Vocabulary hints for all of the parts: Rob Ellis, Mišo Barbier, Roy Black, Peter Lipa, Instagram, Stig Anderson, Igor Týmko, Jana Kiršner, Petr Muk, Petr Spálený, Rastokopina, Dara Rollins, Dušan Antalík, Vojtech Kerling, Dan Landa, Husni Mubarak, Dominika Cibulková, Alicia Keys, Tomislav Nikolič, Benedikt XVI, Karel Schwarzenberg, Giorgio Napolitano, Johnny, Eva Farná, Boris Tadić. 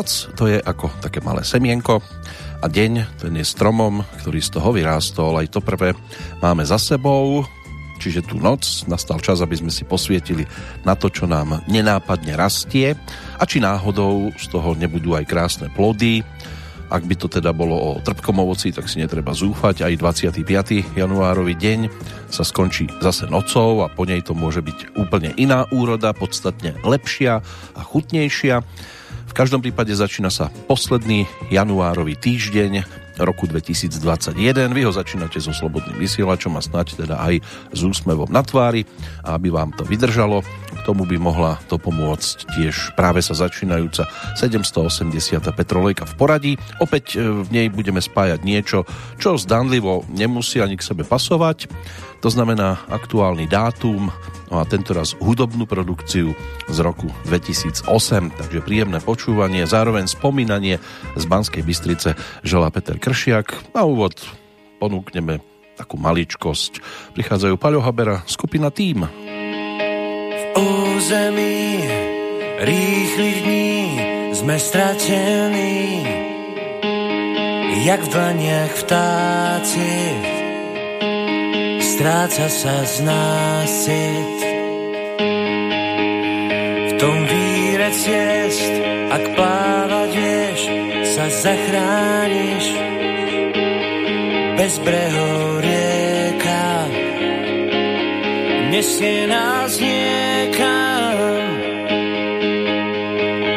Noc, to je ako také malé semienko a deň, ten je stromom, ktorý z toho vyrástol. Aj to prvé máme za sebou, čiže tú noc, nastal čas, aby sme si posvietili na to, čo nám nenápadne rastie a či náhodou z toho nebudú aj krásne plody. Ak by to teda bolo o trpkom ovoci, tak si netreba zúfať. Aj 25. januárový deň sa skončí zase nocou a po nej to môže byť úplne iná úroda, podstatne lepšia a chutnejšia. V každom prípade začína sa posledný januárový týždeň roku 2021. Vy ho začínate so slobodným vysielačom a snáď teda aj s úsmevom na tvári. A aby vám to vydržalo, k tomu by mohla to pomôcť tiež práve sa začínajúca 780. petrolejka v poradí. Opäť v nej budeme spájať niečo, čo zdanlivo nemusí ani k sebe pasovať. To znamená aktuálny dátum, no a tentoraz hudobnú produkciu z roku 2008. Takže príjemné počúvanie, zároveň spomínanie z Banskej Bystrice želá Peter Kršiak. Na úvod ponúkneme takú maličkosť. Prichádzajú Paľo Habera, skupina Team. V území rýchlych dní sme stratení, jak v dlaniach vtáci. Stráca sa z nás cít. V tom víre ciest, ak plávať vieš, sa zachrániš. Bez brehov rieka nesie nás niekam.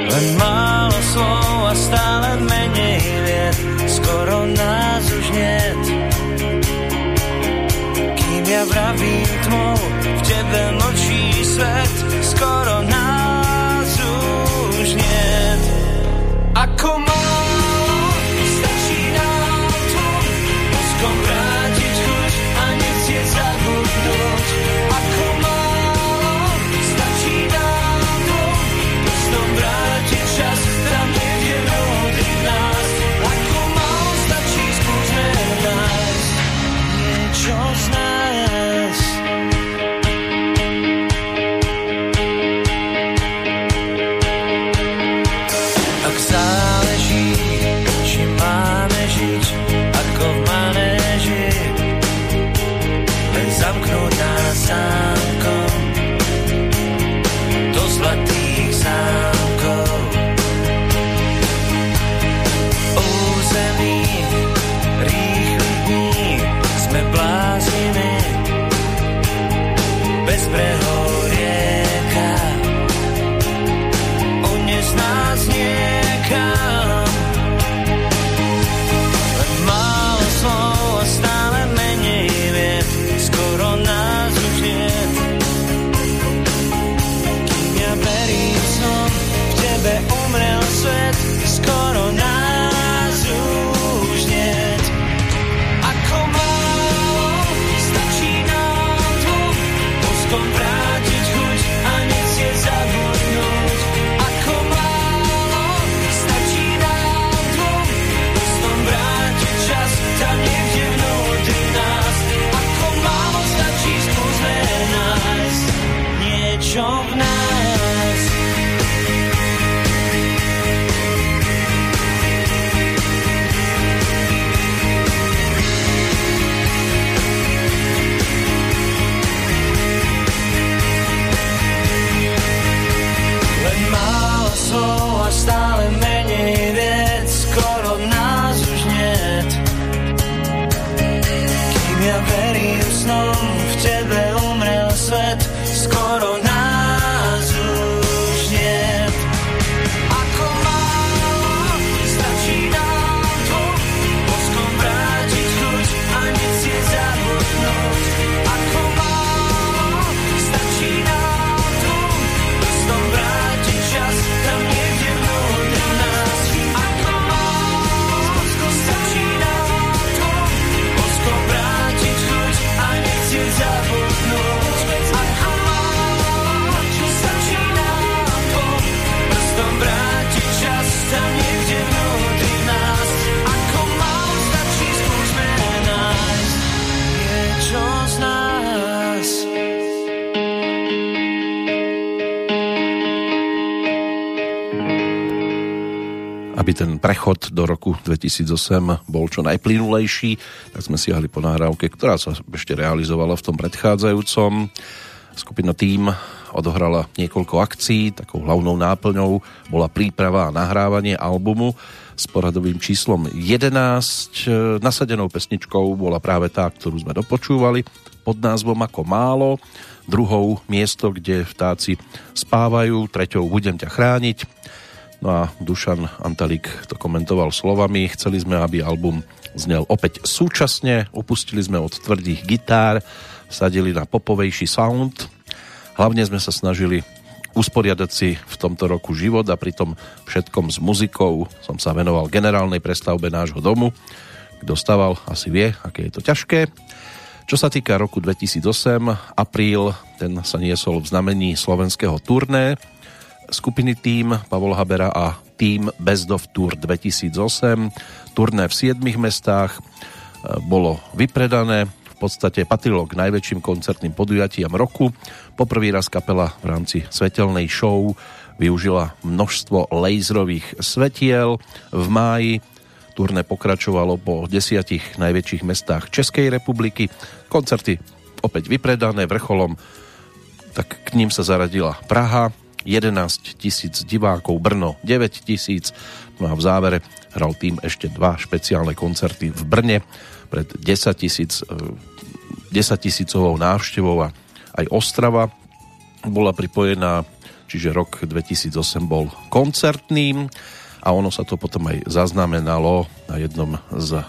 Len málo slov a stále menej vied, skoro nás už niet. Ja vravím tmou, v tebe mlčí svet, skoro nás už niet. Ako málo stačí nám tvoj, úzkom vrátiť chuť a nechcieť zabudnúť. Ako málo stačí nám tvoj, úzkom vrátiť čas, tam niekde vody nás. Ako málo stačí, skúsme nájsť niečo z nás. Záleží aby ten prechod do roku 2008 bol čo najplynulejší, tak sme siahli po nahrávke, ktorá sa ešte realizovala v tom predchádzajúcom. Skupina Team odohrala niekoľko akcií, takou hlavnou náplňou bola príprava a nahrávanie albumu s poradovým číslom 11. Nasadenou pesničkou bola práve tá, ktorú sme dopočúvali pod názvom Ako málo, druhou Miesto, kde vtáci spávajú, treťou Budem ťa chrániť. No a Dušan Antalík to komentoval slovami: chceli sme, aby album znel opäť súčasne, upustili sme od tvrdých gitár, sadili na popovejší sound. Hlavne sme sa snažili usporiadať si v tomto roku život a pritom všetkom s muzikou. Som sa venoval generálnej prestavbe nášho domu. Kto staval, asi vie, aké je to ťažké. Čo sa týka roku 2008, apríl, ten sa niesol v znamení slovenského turné skupiny Team Pavla Habera a Team Best of Tour 2008. Turné v 7 mestách bolo vypredané. V podstate patrilo k najväčším koncertným podujatiam roku. Poprvý raz kapela v rámci svetelnej show využila množstvo laserových svetiel. V máji turné pokračovalo po 10 najväčších mestách Českej republiky. Koncerty opäť vypredané, vrcholom tak k ním sa zaradila Praha, 11 000 divákov, Brno 9 000. No a v závere hral Tým ešte 2 špeciálne koncerty v Brne pred 10 000-ovou návštevou, a aj Ostrava bola pripojená, čiže rok 2008 bol koncertným a ono sa to potom aj zaznamenalo na jednom z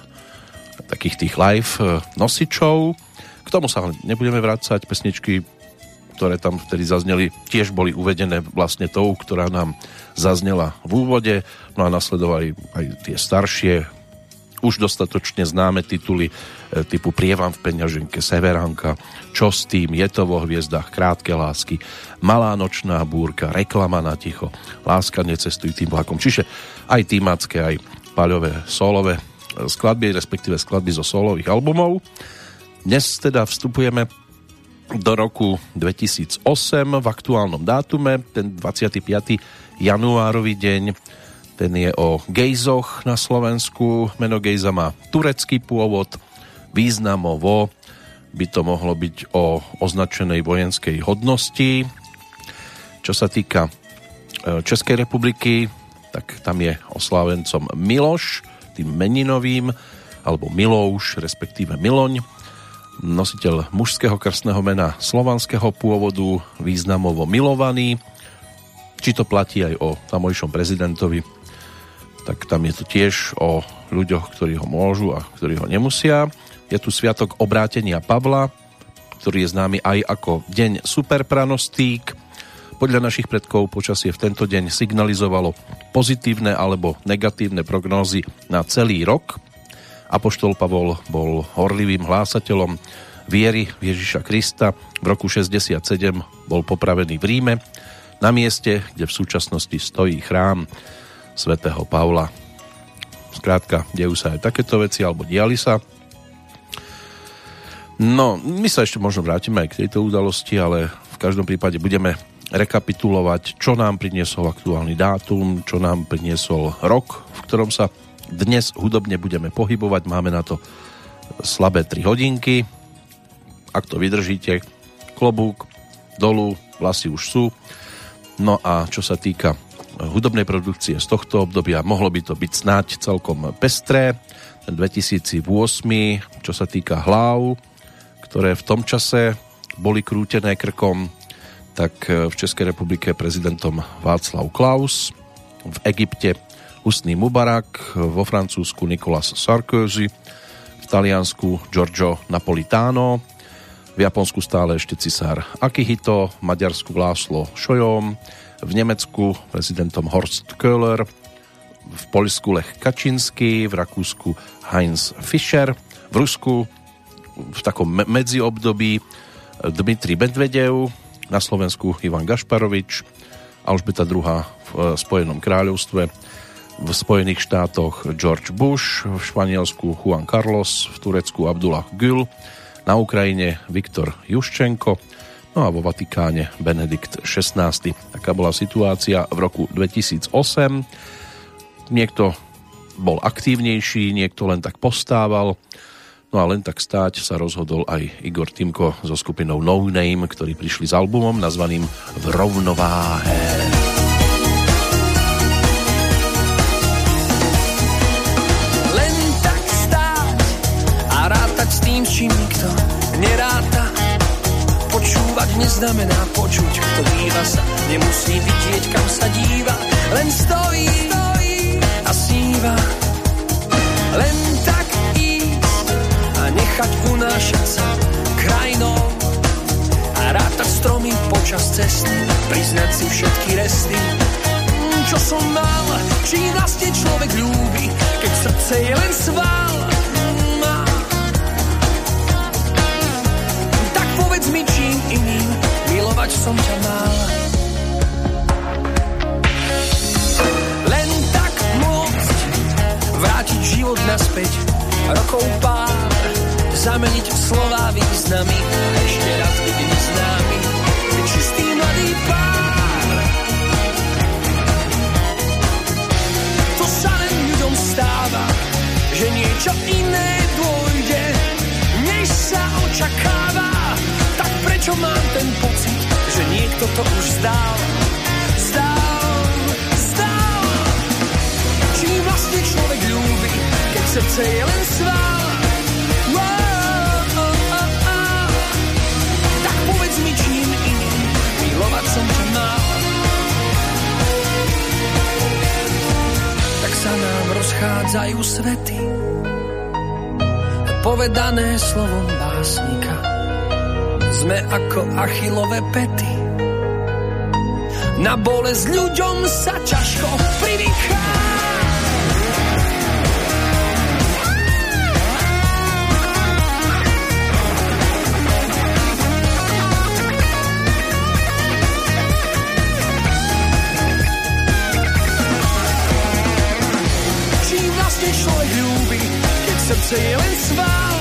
takých tých live nosičov. K tomu sa nebudeme vrácať, pesničky, ktoré tam vtedy zazneli, tiež boli uvedené vlastne tou, ktorá nám zaznela v úvode. No a nasledovali aj tie staršie, už dostatočne známe tituly typu Prievan v peňaženke, Severanka, Čo s tým, Je to vo hviezdách, Krátke lásky, Malá nočná búrka, Reklama na ticho, Láska necestuj tým vlakom. Čiže aj týmacké, aj paľové, solové skladby, respektíve skladby zo solových albumov. Dnes teda vstupujeme do roku 2008 v aktuálnom dátume, ten 25. januárový deň. Ten je o gejzoch na Slovensku. Meno gejza má turecký pôvod. Významovo by to mohlo byť o označenej vojenskej hodnosti. Čo sa týka Českej republiky, tak tam je oslávencom Miloš, tým meninovým, alebo Milouš, respektíve Miloň. Nositeľ mužského krstného mena slovanského pôvodu, významovo milovaný. Či to platí aj o tamojšom prezidentovi, tak tam je to tiež o ľuďoch, ktorí ho môžu a ktorí ho nemusia. Je tu sviatok obrátenia Pavla, ktorý je známy aj ako Deň superpranostík. Podľa našich predkov počasie v tento deň signalizovalo pozitívne alebo negatívne prognózy na celý rok. Apoštol Pavol bol horlivým hlásateľom viery Ježiša Krista. V roku 67 bol popravený v Ríme, na mieste, kde v súčasnosti stojí chrám svätého Pavla. Skrátka, dejú sa aj takéto veci, alebo diali sa. No, my sa ešte možno vrátime aj k tejto udalosti, ale v každom prípade budeme rekapitulovať, čo nám priniesol aktuálny dátum, čo nám priniesol rok, v ktorom sa dnes hudobne budeme pohybovať. Máme na to slabé 3 hodinky. Ak to vydržíte, klobúk dolu, vlasy už sú. No a čo sa týka hudobnej produkcie z tohto obdobia, mohlo by to byť snáď celkom pestré. Ten 2008, čo sa týka hlav, ktoré v tom čase boli krútené krkom, tak v Českej republike prezidentom Václav Klaus, v Egypte Husni Mubarak, vo Francúzsku Nicolas Sarkozy, v Taliansku Giorgio Napolitano, v Japonsku stále ešte cisár Akihito, v Maďarsku László Sólyom, v Nemecku prezidentom Horst Köhler, v Poľsku Lech Kačinský, v Rakúsku Heinz Fischer, v Rusku v takom medziobdobí Dmitrij Medvedev, na Slovensku Ivan Gašparovič, Alžbeta II v Spojenom kráľovstve, v Spojených štátoch George Bush, v Španielsku Juan Carlos, v Turecku Abdullah Gül, na Ukrajine Viktor Juščenko, no a vo Vatikáne Benedikt XVI. Taká bola situácia v roku 2008. Niekto bol aktívnejší, niekto len tak postával. No a len tak stáť sa rozhodol aj Igor Týmko so skupinou No Name, ktorí prišli s albumom nazvaným V rovnováhe. Len tak stáť a rátať s tým, čím nikto neráta. Počúvať neznamená počuť, kto hýva sa. Nemusí vidieť, kam sa díva. Len stojí a síva. Len tak ísť a nechať unášať sa krajinou a rátať stromy počas cesty, priznať si všetky resty, čo som mal, či vlastne človek ľúbi, keď srdce je len sval. Tak povedz mi čím iným, milovať som ťa mal. Vrátiť život naspäť, rokov pár, zameniť slová významy, ešte raz byť neznámy, čistý mladý pár. To sa len ľuďom stáva, že niečo iné dôjde, než sa očakáva, tak prečo mám ten pocit, že niekto to už zdal. Čím vlastne človek ľúbi, keď srdce je len sval. Tak povedz mi čím iným, milovať som ťa mal. Tak sa nám rozchádzajú svety, povedané slovom básnika. Sme ako Achillové päty, na bolesť ľuďom sa ťažko privychá. Človek ľúbi, keď srdce je len sval.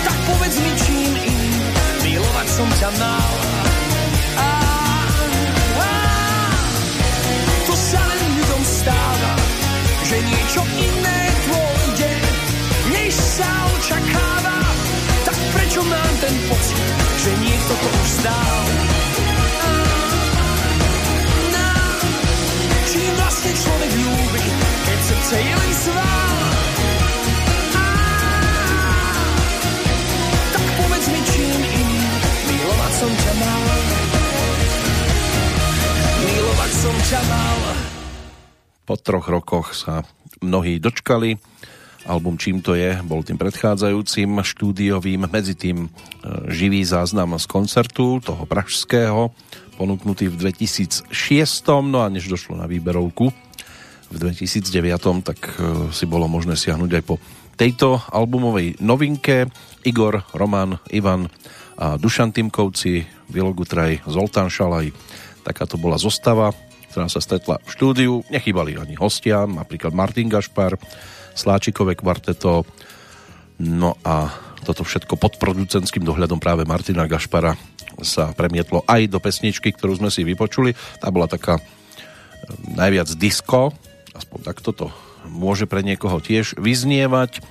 Tak povedz mi čím iným, milovať som ťa mal. To sa len ľuďom stáva, že niečo iné dôjde, než sa očakáva. Tak prečo mám ten pocit, že niekto to už zdal? Čím vlastne človek ľúbi, keď srdce je len sval. Tak povedz mi čím iným, milovať som ťa mal. Milovať som ťa mal. Po 3 rokoch sa mnohí dočkali. Album Čím to je bol tým predchádzajúcim štúdiovým, medzitým živý záznam z koncertu toho pražského, ponúknutý v 2006. No a než došlo na výberovku v 2009, tak si bolo možné siahnuť aj po tejto albumovej novinke. Igor, Roman, Ivan a Dušan Týmkovci, Vilo Gutrej, Zoltán Šalaj. Taká to bola zostava, ktorá sa stretla v štúdiu. Nechýbali ani hostia, napríklad Martin Gašpar, Sláčikové kvarteto. No a toto všetko pod producentským dohľadom práve Martina Gašpara sa premietlo aj do pesničky, ktorú sme si vypočuli. Tá bola taká najviac disco, aspoň tak toto môže pre niekoho tiež vyznievať.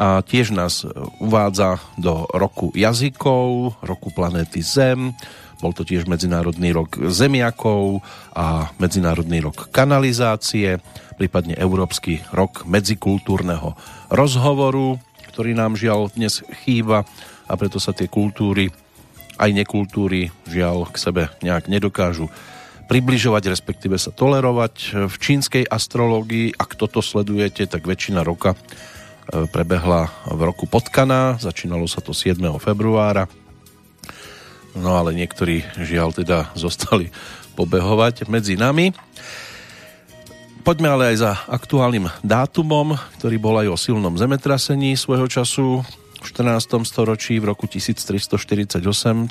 A tiež nás uvádza do roku jazykov, roku planéty Zem. Bol to tiež Medzinárodný rok zemiakov a Medzinárodný rok kanalizácie, prípadne Európsky rok medzikultúrneho rozhovoru, ktorý nám žiaľ dnes chýba, a preto sa tie kultúry aj nekultúry žiaľ k sebe nejak nedokážu približovať, respektíve sa tolerovať. V čínskej astrológii, ak toto sledujete, tak väčšina roka prebehla v roku potkana, začínalo sa to 7. februára, no ale niektorí žiaľ teda zostali pobehovať medzi nami. Poďme ale aj za aktuálnym dátumom, ktorý bol aj o silnom zemetrasení svojho času. V 14. storočí v roku 1348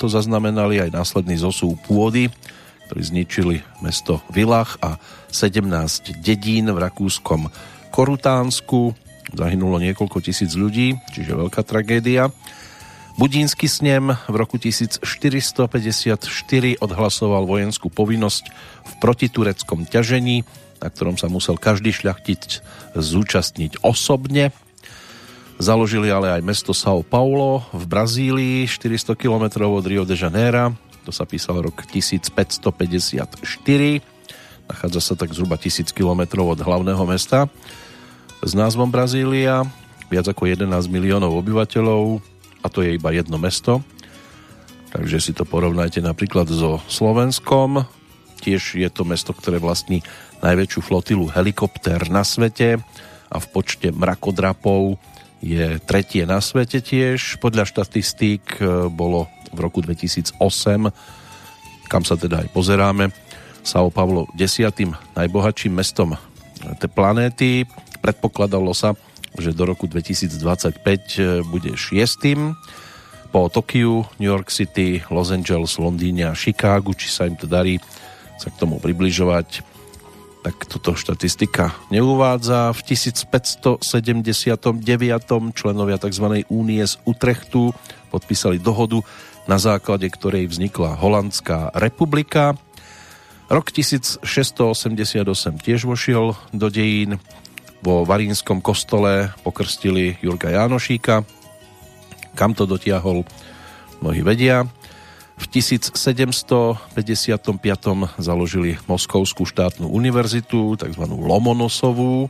to zaznamenali aj následný zosúv pôdy, ktorý zničili mesto Villach a 17 dedín v rakúskom Korutánsku. Zahynulo niekoľko tisíc ľudí, čiže veľká tragédia. Budínsky snem v roku 1454 odhlasoval vojenskú povinnosť v protitureckom ťažení, na ktorom sa musel každý šľachtic zúčastniť osobne. Založili ale aj mesto São Paulo v Brazílii, 400 km od Rio de Janeira. To sa písal rok 1554. Nachádza sa tak zhruba 1000 km od hlavného mesta s názvom Brazília. Viac ako 11 miliónov obyvateľov a to je iba jedno mesto. Takže si to porovnajte napríklad so Slovenskom. Tiež je to mesto, ktoré vlastní najväčšiu flotilu helikoptér na svete a v počte mrakodrapov je tretie na svete tiež. Podľa štatistík bolo v roku 2008, kam sa teda aj pozeráme, São Paulo 10. najbohatším mestom tej planéty. Predpokladalo sa, že do roku 2025 bude 6. Po Tokiu, New York City, Los Angeles, Londýne a Chicagu, či sa im to darí sa k tomu približovať, tak toto štatistika neuvádza. V 1579. členovia tzv. Únie z Utrechtu podpísali dohodu, na základe ktorej vznikla Holandská republika. Rok 1688 tiež vošiel do dejín. Vo Varínskom kostole pokrstili Jurga Jánošíka. Kam to dotiahol, mnohí vedia. V 1755. založili Moskovskú štátnu univerzitu, tzv. Lomonosovú,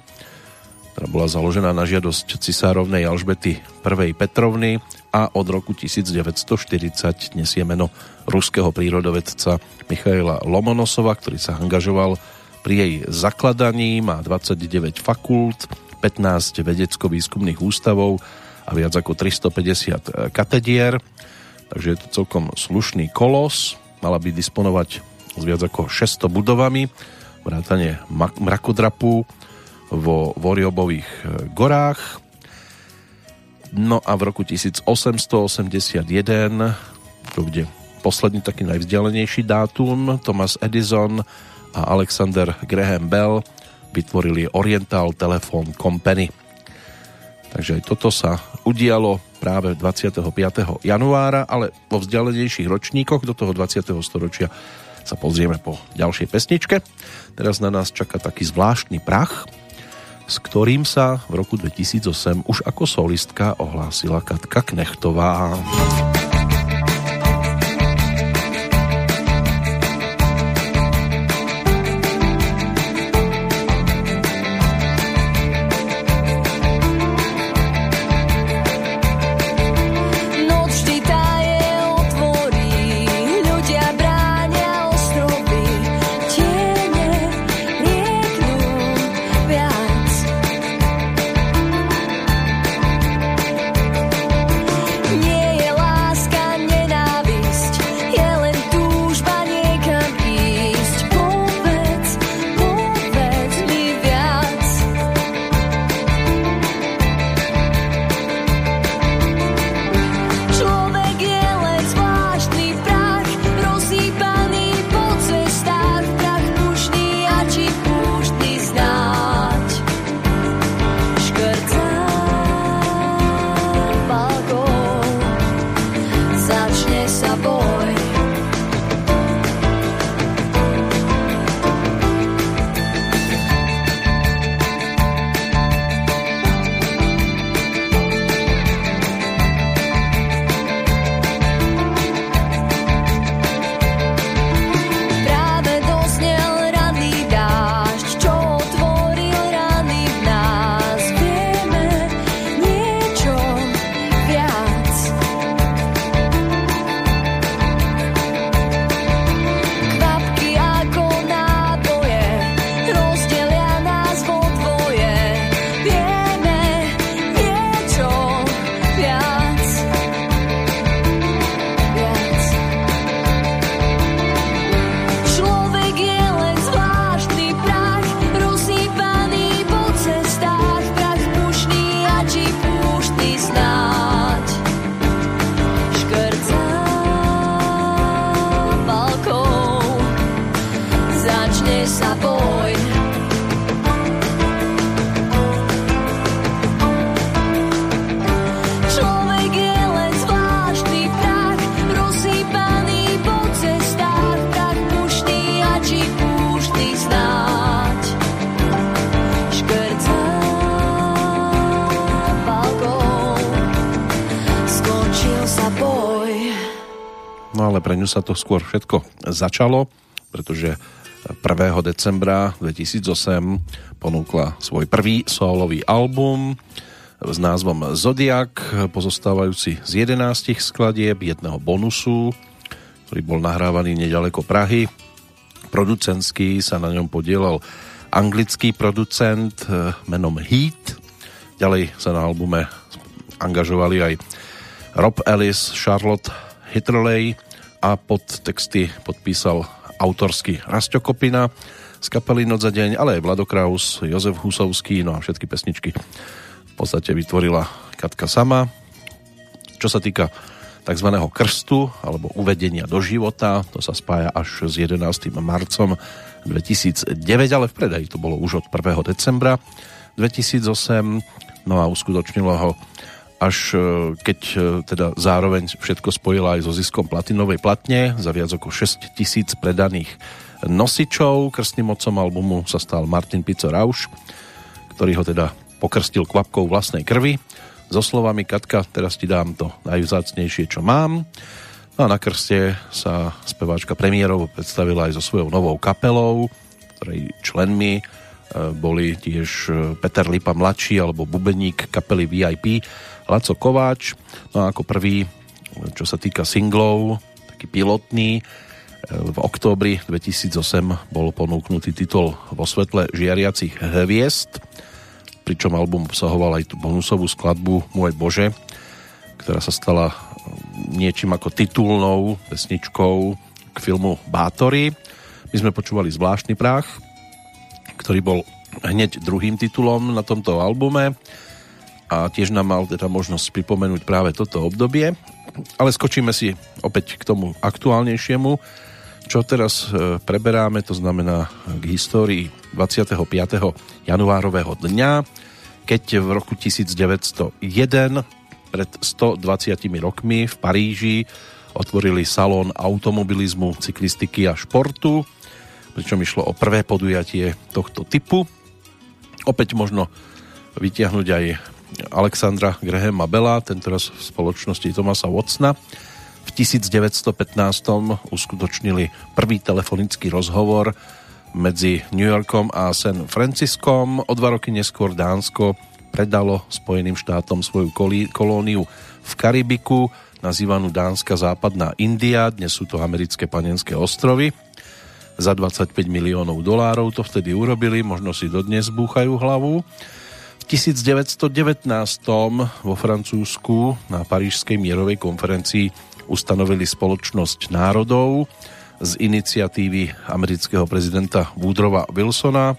ktorá bola založená na žiadosť cisárovnej Alžbety I. Petrovny a od roku 1940 nesie meno ruského prírodovedca Michaila Lomonosova, ktorý sa angažoval pri jej zakladaní. Má 29 fakult, 15 vedecko-výskumných ústavov a viac ako 350 katedier. Takže je to celkom slušný kolos. Mala by disponovať s viac ako 600 budovami, vrátane mrakodrapu vo Voriobových gorách. No a v roku 1881, to bude posledný taký najvzdialenejší dátum, Thomas Edison a Alexander Graham Bell vytvorili Oriental Telephone Company. Takže aj toto sa udialo práve 25. januára, ale vo vzdialenejších ročníkoch do toho 20. storočia sa pozrieme po ďalšej pesničke. Teraz na nás čaká taký zvláštny prach, s ktorým sa v roku 2008 už ako solistka ohlásila Katka Knechtová. ale pre ňu sa to skôr všetko začalo, pretože 1. decembra 2008 ponúkla svoj prvý sólový album s názvom Zodiak, pozostávajúci z 11 skladieb, jedného bonusu, ktorý bol nahrávaný nedaleko Prahy. Producentsky sa na ňom podielal anglický producent menom Heat. Ďalej sa na albume angažovali aj Rob Ellis, Charlotte Hitlerley a pod texty podpísal autorský Rastokopina z kapely Noc za deň, ale aj Vlado Klaus, Jozef Husovský, no a všetky pesničky v podstate vytvorila Katka sama. Čo sa týka tzv. Krstu alebo uvedenia do života, to sa spája až s 11. marcom 2009, ale v predaji to bolo už od 1. decembra 2008, no a uskutočnilo ho až keď teda zároveň všetko spojila aj so ziskom platinovej platne za viac ako 6 000 predaných nosičov. Krstným otcom albumu sa stal Martin Pico Rauš, ktorý ho teda pokrstil kvapkou vlastnej krvi so slovami: Katka, teraz ti dám to najvzácnejšie, čo mám. No a na krste sa speváčka premiérovo predstavila aj so svojou novou kapelou, ktorej členmi boli tiež Peter Lipa mladší alebo bubeník kapely VIP Laco Kováč. No a ako prvý, čo sa týka singlov, taký pilotný, v októbri 2008 bol ponúknutý titul Vo svetle žiariacich hviezd, pričom album obsahoval aj tú bonusovú skladbu Môj Bože, ktorá sa stala niečím ako titulnou pesničkou k filmu Bátori. My sme počúvali Zvláštny prach, ktorý bol hneď druhým titulom na tomto albume a tiež nám mal teda možnosť pripomenúť práve toto obdobie. Ale skočíme si opäť k tomu aktuálnejšiemu, čo teraz preberáme, to znamená k histórii 25. januárového dňa, keď v roku 1901 pred 120 rokmi v Paríži otvorili salón automobilizmu, cyklistiky a športu, pričom išlo o prvé podujatie tohto typu. Opäť možno vytiahnuť aj Alexandra Grahama Bella, tentoraz v spoločnosti Thomasa Watsona. V 1915 uskutočnili prvý telefonický rozhovor medzi New Yorkom a San Franciskom. O 2 roky neskôr Dánsko predalo Spojeným štátom svoju kolóniu v Karibiku, nazývanú Dánska západná India, dnes sú to americké panenské ostrovy. Za $25 miliónov to vtedy urobili, možno si dodnes búchajú hlavu. V 1919 vo Francúzsku na Parížskej mierovej konferencii ustanovili Spoločnosť národov z iniciatívy amerického prezidenta Woodrowa Wilsona.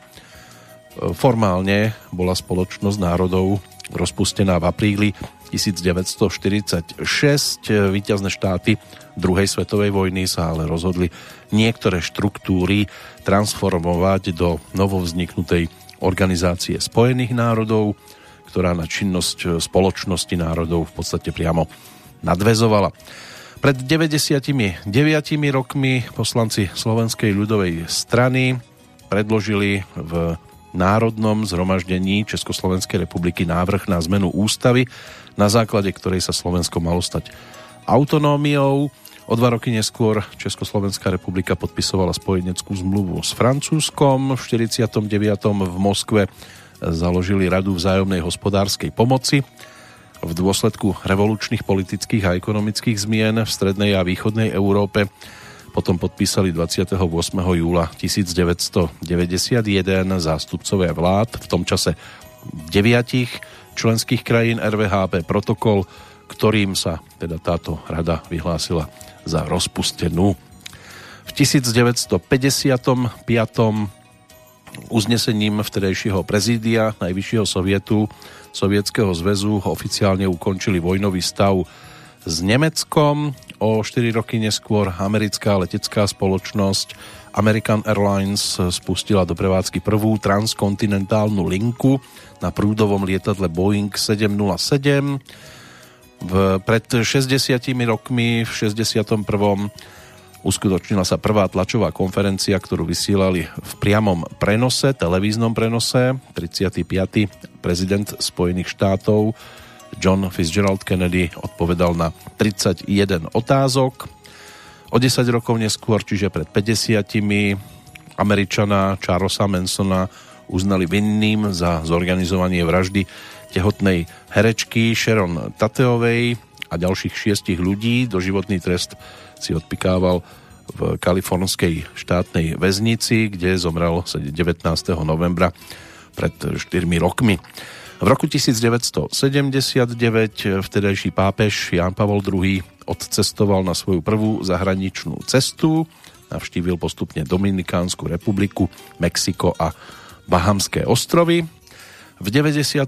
Formálne bola Spoločnosť národov rozpustená v apríli 1946. Víťazné štáty druhej svetovej vojny sa ale rozhodli niektoré štruktúry transformovať do novovzniknutej Organizácie Spojených národov, ktorá na činnosť Spoločnosti národov v podstate priamo nadväzovala. Pred 99 rokmi poslanci Slovenskej ľudovej strany predložili v Národnom zhromaždení Československej republiky návrh na zmenu ústavy, na základe ktorej sa Slovensko malo stať autonómiou. O 2 roky neskôr Československá republika podpisovala spojeneckú zmluvu s Francúzskom. V 49. v Moskve založili Radu vzájomnej hospodárskej pomoci. V dôsledku revolučných politických a ekonomických zmien v strednej a východnej Európe potom podpísali 28. júla 1991 zástupcovia vlád, v tom čase 9 členských krajín RVHP, protokol, ktorým sa teda táto rada vyhlásila za rozpustenú. V 1955. uznesením vtedajšieho prezídia Najvyššieho sovietu Sovietskeho zväzu oficiálne ukončili vojnový stav s Nemeckom. O 4 roky neskôr americká letecká spoločnosť American Airlines spustila do prevádzky prvú transkontinentálnu linku na prúdovom lietadle Boeing 707. Pred 60 rokmi v 61. uskutočnila sa prvá tlačová konferencia, ktorú vysielali v priamom prenose, televíznom prenose. 35. prezident Spojených štátov John Fitzgerald Kennedy odpovedal na 31 otázok. O 10 rokov neskôr, čiže pred 50-timi, Američana Charlesa Mansona uznali vinným za zorganizovanie vraždy tehotnej herečky Sharon Tateovej a ďalších 6 ľudí. Doživotný trest si odpikával v kalifornskej štátnej väznici, kde zomrel 19. novembra pred 4 rokmi. V roku 1979 vtedajší pápež Ján Pavol II odcestoval na svoju prvú zahraničnú cestu, navštívil postupne Dominikánsku republiku, Mexiko a Bahamské ostrovy. V 96.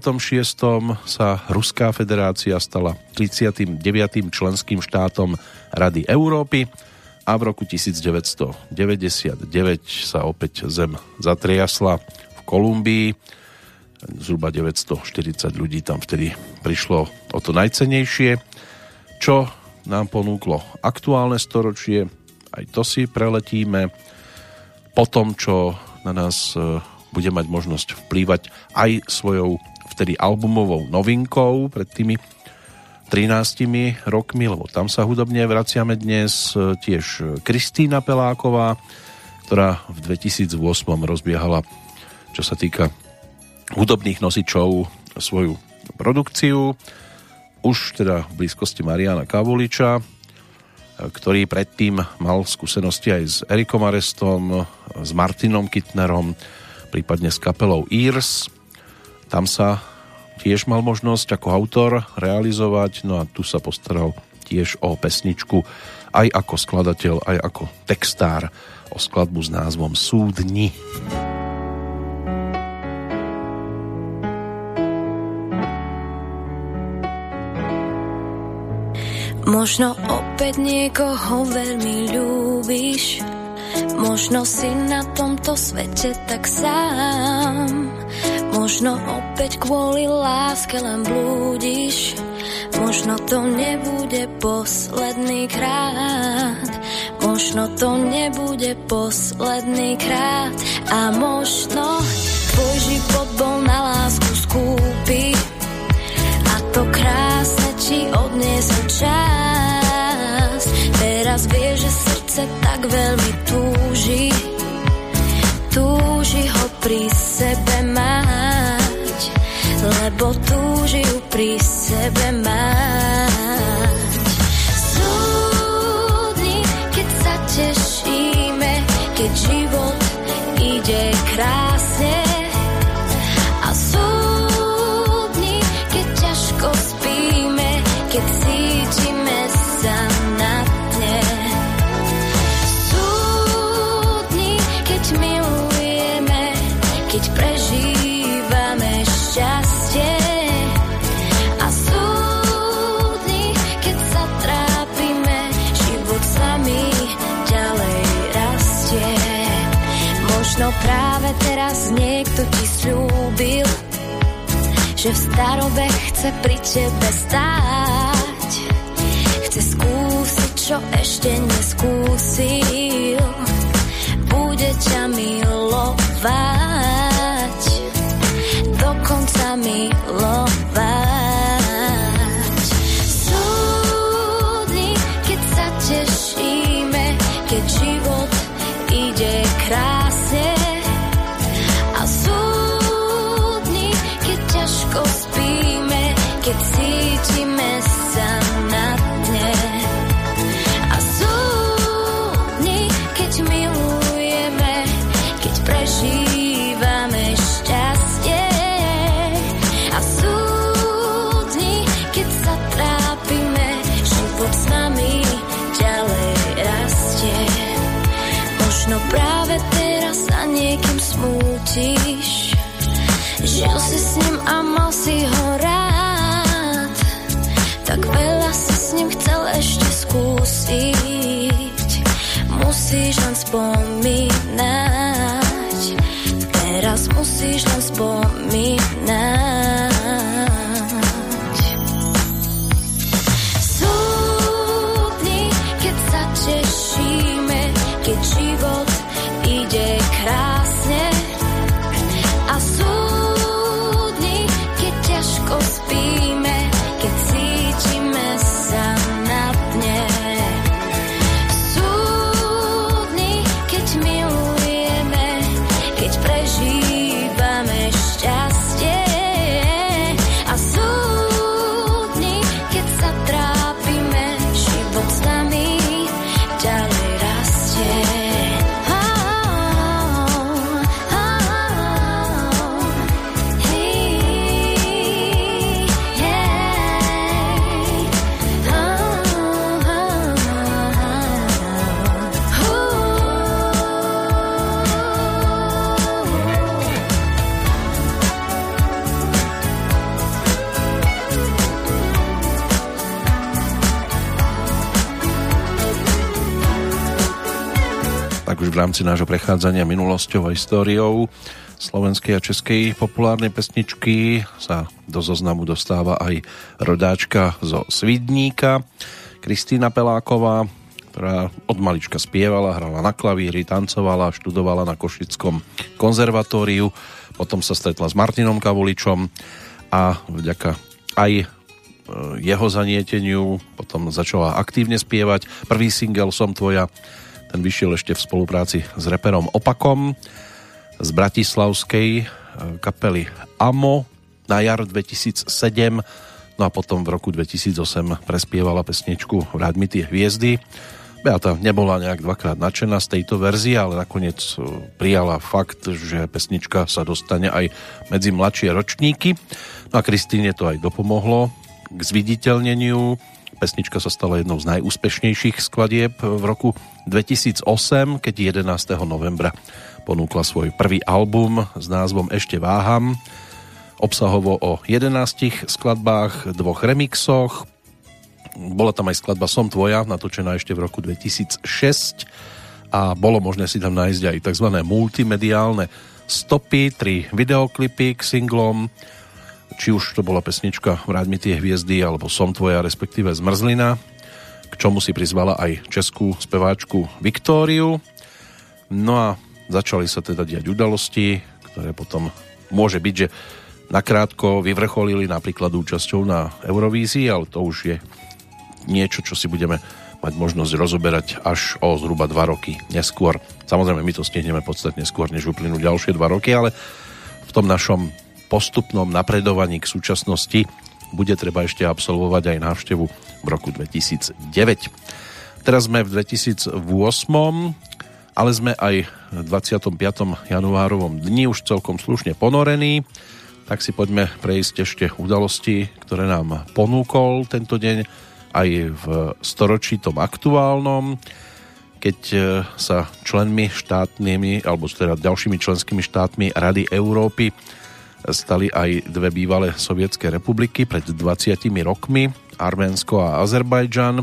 sa Ruská federácia stala 39. členským štátom Rady Európy a v roku 1999 sa opäť zem zatriasla v Kolumbii. Zhruba 940 ľudí tam vtedy prišlo o to najcennejšie, čo nám ponúklo aktuálne storočie. Aj to si preletíme po tom, čo na nás bude mať možnosť vplývať aj svojou vtedy albumovou novinkou pred tými 13 rokmi, lebo tam sa hudobne vraciame dnes. Tiež Kristína Peláková, ktorá v 2008 rozbiehala, čo sa týka hudobných nosičov, svoju produkciu, už teda v blízkosti Mariána Kávuliča, ktorý predtým mal skúsenosti aj s Erikom Marestom, s Martinom Kitnerom, prípadne s kapelou Ears. Tam sa tiež mal možnosť ako autor realizovať, no a tu sa postaral tiež o pesničku aj ako skladateľ, aj ako textár, o skladbu s názvom Súdni. Možno opäť niekoho veľmi ľúbiš, možno si na tomto svete tak sám, možno opäť kvôli láske len blúdiš, možno to nebude posledný krát, možno to nebude posledný krát a možno tvoj život bol na lásku skúpi a to krásne ti odniesol čas. Teraz vieš, že srdce tak veľmi túži ho pri sebe mať, lebo túži ju pri sebe mať. Súdni, keď sa tešíme, keď život ide krásne, a súdni, keď ťažko spíme, keď cítime sa na dne. Súdni, keď milujeme, keď prežívame šťastie, a súdni, keď sa trápime, život sami ďalej rastie. Možno práve teraz niekto ti slúbil, že v starobe chce pri tebe stáť, chce skúsiť, čo ešte neskúsil, bude ťa milovať, dokonca milovať. Súdni, keď sa tešíme, keď život ide krásne, ťažko spíme, keď cítime sa na dne. A súdni, keď milujeme, keď prežívame šťastie. A súdni, keď sa trápime, život s nami ďalej rastie. Možno práve teraz sa niekým smútiš, žil si s ním a mal si ho rád, tak veľa si s ním chcel ešte skúsiť, musíš len spomínať, teraz musíš len spomínať. Súdni, keď sa tešíme, keď život ide krásne, a ťažko spíme, keď cítime sa na dne. v rámci nášho prechádzania minulosťou a históriou slovenskej a českej populárnej pesničky sa do zoznamu dostáva aj rodáčka zo Svidníka, Kristína Peláková, ktorá od malička spievala, hrala na klavíri, tancovala, študovala na Košickom konzervatóriu, potom sa stretla s Martinom Kavuličom a vďaka aj jeho zanieteniu potom začala aktívne spievať. Prvý single Som tvoja, ten vyšiel ešte v spolupráci s reperom Opakom z bratislavskej kapely Amo na jar 2007, no a potom v roku 2008 prespievala pesničku Vráť mi tie hviezdy. Beata nebola nejak dvakrát nadšená z tejto verzie, ale nakoniec prijala fakt, že pesnička sa dostane aj medzi mladšie ročníky. No a Kristíne to aj dopomohlo k zviditeľneniu. Pesnička sa stala jednou z najúspešnejších skladieb v roku 2008, keď 11. novembra ponúkla svoj prvý album s názvom Ešte váham, obsahovo o 11 skladbách, 2 remixoch. Bola tam aj skladba Som tvoja, natočená ešte v roku 2006, a bolo možné si tam nájsť aj tzv. Multimediálne stopy, 3 videoklipy k singlom, či už to bola pesnička Vráť mi tie hviezdy alebo Som tvoja, respektíve Zmrzlina, k čomu si prizvala aj českú speváčku Viktóriu. No a začali sa teda diať udalosti, ktoré potom môže byť, že nakrátko vyvrcholili napríklad účasťou na Eurovízii, ale to už je niečo, čo si budeme mať možnosť rozoberať až o zhruba 2 roky neskôr. Samozrejme, my to stihneme podstatne skôr, než uplynú ďalšie 2 roky, ale v tom našom postupnom napredovaní k súčasnosti bude treba ešte absolvovať aj návštevu v roku 2009. Teraz sme v 2008, ale sme aj v 25. januárovom dni už celkom slušne ponorení, tak si poďme prejsť ešte udalosti, ktoré nám ponúkol tento deň aj v storočí tom aktuálnom, keď sa členmi štátnymi, alebo teda ďalšími členskými štátmi Rady Európy stali aj dve bývalé sovietské republiky pred 20 rokmi, Arménsko a Azerbajdžan.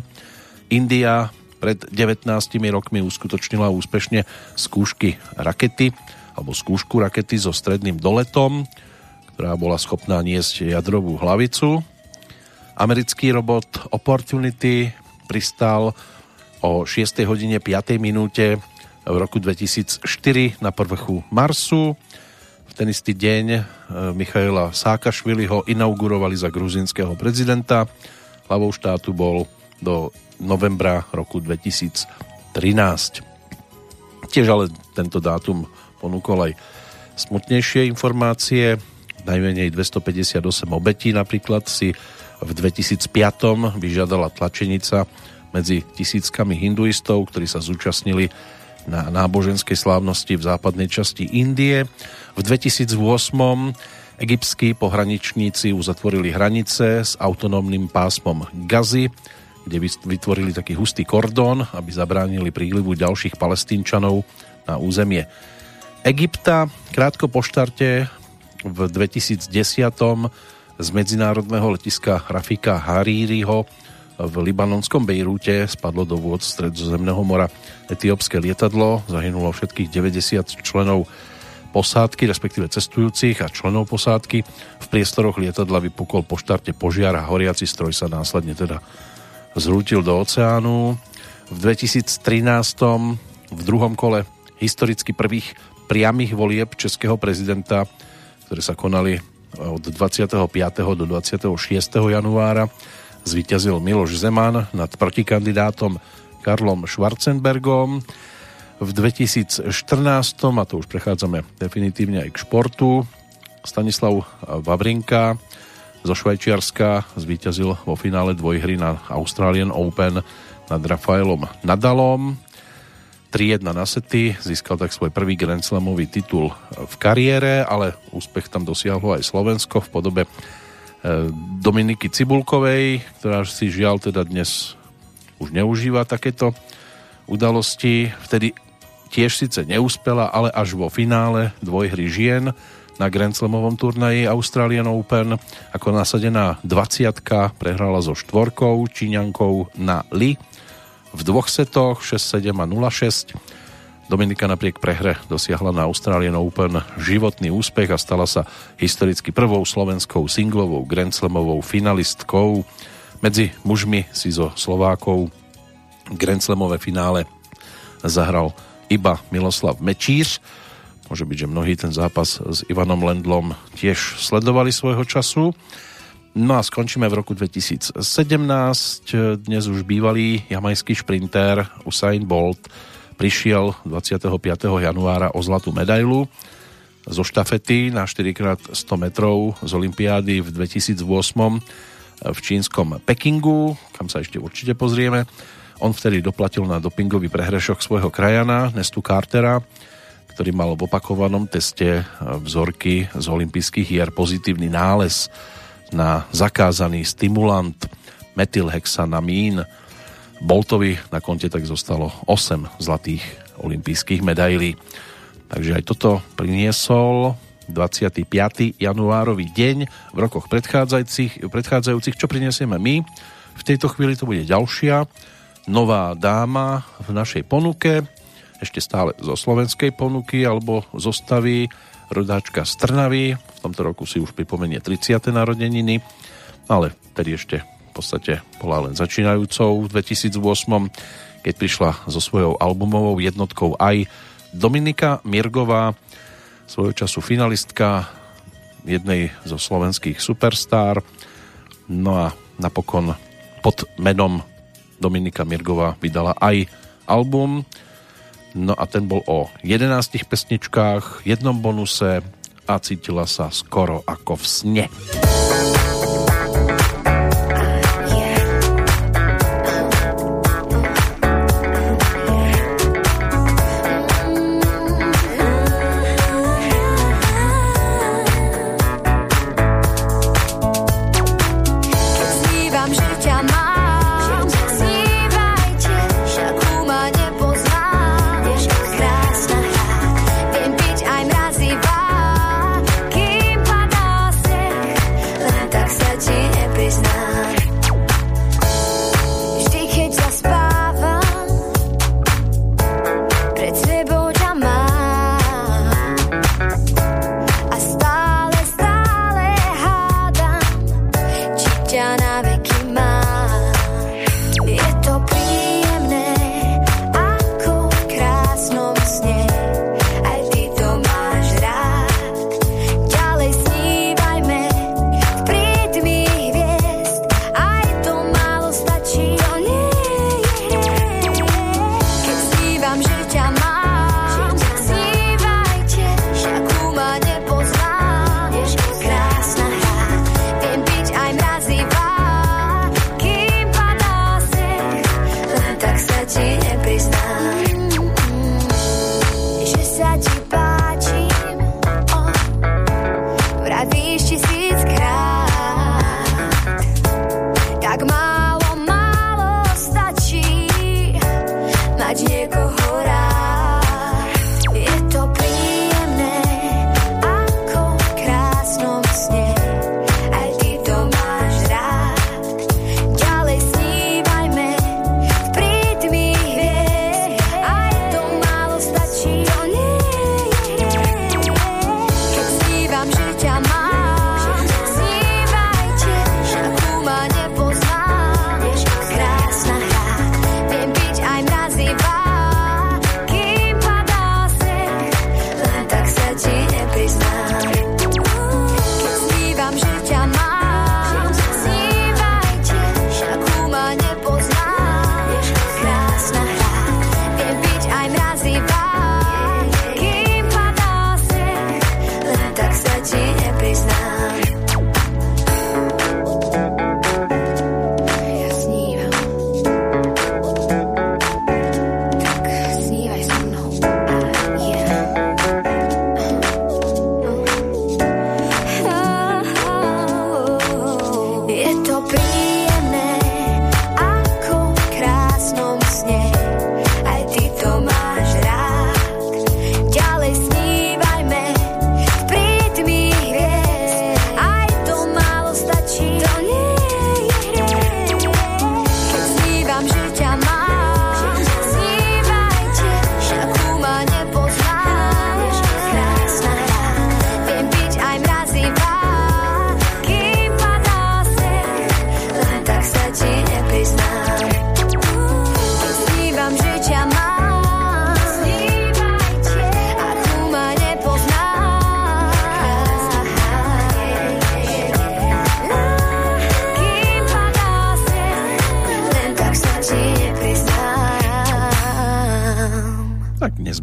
India pred 19 rokmi uskutočnila úspešne skúšku rakety so stredným doletom, ktorá bola schopná niesť jadrovú hlavicu. Americký robot Opportunity pristal o 6:05 v roku 2004 na povrchu Marsu. V ten istý deň Michaila Sákašviliho inaugurovali za gruzínskeho prezidenta. Hlavou štátu bol do novembra roku 2013. Tiež ale tento dátum ponúkol aj smutnejšie informácie. Najmenej 258 obetí napríklad si v 2005 vyžiadala tlačenica medzi tisíckami hinduistov, ktorí sa zúčastnili na náboženskej slávnosti v západnej časti Indie. V 2008 egyptskí pohraničníci uzatvorili hranice s autonómnym pásmom Gazy, kde vytvorili taký hustý kordón, aby zabránili prílivu ďalších Palestínčanov na územie Egypta. Krátko po štarte v 2010 z medzinárodného letiska Rafika Haririho v libanonskom Bejrúte spadlo do vôd Stredozemného mora etiópske lietadlo. Zahynulo všetkých 90 členov posádky, respektíve cestujúcich a členov posádky. V priestoroch lietadla vypukol po štarte požiar a horiaci stroj sa následne teda zrútil do oceánu. V 2013 v druhom kole historicky prvých priamých volieb českého prezidenta, ktoré sa konali od 25. do 26. januára, zvíťazil Miloš Zeman nad protikandidátom Karlom Schwarzenbergom. V 2014, a to už prechádzame definitívne aj k športu, Stanislav Wawrinka zo Švajčiarska zvíťazil vo finále dvojhry na Australian Open nad Rafaelom Nadalom. 3-1 na sety, získal tak svoj prvý Grand Slamový titul v kariére, ale úspech tam dosiahlo aj Slovensko v podobe Dominiky Cibulkovej, ktorá si žiaľ teda dnes už neužíva takéto udalosti. Vtedy tiež síce neúspela, ale až vo finále dvojhry žien na Grand Slamovom turnaji Australian Open ako nasadená 20-ka prehrala so štvorkou Číňankou Na Li v 2 setoch 6-7 a 0-6. Dominika napriek prehre dosiahla na Australian Open životný úspech a stala sa historicky prvou slovenskou singlovou Grand Slamovou finalistkou. Medzi mužmi si zo Slovákov Grand Slamové finále zahral iba Miloslav Mečíř. Môže byť, že mnohí ten zápas s Ivanom Lendlom tiež sledovali svojho času. No a skončíme v roku 2017. Dnes už bývalý jamajský šprintér Usain Bolt prišiel 25. januára o zlatú medailu zo štafety na 4x100 metrov z olympiády v 2008 v čínskom Pekingu, kam sa ešte určite pozrieme. On vtedy doplatil na dopingový prehrešok svojho krajana Nestu Cartera, ktorý mal v opakovanom teste vzorky z olympijských hier pozitívny nález na zakázaný stimulant metylhexanamín. Boltovi na konte tak zostalo 8 zlatých olympijských medailí. Takže aj toto priniesol 25. januárový deň v rokoch predchádzajúcich. Čo prinesieme my? V tejto chvíli to bude ďalšia nová dáma v našej ponuke, ešte stále zo slovenskej ponuky alebo zostavy, rodáčka z Trnavy. V tomto roku si už pripomenie 30. narodeniny, ale tedy ešte v podstate bola len začínajúcou v 2008, keď prišla so svojou albumovou jednotkou aj Dominika Mirgová, svojho času finalistka jednej zo slovenských superstar. No a napokon pod menom Dominika Mirgová vydala aj album. No a ten bol o 11 pesničkách, jednom bonuse a cítila sa skoro ako v sne.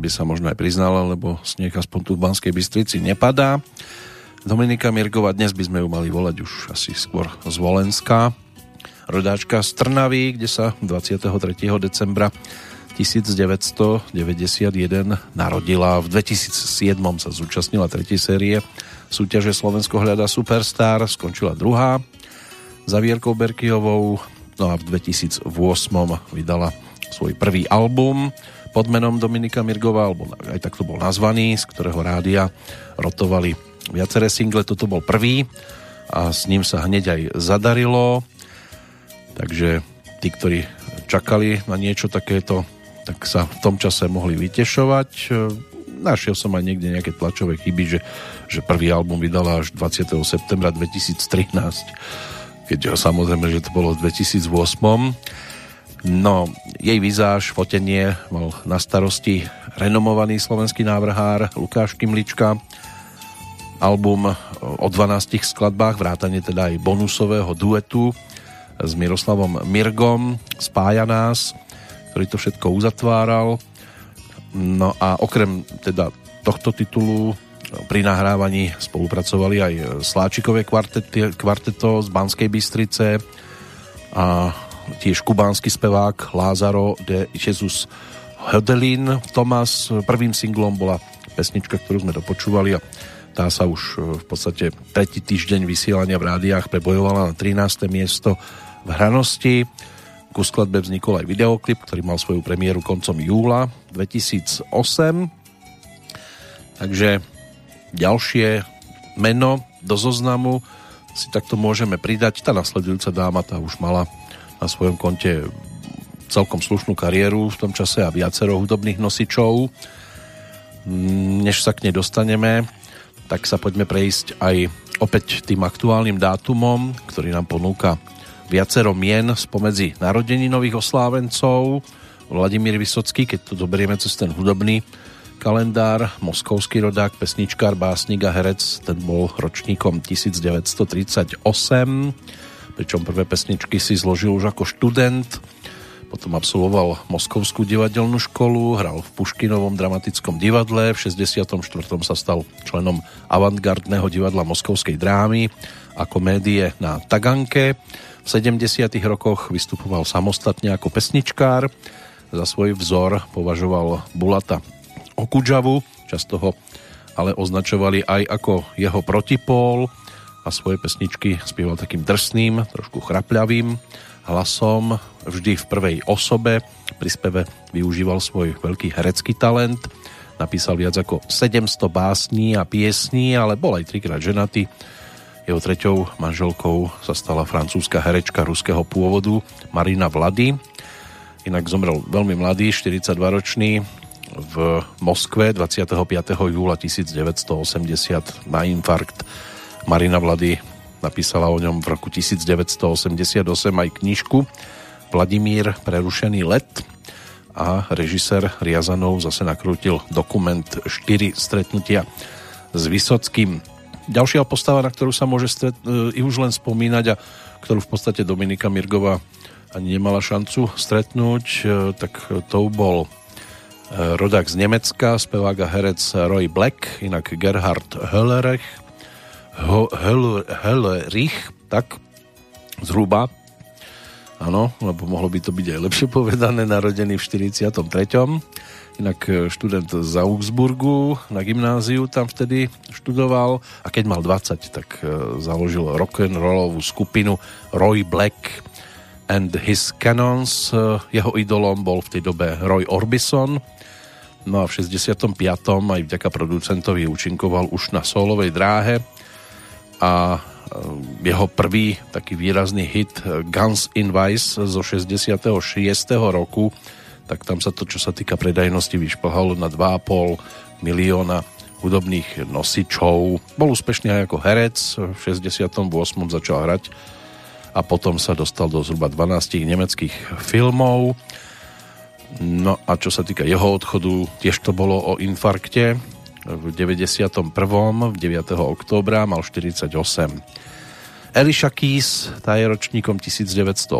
by sa možno aj priznala, lebo sneh aspoň tu v Banskej Bystrici nepadá. Dominika Mirgová, dnes by sme ju mali volať už asi skôr z Volenska. Rodáčka z Trnavy, kde sa 23. decembra 1991 narodila. V 2007 sa zúčastnila 3. série súťaže Slovensko hľada Superstar, skončila 2. za Vierkou Berkyhovou. No a v 2008 vydala svoj prvý album pod menom Dominika Mirgová, alebo aj tak to bol nazvaný, z ktorého rádia rotovali viaceré single, toto bol prvý a s ním sa hneď aj zadarilo, takže tí, ktorí čakali na niečo takéto, tak sa v tom čase mohli vytešovať. Našiel som aj niekde nejaké tlačové chyby, že prvý album vydala až 20. septembra 2013, keďže samozrejme, že to bolo v 2008. No, jej vizáž, fotenie mal na starosti renomovaný slovenský návrhár Lukáš Kymlička. Album o 12 skladbách, vrátane teda aj bonusového duetu s Miroslavom Mirgom, Spája nás, ktorý to všetko uzatváral. No a okrem teda tohto titulu pri nahrávaní spolupracovali aj Sláčikové kvarteto z Banskej Bystrice a tiež kubánsky spevák Lázaro de Jesus Hodelín Tomás. Prvým singlom bola pesnička, ktorú sme dopočúvali a tá sa už v podstate tretí týždeň vysielania v rádiách prebojovala na 13. miesto v hranosti. Ku skladbe vznikol aj videoklip, ktorý mal svoju premiéru koncom júla 2008. Takže ďalšie meno do zoznamu si takto môžeme pridať. Tá nasledujúca dáma, tá už mala na svojom konte celkom slušnú kariéru v tom čase a viacero hudobných nosičov. Než sa k nej dostaneme, tak sa poďme prejsť aj opäť tým aktuálnym dátumom, ktorý nám ponúka viacero mien spomedzi narodení nových oslávencov. Vladimír Vysocký, keď to zoberieme cez ten hudobný kalendár, moskovský rodák, pesničkár, básnik a herec, ten bol ročníkom 1938, pričom prvé pesničky si zložil už ako študent, potom absolvoval Moskovskú divadelnú školu, hral v Puškinovom dramatickom divadle, v 64. sa stal členom avantgardného divadla Moskovskej drámy a komédie Na Taganke, v 70. rokoch vystupoval samostatne ako pesničkár, za svoj vzor považoval Bulata Okudžavu, často ho ale označovali aj ako jeho protipól, a svoje pesničky spieval takým drsným, trošku chrapľavým hlasom, vždy v prvej osobe. Pri speve využíval svoj veľký herecký talent, napísal viac ako 700 básní a piesní, ale bol aj 3-krát ženatý. Jeho treťou manželkou sa stala francúzska herečka ruského pôvodu Marina Vlady. Inak zomrel veľmi mladý, 42-ročný, v Moskve 25. júla 1980 na infarkt. Marina Vlady napísala o ňom v roku 1988 aj knižku Vladimír prerušený let a režisér Riazanov zase nakrútil dokument 4 stretnutia s Vysockým. Ďalšia postava, na ktorú sa môže už len spomínať a ktorú v podstate Dominika Mirgová ani nemala šancu stretnúť, tak to bol rodák z Nemecka, spevák a herec Roy Black, inak Gerhard Höllerich, tak zhruba, áno, lebo mohlo by to byť aj lepšie povedané, narodený v 43. Inak študent z Augsburgu, na gymnáziu tam vtedy študoval a keď mal 20, tak založil rock'n'rollovú skupinu Roy Black and His Cannons. Jeho idolom bol v tej dobe Roy Orbison. No a v 65. aj vďaka producentovi účinkoval už na solovej dráhe a jeho prvý taký výrazný hit Guns in Vice zo 66. roku, tak tam sa to, čo sa týka predajnosti, vyšplhalo na 2,5 milióna hudobných nosičov. Bol úspešný aj ako herec, v 68. začal hrať a potom sa dostal do zhruba 12 nemeckých filmov. No a čo sa týka jeho odchodu, tiež to bolo o infarkte. V 91. 9. októbra mal 48. Alicia Keys, tá je ročníkom 1980,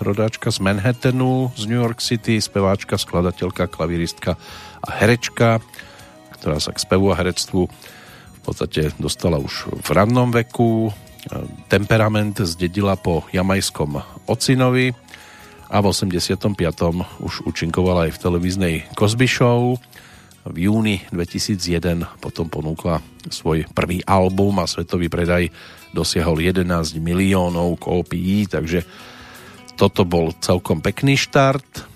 rodáčka z Manhattanu, z New York City, speváčka, skladateľka, klavíristka a herečka, ktorá sa k spevu a herectvu v podstate dostala už v rannom veku. Temperament zdedila po jamajskom ocinovi a v 85. už účinkovala aj v televíznej Cosby Show. V júni 2001 potom ponúkla svoj prvý album a svetový predaj dosiahol 11 miliónov kópií, takže toto bol celkom pekný štart.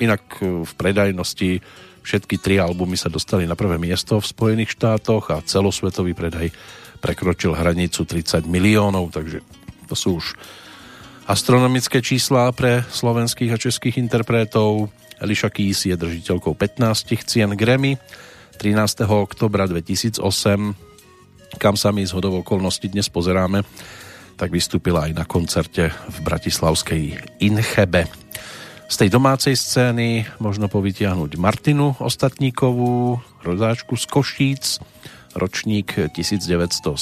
Inak v predajnosti všetky tri albumy sa dostali na prvé miesto v Spojených štátoch a celosvetový predaj prekročil hranicu 30 miliónov, takže to sú už astronomické čísla pre slovenských a českých interpretov. Alicia Keys je držiteľkou 15 cien Grammy 13. oktobra 2008, kam sa my z hodou okolností dnes pozeráme, tak vystúpila aj na koncerte v bratislavskej Inchebe. Z tej domácej scény možno povytiahnuť Martinu Ostatníkovú, rodáčku z Košíc, ročník 1979,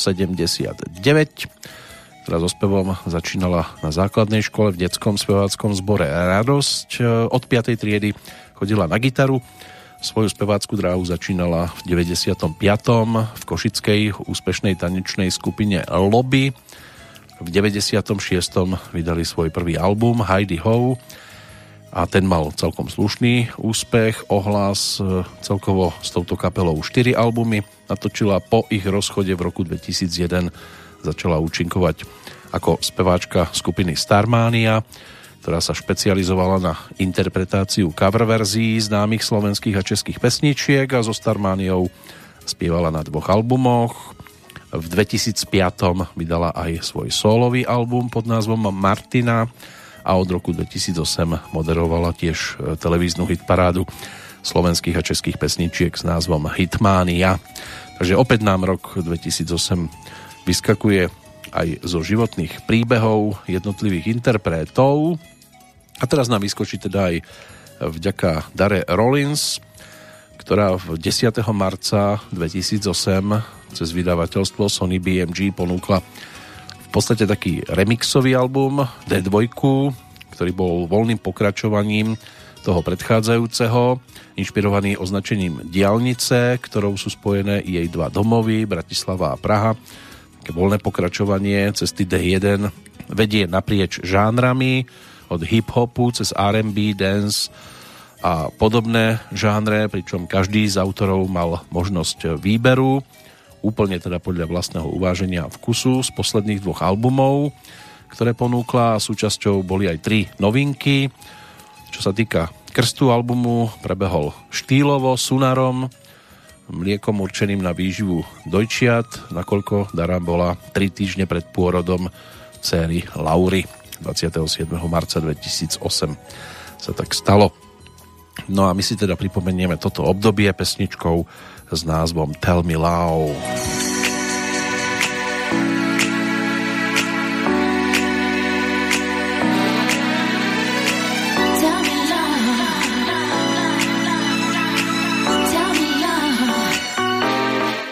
ktorá so spevom začínala na základnej škole v detskom speváckom zbore Radosť. Od 5. triedy chodila na gitaru. Svoju spevácku dráhu začínala v 95. v košickej úspešnej tanečnej skupine Lobby. V 96. vydali svoj prvý album Heidi Ho a ten mal celkom slušný úspech, ohlas. Celkovo s touto kapelou 4 albumy natočila. Po ich rozchode v roku 2001 začala účinkovať ako speváčka skupiny Starmania, ktorá sa špecializovala na interpretáciu cover verzií známych slovenských a českých pesničiek a so Starmániou spievala na 2 albumoch. V 2005 vydala aj svoj sólový album pod názvom Martina a od roku 2008 moderovala tiež televíznu hitparádu slovenských a českých pesničiek s názvom Hitmania. Takže opäť nám rok 2008 vyskakuje aj zo životných príbehov jednotlivých interpretov. A teraz nám vyskočí teda aj vďaka Dare Rollins, ktorá v 10. marca 2008 cez vydavateľstvo Sony BMG ponúkla v podstate taký remixový album D2, ktorý bol voľným pokračovaním toho predchádzajúceho, inšpirovaný označením diaľnice, ktorou sú spojené jej 2 domovy, Bratislava a Praha. Voľné pokračovanie cesty D1 vedie naprieč žánrami od hip-hopu cez R&B, dance a podobné žánre, pričom každý z autorov mal možnosť výberu úplne teda podľa vlastného uváženia a vkusu z posledných 2 albumov, ktoré ponúkla. Súčasťou boli aj 3 novinky. Čo sa týka krstu albumu, prebehol štýlovo Sunarom, mliekom určeným na výživu dojčiat, nakoľko Dara bola 3 týždne pred pôrodom céry Laury. 27. marca 2008 sa tak stalo. No a my si teda pripomenieme toto obdobie pesničkou s názvom Tell Me Low.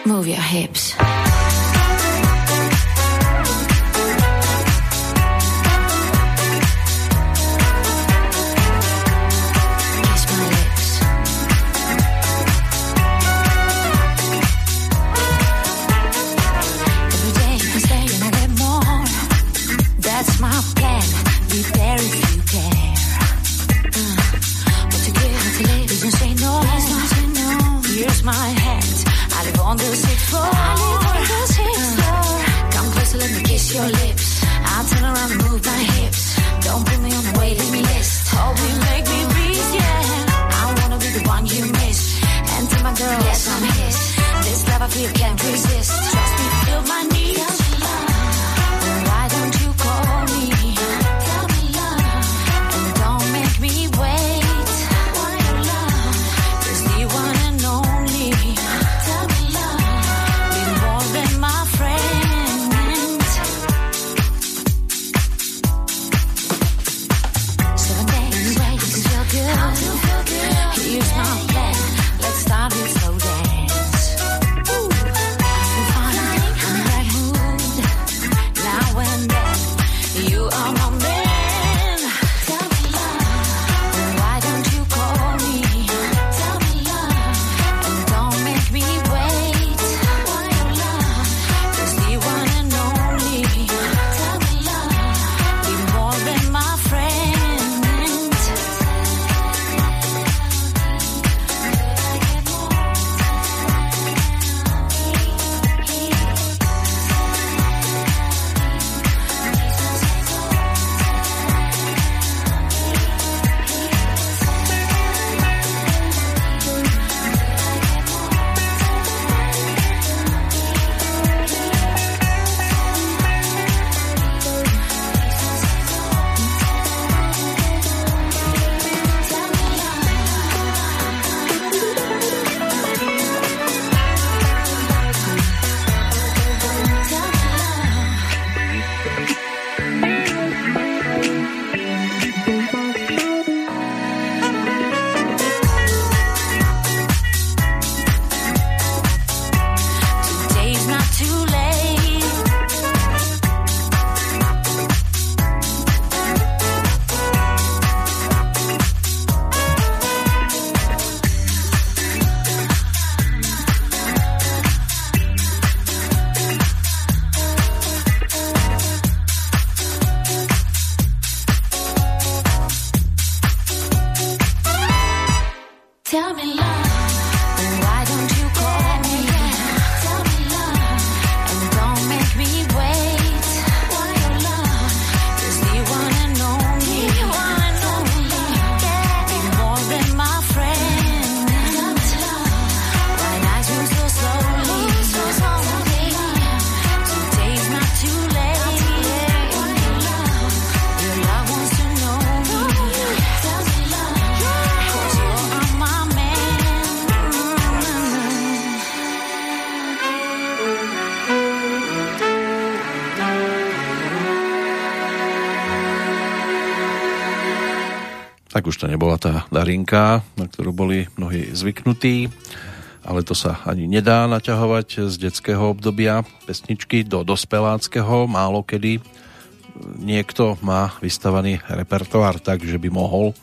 Move your hips. Kiss my lips. Tak už to nebola tá Darinka, na ktorú boli mnohí zvyknutí, ale to sa ani nedá naťahovať z detského obdobia pesničky do dospeláckého. Málo kedy niekto má vystavaný repertoár tak, že by mohol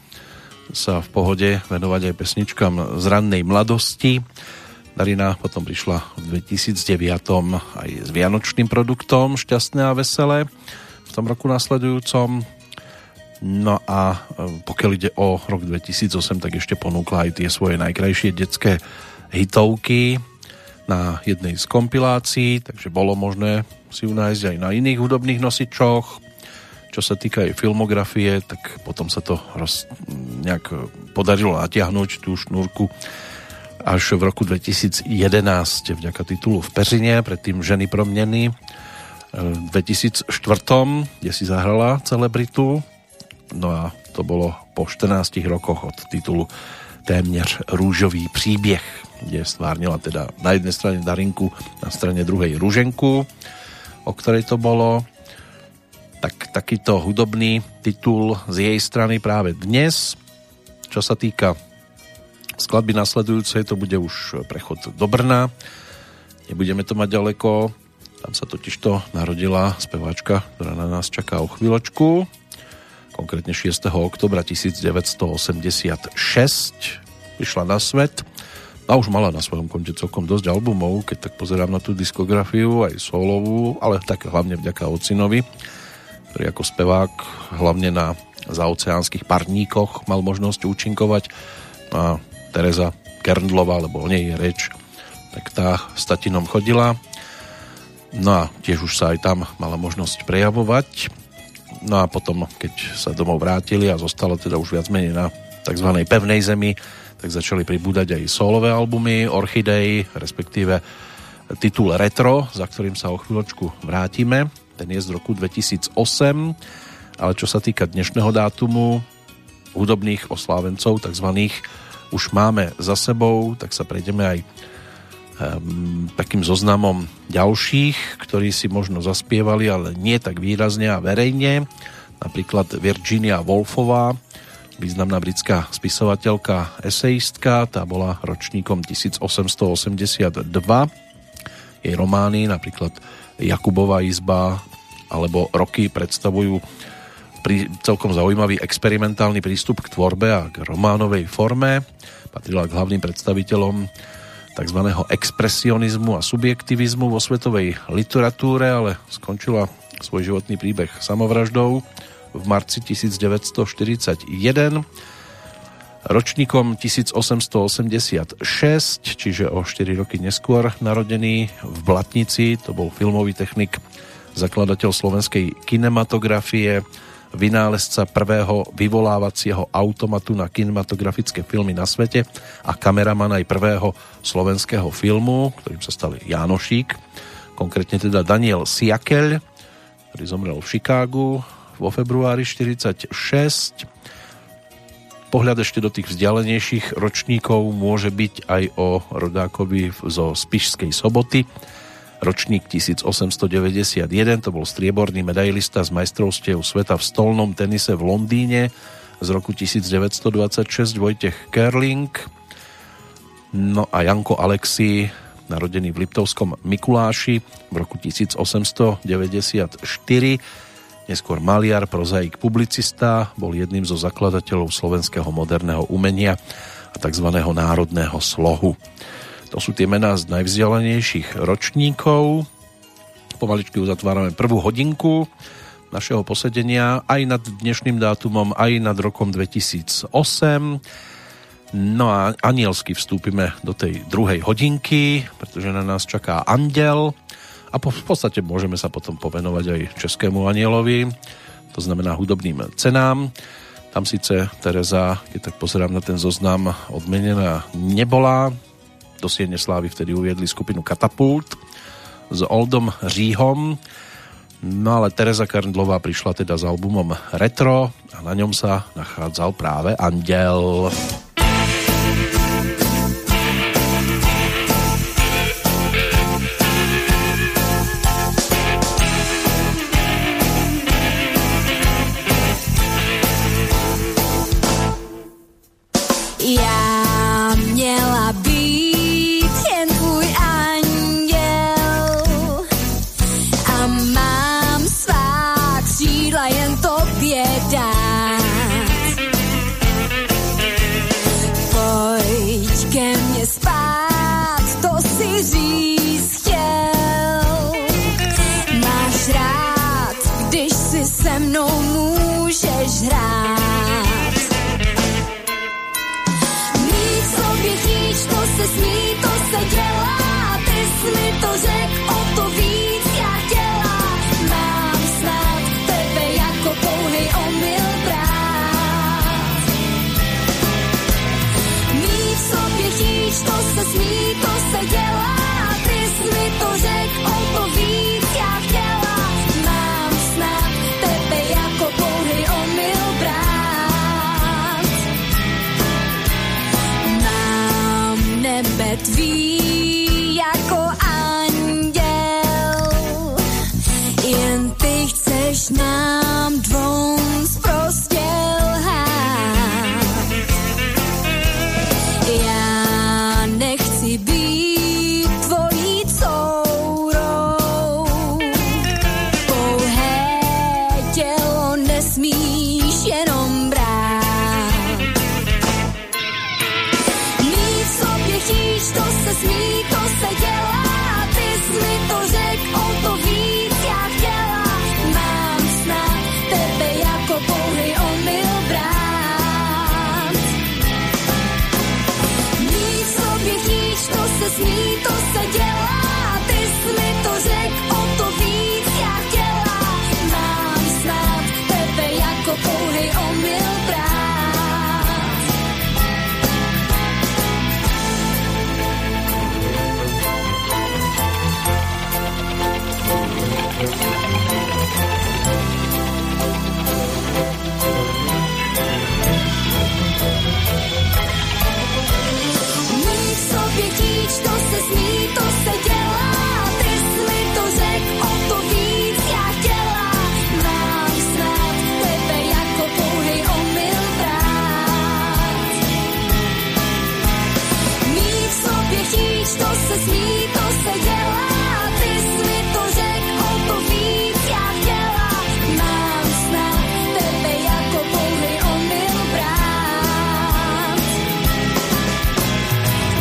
sa v pohode venovať aj pesničkám z rannej mladosti. Darina potom prišla v 2009 aj s vianočným produktom Šťastné a veselé v tom roku nasledujúcom. No a pokiaľ ide o rok 2008, tak ešte ponúkla aj tie svoje najkrajšie detské hitovky na jednej z kompilácií, takže bolo možné si ju nájsť aj na iných hudobných nosičoch. Čo sa týka jej filmografie, tak potom sa to nejak podarilo natiahnuť tú šnúrku až v roku 2011 vďaka titulu V peřině, predtým Ženy proměny v 2004, kde si zahrala celebritu. No a to bolo po 14 rokoch od titulu Téměř růžový příběh, kde stvárnila teda na jednej strane Darinku, na strane druhej Rúženku, o ktorej to bolo. Tak takýto hudobný titul z jej strany práve dnes. Čo sa týka skladby nasledujúcej, to bude už prechod do Brna. Nebudeme to mať ďaleko, tam sa totižto narodila speváčka, ktorá na nás čaká o chvíľočku. Konkrétne 6. oktobra 1986 prišla na svet a už mala na svojom konte celkom dosť albumov, keď tak pozerám na tú diskografiu, aj solovú, ale tak hlavne vďaka ocinovi, ktorý ako spevák hlavne na zaoceánskych Parníkoch mal možnosť účinkovať. A Tereza Kerndlová, lebo o nej je reč, tak tá s tatinom chodila. No a tiež už sa aj tam mala možnosť prejavovať. No a potom, keď sa domov vrátili a zostalo teda už viac menej na tzv. Pevnej zemi, tak začali pribúdať aj solové albumy, Orchidej, respektíve titul Retro, za ktorým sa o chvíľočku vrátime. Ten je z roku 2008, ale čo sa týka dnešného dátumu hudobných oslávencov, takzvaných, už máme za sebou, tak sa prejdeme aj takým zoznamom ďalších, ktorí si možno zaspievali, ale nie tak výrazne a verejne. Napríklad Virginia Woolfová, významná britská spisovateľka, eseistka, tá bola ročníkom 1882. Jej romány, napríklad Jakubova izba alebo Roky, predstavujú celkom zaujímavý experimentálny prístup k tvorbe a k románovej forme. Patrila k hlavným predstaviteľom tzv. Expresionizmu a subjektivizmu vo svetovej literatúre, ale skončila svoj životný príbeh samovraždou v marci 1941. Ročníkom 1886, čiže o 4 roky neskôr narodený v Blatnici, to bol filmový technik, zakladateľ slovenskej kinematografie, vynálezca prvého vyvolávacieho automatu na kinematografické filmy na svete a kameraman aj prvého slovenského filmu, ktorým sa stal Jánošík, konkrétne teda Daniel Siakeľ, ktorý zomrel v Chicagu vo februári 1946. Pohľad ešte do tých vzdialenejších ročníkov môže byť aj o rodákovi zo Spišskej Soboty, ročník 1891, to bol strieborný medailista z majstrovstiev sveta v stolnom tenise v Londýne z roku 1926, Vojtech Kerling. No a Janko Alexi, narodený v Liptovskom Mikuláši v roku 1894, neskôr maliar, prozaik, publicista, bol jedným zo zakladateľov slovenského moderného umenia a tzv. Národného slohu. To sú tie mená z najvzdialenejších ročníkov. Pomaličky uzatvárame prvú hodinku našeho posedenia aj nad dnešným dátumom, aj nad rokom 2008. No a anielsky vstúpime do tej druhej hodinky, pretože na nás čaká Andel. A v podstate môžeme sa potom povenovať aj českému anielovi, to znamená hudobným cenám. Tam síce Tereza, keď tak pozerám na ten zoznam, odmenená nebola. Do Siene slávy vtedy uviedli skupinu Katapult s Oldom Říhom. No ale Tereza Kerndlová prišla teda s albumom Retro a na ňom sa nachádzal práve Anděl. sní, to se dělá, ty jsi mi to řek, o to víc já chtěla. Mám snad tebe jako pouhej omyl brát. Mí v sobě tíč, to se sní, to se dělá, ty jsi mi to řek, o to víc já chtěla. Mám snad tebe jako pouhej omyl brát. Mí v sobě tíč, to se sní, to se dělá, ty jsi mi to řek, o to víc já chtěla. Mám snad tebe jako pouhej omyl brát.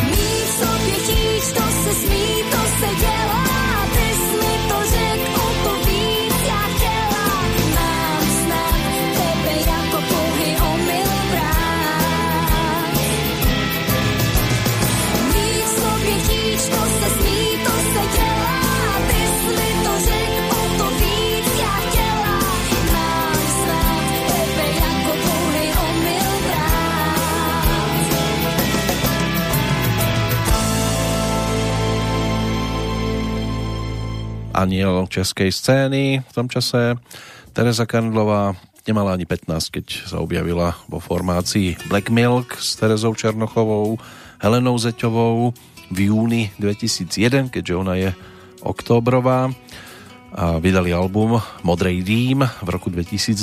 Mí v sobě tíč, to se smí, to se dělá, ty jsi mi to řek, o to víc já chtěla. Mám snad tebe jako pouhej omyl brát. Mí v sobě tíč, to se smí, to se dělá, ty jsi mi to řek, o to víc já chtěla. Mám snad tebe jako pouhej omyl brát. Aniel českej scény v tom čase. Tereza Kerndlová nemala ani 15, keď sa objavila vo formácii Black Milk s Terezou Černochovou, Helenou Zeťovou v júni 2001, keďže ona je októbrová. A vydali album Modrej dým v roku 2002,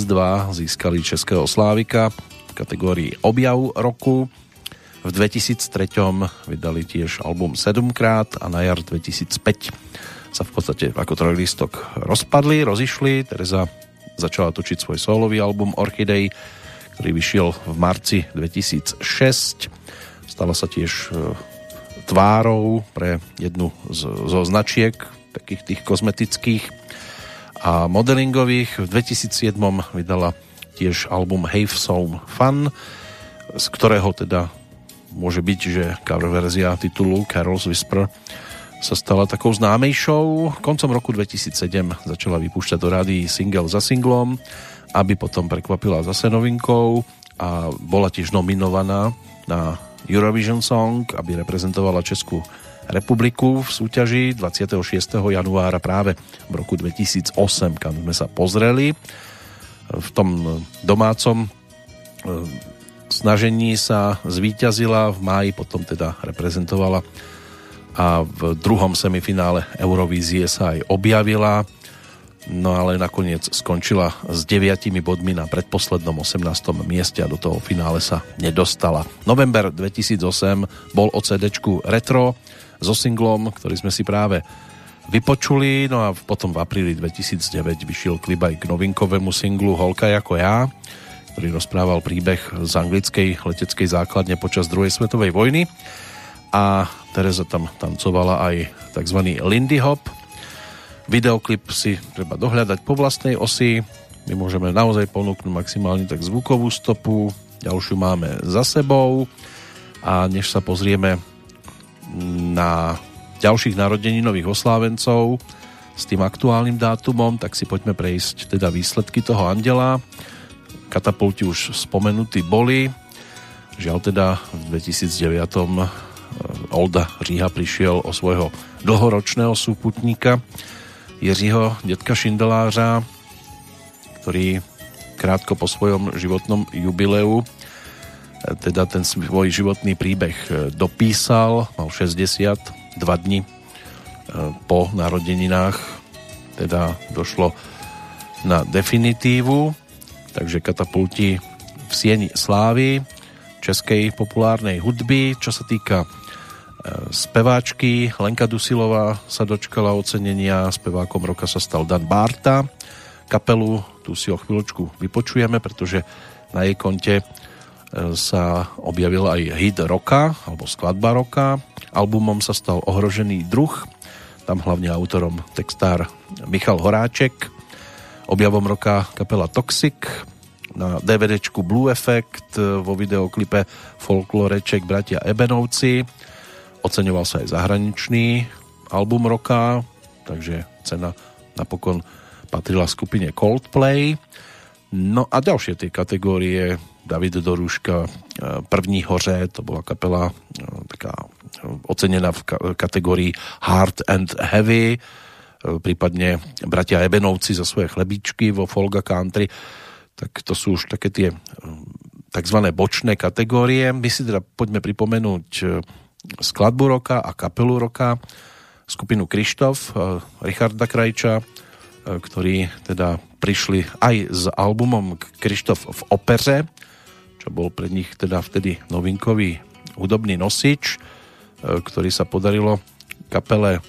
získali Českého slávika v kategórii Objav roku. V 2003 vydali tiež album 7x a na jar 2005 sa v podstate ako trojlistok rozpadli, rozišli. Tereza začala točiť svoj sólový album Orchidej, ktorý vyšiel v marci 2006. Stala sa tiež tvárou pre jednu zo značiek, takých tých kozmetických a modelingových. V 2007 vydala tiež album Have Some Fun, z ktorého teda môže byť, že cover verzia titulu Carol's Whisper sa stala takou známejšou. Koncom roku 2007 začala vypúšťať do rádií single za singlom, aby potom prekvapila zase novinkou a bola tiež nominovaná na Eurovision Song, aby reprezentovala Českú republiku v súťaži 26. januára práve v roku 2008, kam sme sa pozreli. V tom domácom snažení sa zvíťazila, v máji potom teda reprezentovala a v druhom semifinále Eurovízie sa aj objavila, no ale nakoniec skončila s 9 bodmi na predposlednom 18. mieste a do toho finále sa nedostala. November 2008 bol o CD-čku Retro so singlom, ktorý sme si práve vypočuli, no a potom v apríli 2009 vyšiel klip aj k novinkovému singlu Holka ako ja, ktorý rozprával príbeh z anglickej leteckej základne počas druhej svetovej vojny. A Tereza tam tancovala aj tzv. Lindy Hop. Videoklip si treba dohľadať po vlastnej osi. My môžeme naozaj ponúknuť maximálne tak zvukovú stopu. Ďalšiu máme za sebou. A než sa pozrieme na ďalších narodeninových oslávencov s tým aktuálnym dátumom, tak si poďme prejsť teda výsledky toho Andela. Katapulti už spomenutí boli. Žiaľ teda v 2009 Olda Říha prišiel o svojho dlhoročného súputníka Jiřího detka Šindelářa, ktorý krátko po svojom životnom jubileu teda ten svoj životný príbeh dopísal, mal 62 dní po narodeninách teda došlo na definitívu, takže Katapulti v sieni slávy českej populárnej hudby. Čo sa týka speváčky, Lenka Dusilová sa dočkala ocenenia, spevákom roka sa stal Dan Barta. Kapelu tu si o chvíľočku vypočujeme, pretože na jej konte sa objavil aj hit roka, alebo skladba roka. Albumom sa stal Ohrožený druh, tam hlavne autorom textár Michal Horáček. Objavom roka kapela Toxic, na DVDčku Blue Effect, vo videoklipe Folkloreček bratia Ebenovci. Oceňoval sa aj zahraničný album roka, takže cena napokon patrila skupine Coldplay. No a ďalšie tie kategórie, David Doruška, První hoře, to bola kapela taká ocenená v kategórii Hard and Heavy, prípadne Bratia Ebenovci za svoje chlebíčky vo Folga Country, tak to sú už také tie takzvané bočné kategórie. My si teda poďme pripomenúť skladbu roka a kapelu roka, skupinu Krištof, Richarda Krajča, ktorí teda prišli aj s albumom Krištof v opere, čo bol pre nich teda vtedy novinkový hudobný nosič, ktorý sa podarilo kapele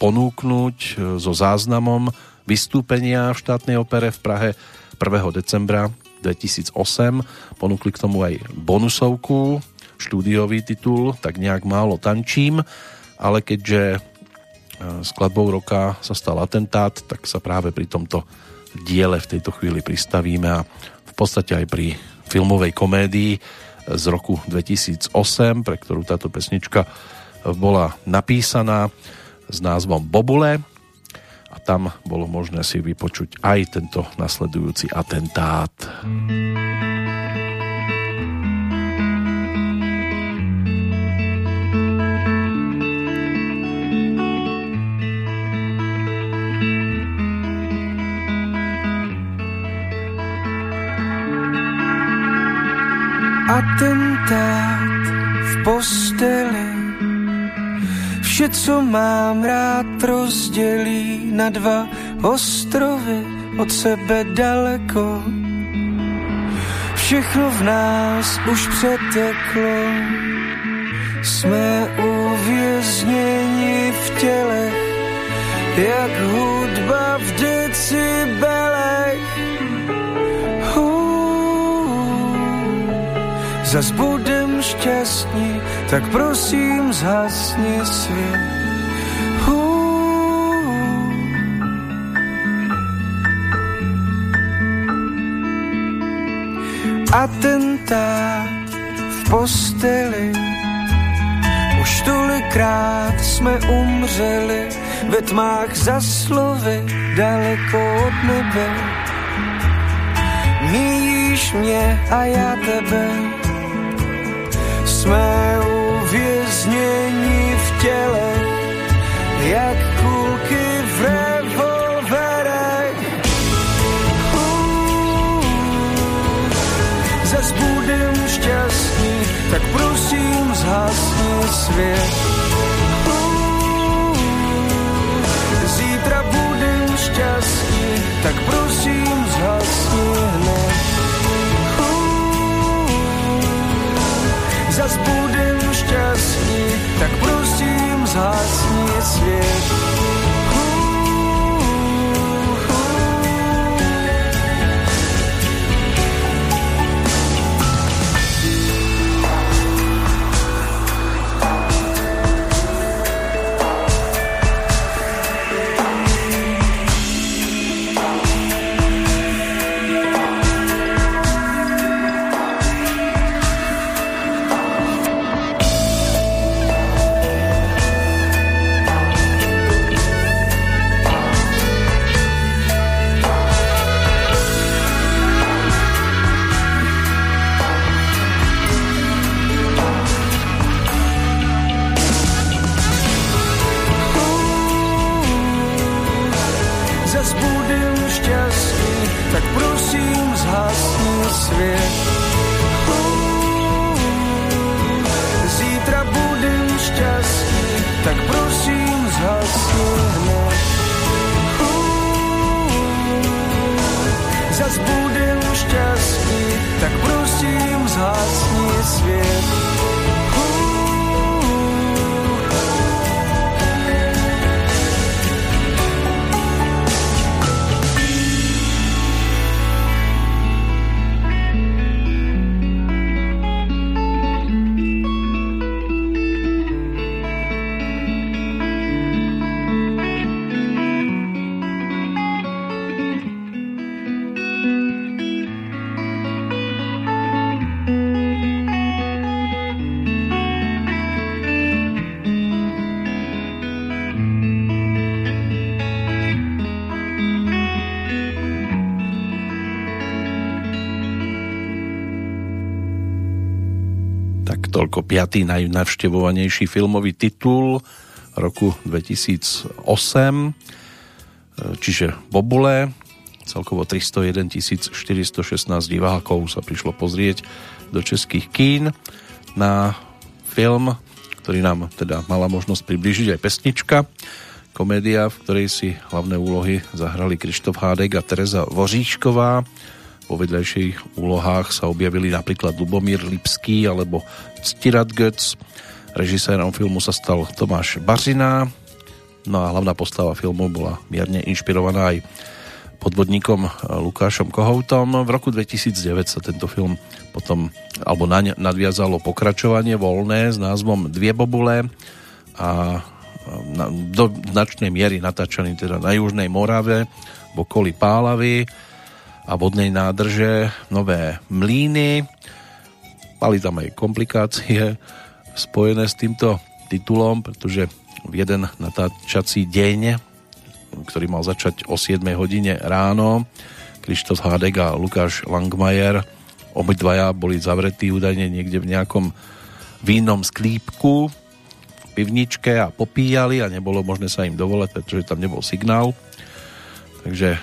ponúknuť so záznamom vystúpenia v štátnej opere v Prahe 1. decembra 2008. Ponúkli k tomu aj bonusovku, štúdiový titul Tak nejak málo tančím, ale keďže skladbou roka sa stal atentát, tak sa práve pri tomto diele v tejto chvíli pristavíme a v podstate aj pri filmovej komédii z roku 2008, pre ktorú táto pesnička bola napísaná s názvom Bobule, a tam bolo možné si vypočuť aj tento nasledujúci atentát. Atentát v posteli, vše, co mám rád, rozdělí na dva ostrovy od sebe daleko. Všechno v nás už přeteklo, jsme uvězněni v tělech, jak hudba v decibelech. Zas budem šťastný, tak prosím zhasni svět. Atentát v posteli, už tolikrát jsme umřeli, ve tmách za slovy daleko od nebe. Míjíš mě a já tebe, jsme uvězněni v těle, jak kulky v revolverech. Zas budem šťastný, tak prosím zhasni svět. Zítra budem šťastný, tak prosím zhasni hned. Zas budem šťastný, tak prosím zhasni svět. toľko 5. najnavštevovanejší filmový titul roku 2008, čiže Bobule. Celkovo 301 416 divákov sa prišlo pozrieť do českých kín na film, ktorý nám teda mala možnosť priblížiť aj pesnička, komédia, v ktorej si hlavné úlohy zahrali Krištof Hádek a Tereza Voříšková. Po vedľajších úlohách sa objavili napríklad Lubomír Lipský alebo Stirat Götz. Režisérom filmu sa stal Tomáš Bařina. No a hlavná postava filmu bola mierne inšpirovaná aj podvodníkom Lukášom Kohoutom. V roku 2009 sa tento film potom, alebo naň nadviazalo pokračovanie voľné s názvom Dvě bobule a do značnej miery natáčaný teda na Južnej Morave, v okolí Pálavy a vodnej nádrže Nové Mlýny. Mali tam aj komplikácie spojené s týmto titulom, pretože v jeden natáčací deň, ktorý mal začať o 7 hodine ráno, Krištof Hádek a Lukáš Langmajer obidvaja boli zavretí údajne niekde v nejakom vínnom sklípku pivničke a popíjali a nebolo možné sa im dovolať, pretože tam nebol signál. Takže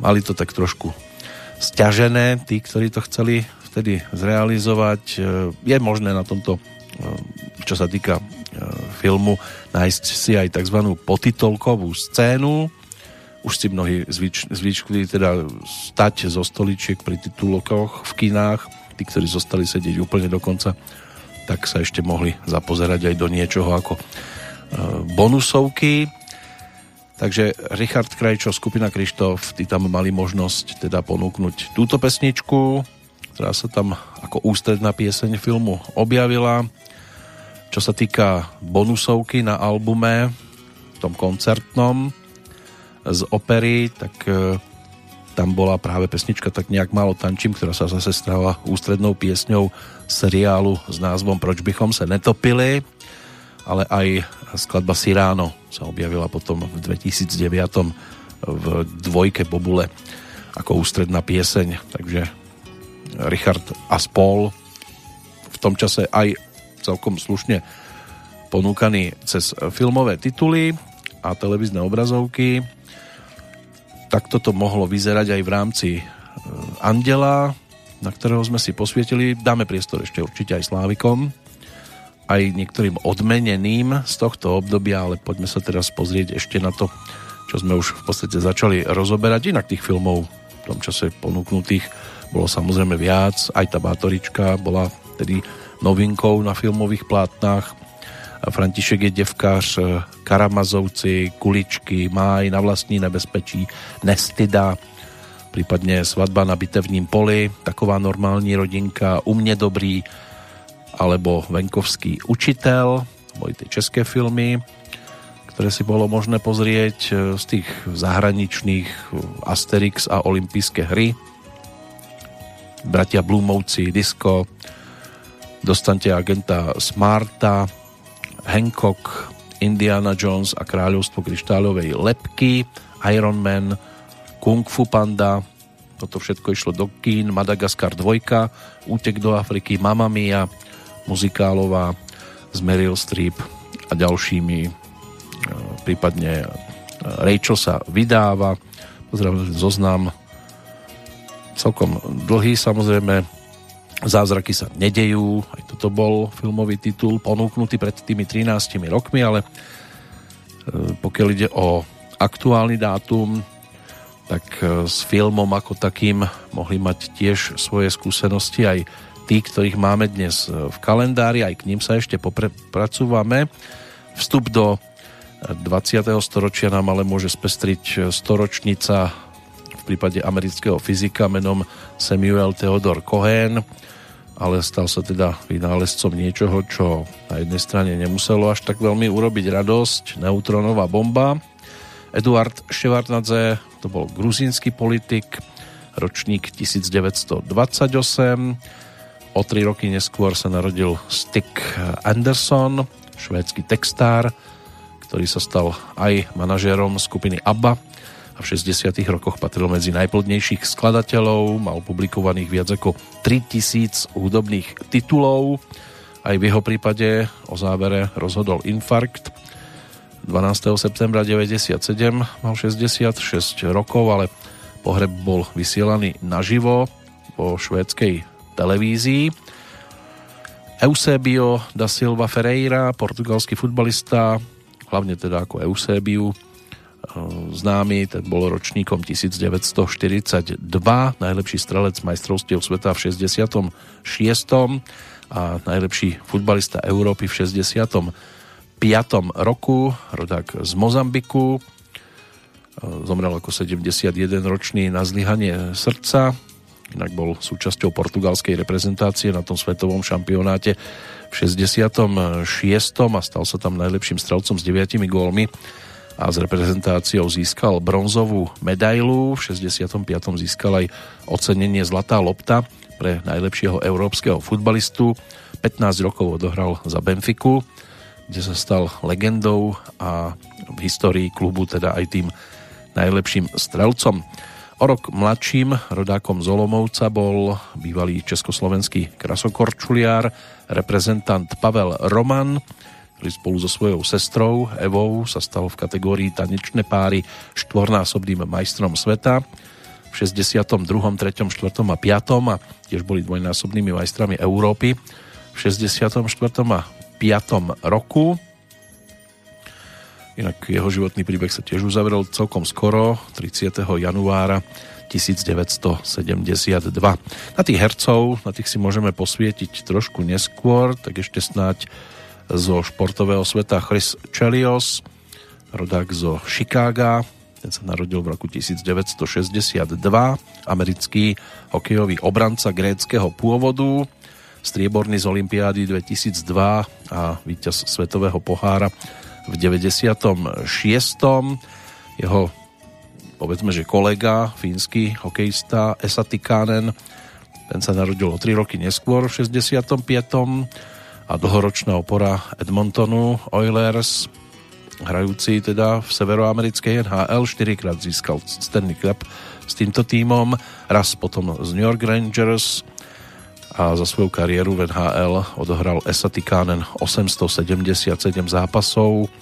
mali to tak trošku sťažené, tí, ktorí to chceli vtedy zrealizovať. Je možné na tomto, čo sa týka filmu, nájsť si aj tzv. Potitolkovú scénu. Už si mnohí zvykli teda stať zo stoličiek pri titulkoch v kinách. Tí, ktorí zostali sedieť úplne do konca, tak sa ešte mohli zapozerať aj do niečoho ako bonusovky. Takže Richard Krajčo, skupina Krištof, tí tam mali možnosť teda ponúknuť túto pesničku, ktorá sa tam ako ústredná pieseň filmu objavila. Čo sa týka bonusovky na albume, v tom koncertnom z opery, tak tam bola práve pesnička Tak nejak málo tančím, ktorá sa zase stala ústrednou piesňou seriálu s názvom Proč bychom se netopili, ale aj skladba Siráno sa objavila potom v 2009 v dvojke Bobule ako ústredná pieseň. Takže Richard a spol, v tom čase aj celkom slušne ponúkaný cez filmové tituly a televízne obrazovky, tak toto mohlo vyzerať aj v rámci Andela, na ktorého sme si posvietili. Dáme priestor ešte určite aj Slávikom, aj niektorým odmeneným z tohto obdobia, ale poďme sa teraz pozrieť ešte na to, čo sme už v podstate začali rozoberať. Inak tých filmov v tom čase ponúknutých bolo samozrejme viac. Aj tá Bátorička bola tedy novinkou na filmových plátnach. František je devkář, Karamazovci, Kuličky, Máj, Na vlastní nebezpečí, Nestyda, prípadne Svadba na bitevním poli, Taková normální rodinka, U mě dobrý, alebo Venkovský učitel. Boli tie české filmy, ktoré si bolo možné pozrieť. Z tých zahraničných Asterix a olympijské hry, Bratia Blúmovci, Disko, Dostaňte agenta Smarta, Hancock, Indiana Jones a Kráľovstvo kryštáľovej lebky, Iron Man, Kung Fu Panda, toto všetko išlo do kín, Madagaskar 2, Útek do Afriky, Mamma Mia, muzikálová z Meryl Streep a ďalšími, prípadne Rachel sa vydáva, pozdravím zoznam, celkom dlhý samozrejme. Zázraky sa nedejú, aj toto bol filmový titul ponúknutý pred tými 13 rokmi, ale pokiaľ ide o aktuálny dátum, tak s filmom ako takým mohli mať tiež svoje skúsenosti aj tí, ktorých máme dnes v kalendári, aj k ním sa ešte popracúvame. Vstup do 20. storočia nám ale môže spestriť storočnica v prípade amerického fyzika menom Samuel Theodor Cohen, ale stal sa teda vynálezcom niečoho, čo na jednej strane nemuselo až tak veľmi urobiť radosť, neutrónová bomba. Eduard Ševardnadze, to bol gruzínsky politik, ročník 1928. O 3 roky neskôr sa narodil Stig Anderson, švédsky textár, ktorý sa stal aj manažérom skupiny ABBA a v 60. rokoch patril medzi najplodnejších skladateľov, mal publikovaných viac ako 3000 hudobných titulov Aj v jeho prípade o závere rozhodol infarkt. 12. septembra 1997 mal 66 rokov, ale pohreb bol vysielaný naživo po švédskej televízii. Eusebio da Silva Ferreira, portugalský futbalista, hlavne teda ako Eusebiu známy, ten bol ročníkom 1942, najlepší strelec majstrovstiev sveta v 66. a najlepší futbalista Európy v 65. roku, rodák z Mozambiku, zomrel ako 71-ročný na zlyhanie srdca, inak bol súčasťou portugalskej reprezentácie na tom svetovom šampionáte v 66. a stal sa tam najlepším strelcom s 9 gólmi a s reprezentáciou získal bronzovú medailu. V 65. získal aj ocenenie Zlatá lopta pre najlepšieho európskeho futbalistu. 15 rokov odohral za Benfiku, kde sa stal legendou a v histórii klubu teda aj tým najlepším strelcom. O rok mladším rodákom z Olomovca bol bývalý československý krasokorčuliár, reprezentant Pavel Roman, ktorý spolu so svojou sestrou Evou sa stal v kategórii tanečné páry štvornásobným majstrom sveta v 62., 3., 4. a 5. a tiež boli dvojnásobnými majstrami Európy v 64. a 5. roku. Inak jeho životný príbeh sa tiež uzavrel celkom skoro, 30. januára 1972. Na tých hercov, na tých si môžeme posvietiť trošku neskôr, tak ešte snáď zo športového sveta Chris Chelios, rodák zo Chicaga, ten sa narodil v roku 1962, americký hokejový obranca gréckeho pôvodu, strieborný z olympiády 2002 a víťaz svetového pohára v 96. Jeho, povedzme, že kolega, fínsky hokejista Esa Tikkanen, ten sa narodil o 3 roky neskôr v 65. a dlhoročná opora Edmontonu Oilers, hrajúci teda v severoamerickej NHL, 4-krát získal Stanley Cup s týmto tímom, raz potom z New York Rangers, a za svoju kariéru v NHL odohral Esa Tikkanen 877 zápasov,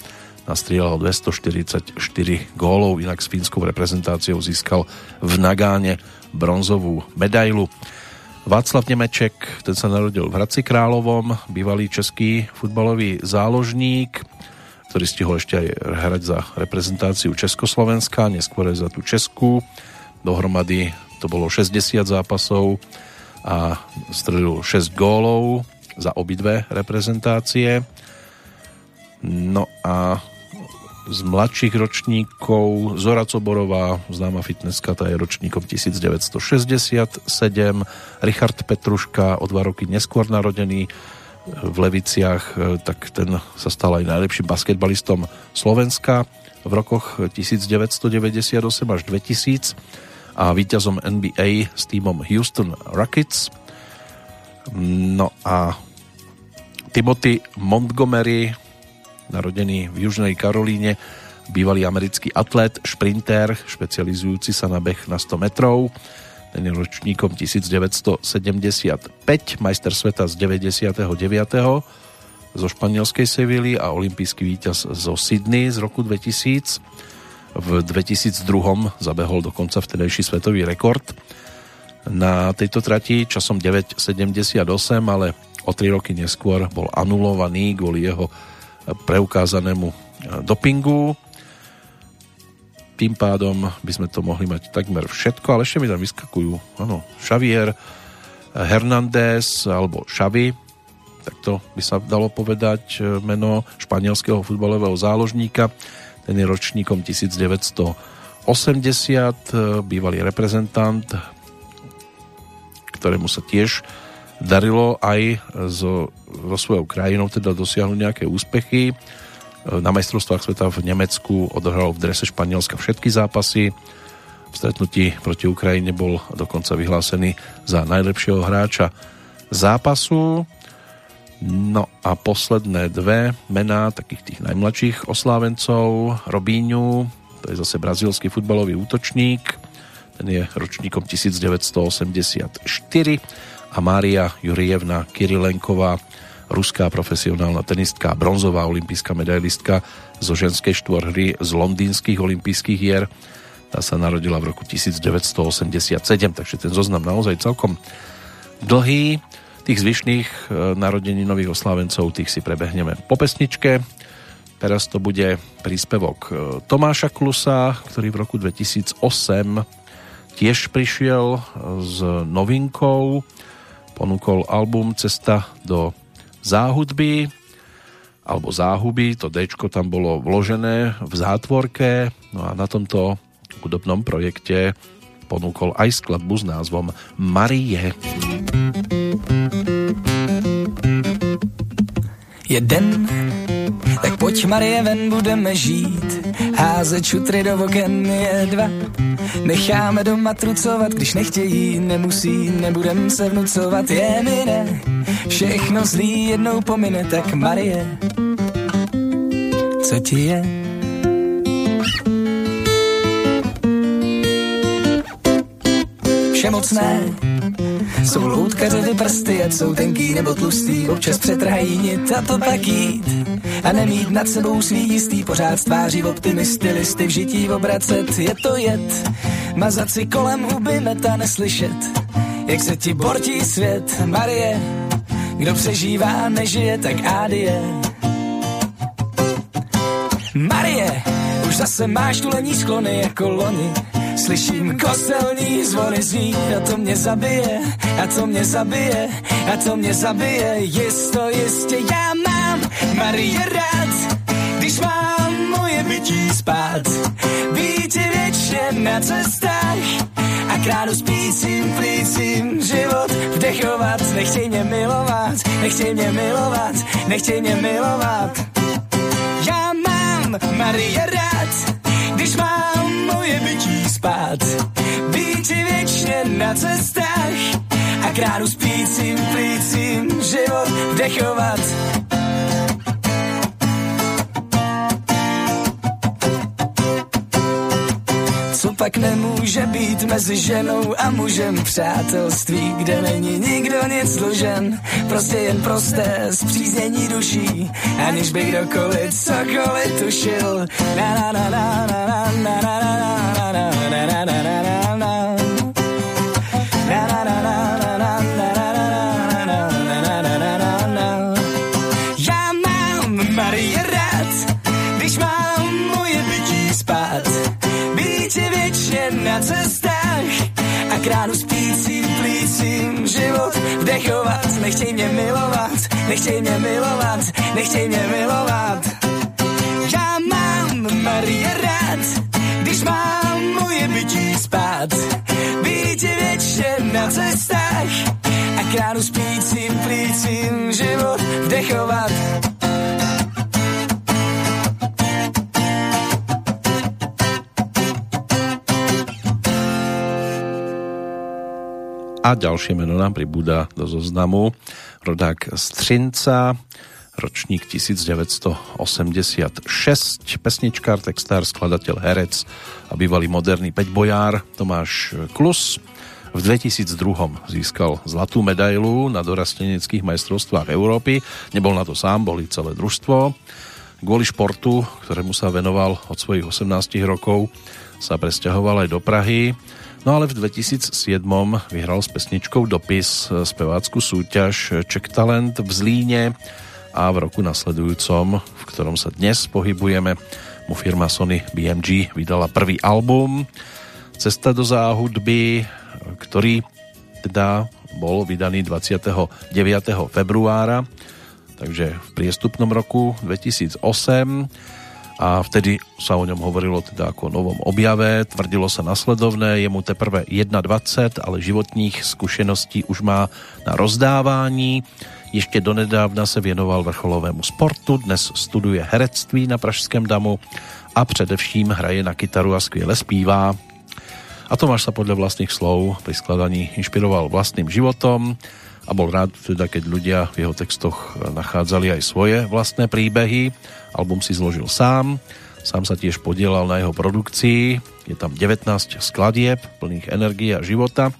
nastrieľal 244 gólov, inak s fínskou reprezentáciou získal v Nagáne bronzovú medailu. Václav Nemeček, ten sa narodil v Hradci Královom, bývalý český futbalový záložník, ktorý stihol ešte aj hrať za reprezentáciu Československa, neskôr za tú Česku, dohromady to bolo 60 zápasov a strelil 6 gólov za obidve reprezentácie. No a z mladších ročníkov Zora Coborová, známa fitnesska, tá je ročníkom 1967, Richard Petruška, o 2 roky neskôr narodený v Leviciach, tak ten sa stal aj najlepším basketbalistom Slovenska v rokoch 1998 až 2000 a víťazom NBA s tímom Houston Rockets. No a Timothy Montgomery, narodený v Južnej Karolíne, bývalý americký atlét, šprintér, špecializujúci sa na beh na 100 metrov. Ten je ročníkom 1975, majster sveta z 99. zo španielskej Sevilly a olympijský víťaz zo Sydney z roku 2000. V 2002 zabehol dokonca vtedajší svetový rekord na tejto trati časom 9,78, ale o 3 roky neskôr bol anulovaný kvôli jeho preukázanému dopingu. Tým pádom by sme to mohli mať takmer všetko, ale ešte mi tam vyskakujú, áno, Xavier Hernández alebo Xavi, tak to by sa dalo povedať meno španielského futbalového záložníka. Ten je ročníkom 1980, bývalý reprezentant, ktorému sa tiež darilo aj so svojou krajinou, teda dosiahnuť nejaké úspechy. Na majstrovstvách sveta v Nemecku odohral v drese Španielska všetky zápasy. V stretnutí proti Ukrajine bol dokonca vyhlásený za najlepšieho hráča zápasu. No a posledné dve mená takých tých najmladších oslávencov. Robinho, to je zase brazílsky futbalový útočník, ten je ročníkom 1984, a Mária Jurievna Kirilenková, ruská profesionálna tenistka, bronzová olympijská medailistka zo ženskej štvorhry z londýnskych olympijských hier. Tá sa narodila v roku 1987, takže ten zoznam naozaj celkom dlhý. Tých zvyšných narodeninových oslávencov, tých si prebehneme po pesničke. Teraz to bude príspevok Tomáša Klusa, ktorý v roku 2008 tiež prišiel s novinkou, ponúkol album Cesta do záhudby alebo záhuby, to Dčko tam bolo vložené v zátvorke. No a na tomto hudobnom projekte ponúkol aj skladbu s názvom Marie. Je den, tak pojď Marie, ven budeme žít, házet šutry do oken je dva. Necháme doma trucovat, když nechtějí, nemusí, nebudem se vnucovat, je mi ne. Všechno zlý jednou pomine, tak Marie, co ti je? Všemocné jsou loutkaře ty prsty, ať jsou tenký nebo tlustý, občas přetrhají nit a to pak jít. A nemít nad sebou svý jistý, pořád stváří optimisty, listy v žití obracet, je to jed. Mazat si kolem huby meta neslyšet, jak se ti bortí svět. Marie, kdo přežívá, nežije, tak ádie. Marie, už zase máš tulení sklony jako loni. Slyším kostelní zvony znít a to mě zabije, a to mě zabije, a to mě zabije. Jisto, jistě, já mám Marie rád, když mám moje bytí spát. Víte věčně na cestách a krádu spícím plícím život vdechovat. Nechtěj mě milovat, nechtěj mě milovat, nechtěj mě milovat. Já mám Marie rád, když mám moje bytí spát, být je věčně na cestách a krádu spícím, plícím život vdechovat. Co pak nemůže být mezi ženou a mužem přátelství, kde není nikdo nic dlužen, prostě jen prosté zpříznění duší, aniž by kdokoliv cokoliv tušil. Na na na na na na na na na na na na na. Rádu spícím, plícím život vdechovat, nechtěj mě milovat, nechtěj mě milovat, nechtěj mě milovat. Já mám Marie rád, když mám moje bytí spát, být je věčně na cestách a rádu spícím, plícím život vdechovat. A ďalšie meno nám pribúda do zoznamu. Rodák z Třinca, ročník 1986, pesničkár, textár, skladateľ, herec a bývalý moderný päťbojár Tomáš Klus. V 2002 získal zlatú medailu na dorasteneckých majstrovstvách Európy. Nebol na to sám, boli celé družstvo. Kvôli športu, ktorému sa venoval od svojich 18 rokov, sa presťahoval aj do Prahy. No ale v 2007 vyhral s pesničkou Dopis spevácku súťaž Czech Talent v Zlíne a v roku nasledujúcom, v ktorom sa dnes pohybujeme, mu firma Sony BMG vydala prvý album Cesta do záhudby, ktorý teda bol vydaný 29. februára, takže v priestupnom roku 2008. A vtedy sa o ňom hovorilo teda ako o novom objave, tvrdilo sa nasledovné, je mu teprve 21, ale životních skúseností už má na rozdávání. Ešte donedávna sa věnoval vrcholovému sportu, dnes studuje herectví na Pražském damu a především hraje na kytaru a skvěle zpívá. A Tomáš sa podľa vlastných slov pri skladaní inšpiroval vlastným životom a bol rád teda, keď ľudia v jeho textoch nachádzali aj svoje vlastné príbehy. Album si zložil sám sa tiež podielal na jeho produkcii. Je tam 19 skladieb plných energie a života,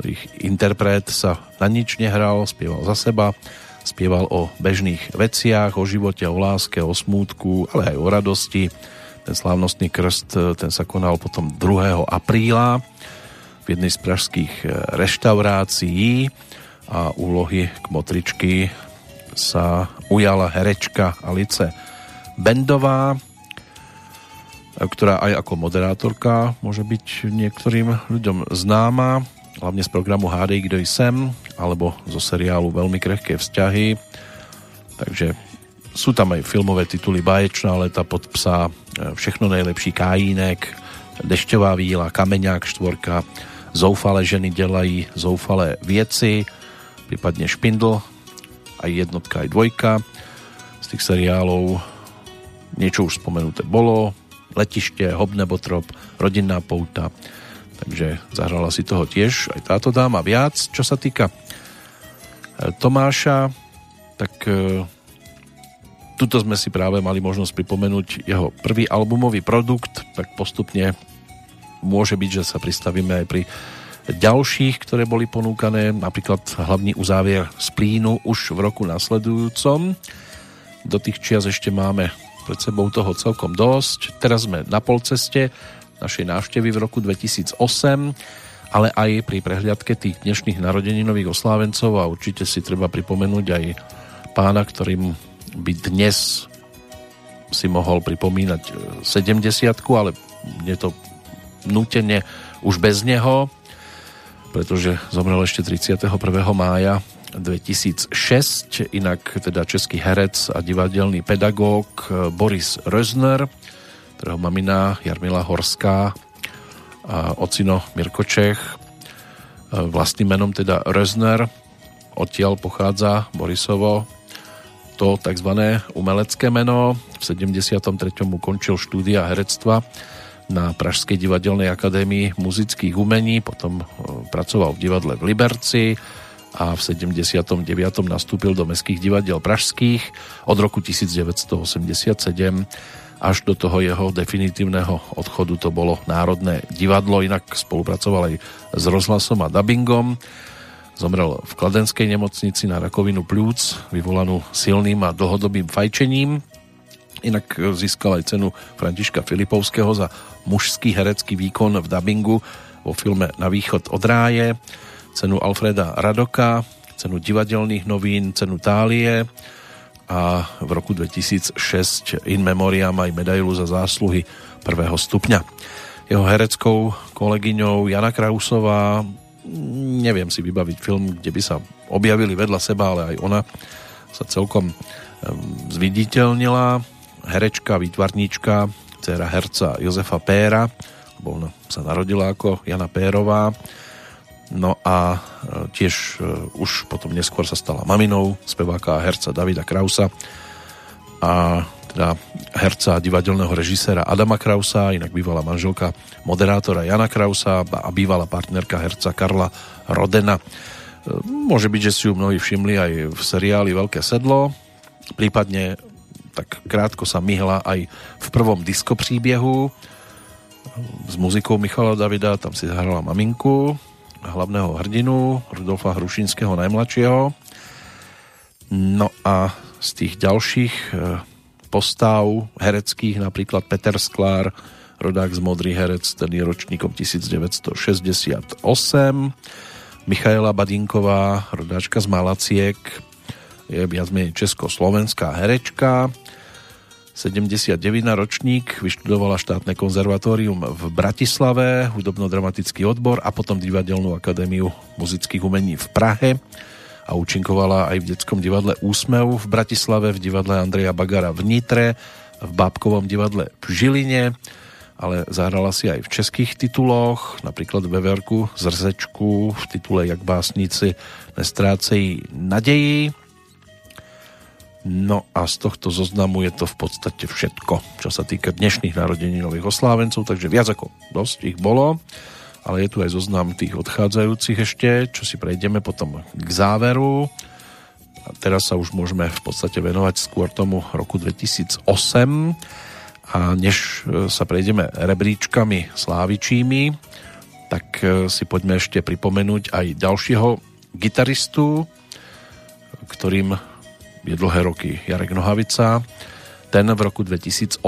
ktorých interpret sa na nič nehral, spieval za seba, Spieval o bežných veciach, o živote, o láske, o smútku, ale aj o radosti. Ten slávnostný krst, ten sa konal potom 2. apríla v jednej z pražských reštaurácií a úlohy kmotričky sa ujala herečka Alice Bendová, ktorá aj ako moderátorka môže byť niektorým ľuďom známa, hlavne z programu Hádej, kdo jsem, alebo zo seriálu Veľmi krehké vzťahy. Takže sú tam aj filmové tituly Báječná leta, Pod psa, Všechno nejlepší, Kájínek, Dešťová víla, Kameňák 4, Zoufalé ženy dělají zoufalé věci, prípadne Špindl, aj 1, aj 2. Z tých seriálov niečo už spomenuté bolo, Letište, Hob nebo trop, Rodinná pouta. Takže zahrala si toho tiež aj táto dáma viac. Čo sa týka Tomáša, tak tuto sme si práve mali možnosť pripomenúť jeho prvý albumový produkt, tak postupne môže byť, že sa pristavíme aj pri ďalších, ktoré boli ponúkané, napríklad hlavný uzávier Splínu už v roku nasledujúcom. Do tých čias ešte máme pred sebou toho celkom dosť. Teraz sme na polceste našej návštevy v roku 2008, ale aj pri prehliadke tých dnešných narodeninových oslávencov a určite si treba pripomenúť aj pána, ktorým by dnes si mohol pripomínať 70-ku, ale je to nútene už bez neho, pretože zomrel ešte 31. mája 2006, inak teda český herec a divadelný pedagóg Boris Rözner, ktorého mamina Jarmila Horská a ocino Mirko Čech, vlastným menom teda Rözner, odtiaľ pochádza Borisovo to tzv. Umelecké meno. V 73. ukončil štúdia herectva na Pražskej divadelnej akadémii muzických umení, potom pracoval v divadle v Liberci a v 79. nastúpil do mestských divadiel pražských od roku 1987 až do toho jeho definitívneho odchodu, to bolo Národné divadlo, inak spolupracoval aj s rozhlasom a dabingom. Zomrel v kladenskej nemocnici na rakovinu pľúc, vyvolanú silným a dlhodobým fajčením. Inak získal aj cenu Františka Filipovského za mužský herecký výkon v dabingu vo filme Na východ od ráje, cenu Alfreda Radoka, cenu Divadelných novín, cenu Tálie a v roku 2006 in memoriam aj medailu za zásluhy 1. stupňa. Jeho hereckou kolegyňou Jana Krausová, neviem si vybaviť film, kde by sa objavili vedľa seba, ale aj ona sa celkom zviditeľnila. Herečka, výtvarníčka, dcéra herca Jozefa Péra, lebo ona sa narodila ako Jana Pérová. No a tiež už potom neskôr sa stala maminou speváka a herca Davida Krausa a teda herca divadelného režiséra Adama Krausa, inak bývalá manželka moderátora Jana Krausa a bývalá partnerka herca Karla Rodena. Môže byť, že si ju mnohí všimli aj v seriáli Veľké sedlo, prípadne tak krátko sa myhla aj v prvom disko príbiehu s muzikou Michala Davida, tam si zahrala maminku hlavného hrdinu Rudolfa Hrušinského najmladšieho. No a z tých ďalších postav hereckých napríklad Peter Sklár, rodák z Modrý Herec, ten je ročníkom 1968, Michaela Badinková, rodáčka z Malaciek, je viac menej československá herečka, 79. ročník, vyštudovala štátne konzervatórium v Bratislave, hudobno-dramatický odbor a potom Divadelnú akadémiu muzických umení v Prahe a účinkovala aj v Detskom divadle Úsmev v Bratislave, v divadle Andreja Bagara v Nitre, v Bábkovom divadle v Žiline, ale zahrala si aj v českých tituloch, napríklad Veverku z Rzečku v titule Jak básnici nestrácejí naději. No a z tohto zoznamu je to v podstate všetko, čo sa týka dnešných narodeninových oslávencov, takže viac ako dosť ich bolo, ale je tu aj zoznam tých odchádzajúcich ešte, čo si prejdeme potom k záveru. A teraz sa už môžeme v podstate venovať skôr tomu roku 2008 a než sa prejdeme rebríčkami slávičími, tak si poďme ešte pripomenúť aj ďalšieho gitaristu, ktorým je dlhé roky Jarek Nohavica. Ten v roku 2008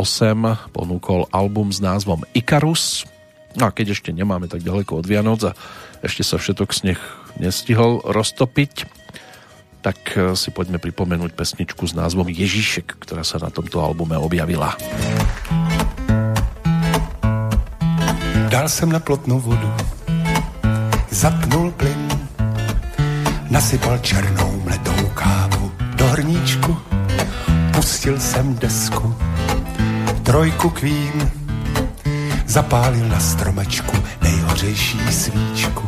ponúkol album s názvom Ikarus. A keď ešte nemáme tak ďaleko od Vianoc a ešte sa všetok sneh nestihol roztopiť, tak si poďme pripomenúť pesničku s názvom Ježíšek, ktorá sa na tomto albume objavila. Dal jsem na plotnou vodu, zapnul plyn, nasypal černou mletou kávu do hrníčku, pustil jsem desku, trojku kvím, zapálil na stromečku nejhořejší svíčku.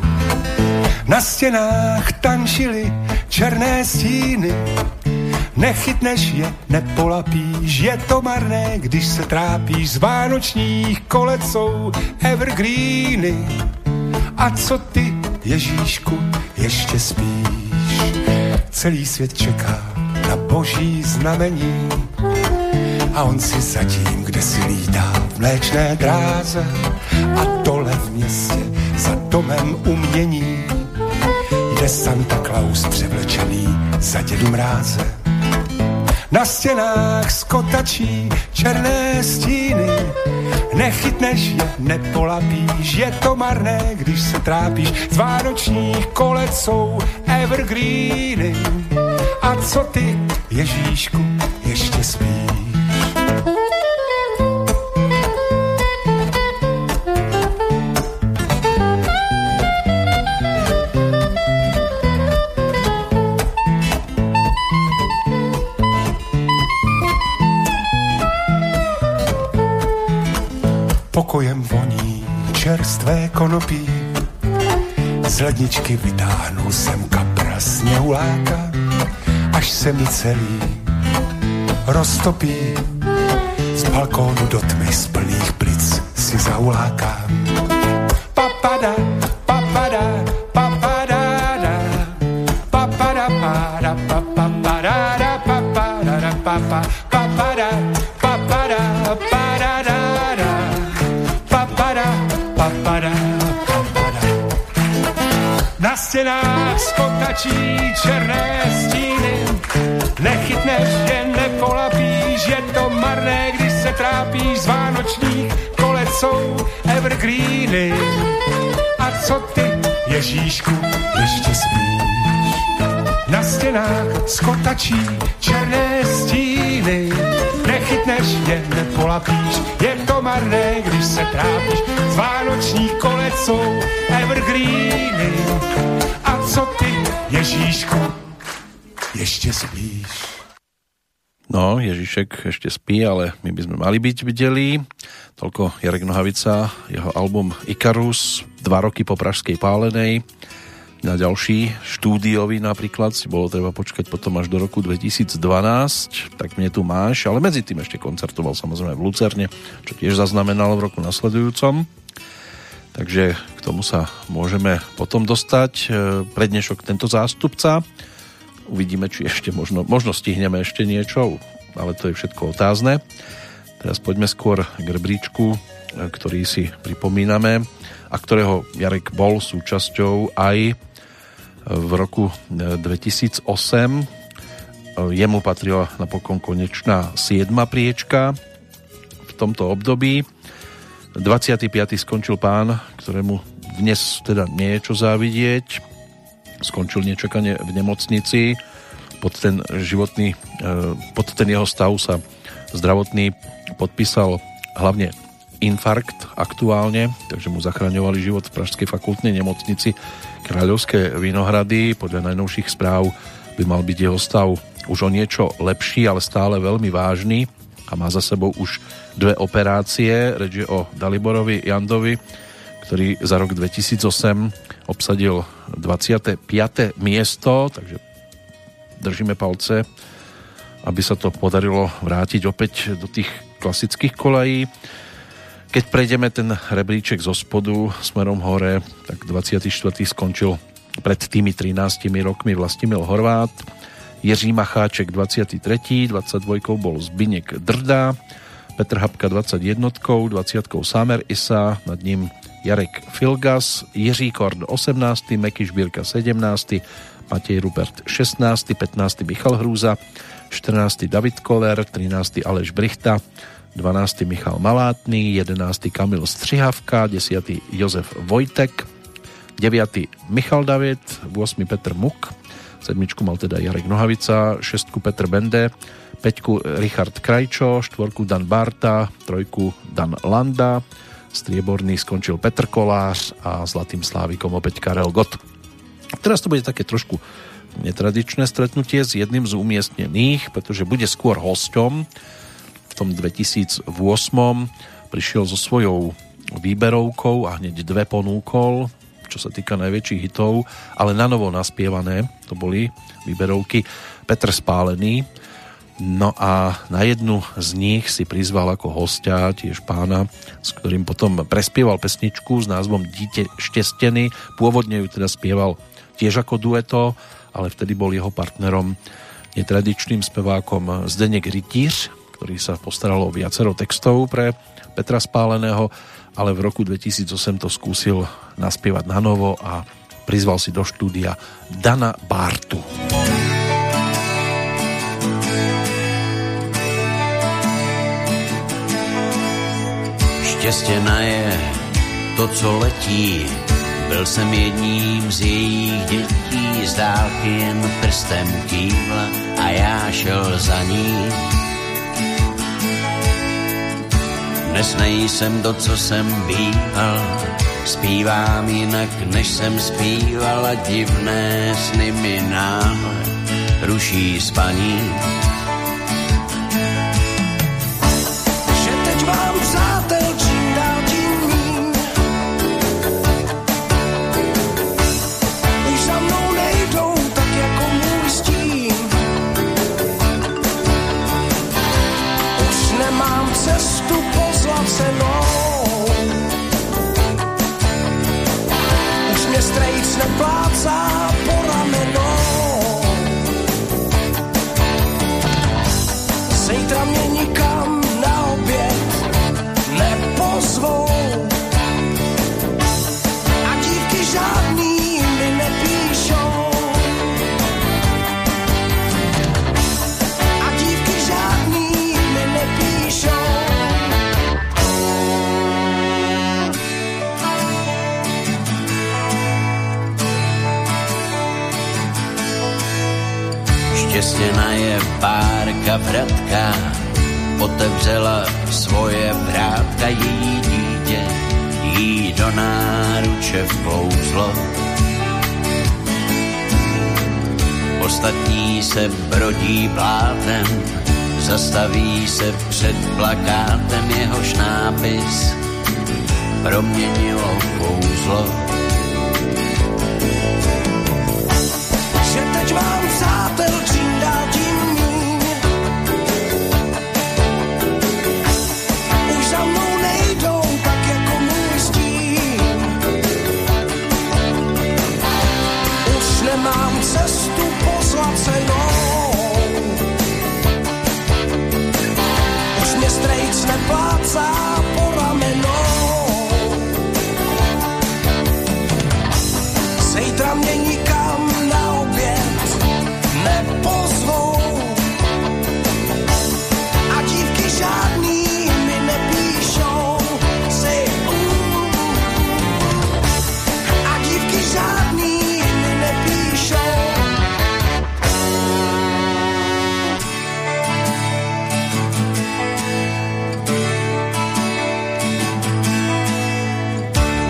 Na stěnách tančily černé stíny, nechytneš je, nepolapíš, je to marné, když se trápíš, z vánočních kolec jsou evergreeny. A co ty, Ježíšku, ještě spíš? Celý svět čeká na boží znamení a on si zatím, kde si lítá v mléčné dráze a dole v městě za domem umění jde Santa Claus převlečený za dědu mráze. Na stěnách skotačí černé stíny, nechytneš je, nepolapíš, je to marné, když se trápíš, z vánočních kolec jsou evergreeny. A co ty, Ježíšku, ještě spíš? Pokojem voní čerstvé konopí, z ledničky vytáhnul jsem kapra sněhuláka, až se mi celý roztopí, z balkónu do tmy z plných plic si zahulákám. Papada, papada, papadada, papada, papada, papadada, papadada, papada, papada, papada, papadada, papada, papada, papada. Na stěnách skotačí černé stíny, nechytneš je, nepolapíš, je to marné, když se trápíš, z vánočních kolec jsou evergreeny. A co ty, Ježíšku, ještě spíš? Na stěnách skotačí černé stíny, nechytneš je, nepolapíš, je to marné, když se trápíš, z vánočních kolec jsou evergreeny. A co ty, Ježíšku, ještě spíš? No, Ježišek ešte spí, ale my by sme mali byť bdelí. Toľko Jarek Nohavica, jeho album Ikarus, 2 roky po Pražskej pálenej. Na ďalší štúdiový napríklad si bolo treba počkať potom až do roku 2012, tak mne tu máš, ale medzi tým ešte koncertoval samozrejme v Lucerne, čo tiež zaznamenalo v roku nasledujúcom. Takže k tomu sa môžeme potom dostať. Pre dnešok tento zástupca. Uvidíme, či ešte možno stihneme ešte niečo, ale to je všetko otázne. Teraz poďme skôr k rebríčku, ktorý si pripomíname a ktorého Jarek bol súčasťou aj v roku 2008. Jemu patrila napokon konečná 7. priečka v tomto období. 25. skončil pán, ktorému dnes teda nie je čo závidieť. Skončil nečakane v nemocnici. Pod ten jeho stav sa zdravotný podpísal hlavne infarkt aktuálne, takže mu zachraňovali život v Pražskej fakultnej nemocnici Kráľovské Vinohrady. Podľa najnovších správ by mal byť jeho stav už o niečo lepší, ale stále veľmi vážny a má za sebou už 2 operácie. Reč je o Daliborovi Jandovi, ktorý za rok 2008 obsadil 25. miesto, takže držíme palce, aby sa to podarilo vrátiť opäť do tých klasických kolají. Keď prejdeme ten rebríček zo spodu smerom hore, tak 24. skončil pred tými 13 rokmi Vlastimil Horvát, Jiří Macháček 23., 22. bol Zbyněk Drda, Petr Habka 21., 20. Sámer Isa, nad ním Jarek Filgas, Jiří Korn 18., Meky Žbírka 17., Matej Rupert 16., 15. Michal Hrúza, 14. David Koller, 13. Aleš Brichta, 12. Michal Malátný, 11. Kamil Střihavka, 10. Jozef Vojtek, 9. Michal David, 8. Petr Muk, 7. mal teda Jarek Nohavica, 6. Petr Bende, 5. Richard Krajčo, 4. Dan Barta, 3. Dan Landa, strieborný skončil Petr Kolář a zlatým slávikom opäť Karel Gott. Teraz to bude také trošku netradičné stretnutie s jedným z umiestnených, pretože bude skôr hosťom. V tom 2008 prišiel so svojou výberovkou a hneď dve ponúkol, čo sa týka najväčších hitov, ale na novo naspievané, to boli výberovky Petr Spálený. No a na jednu z nich si prizval ako hostia tiež pána, s ktorým potom prespieval pesničku s názvom Dieťa šťastný. Pôvodne ju teda spieval tiež ako dueto, ale vtedy bol jeho partnerom netradičným spevákom Zdeněk Rytíř, ktorý sa postaral o viacero textov pre Petra Spáleného, ale v roku 2008 to skúsil naspievať na novo a prizval si do štúdia Dana Bartu. Štěstěna je to, co letí, byl jsem jedním z jejich dětí, z dálky jen prstem kývla a já šel za ní. Dnes nejsem to, co jsem býval, zpívám jinak, než jsem zpíval a divné sny mi náhle ruší spaní. Že teď mám přátel čím dál tím míň, už za mnou nejdou tak jako můj stín. Už nemám cestu pozlacenou, už mě strejc neplácá po ramenou. Zítra mě nikam na oběd nepozvou a dívky žádný mi nepíšou. Štěstěna je párka vratka, otevřela svoje vrátka, její dítě jí do náruče vlouzlo. Ostatní se brodí blátem, zastaví se před plakátem, jehož nápis proměnilo kouzlo. Že teď mám přátel čím dál tím míň, už za mnou nejdou tak jako můj stín. Už nemám cestu pozlacenou, už mě strejc neplácá po ramenou. Zítra mě nikam na oběd nepozvou a dívky žádný mi nepíšou. Say, a dívky žádný mi nepíšou.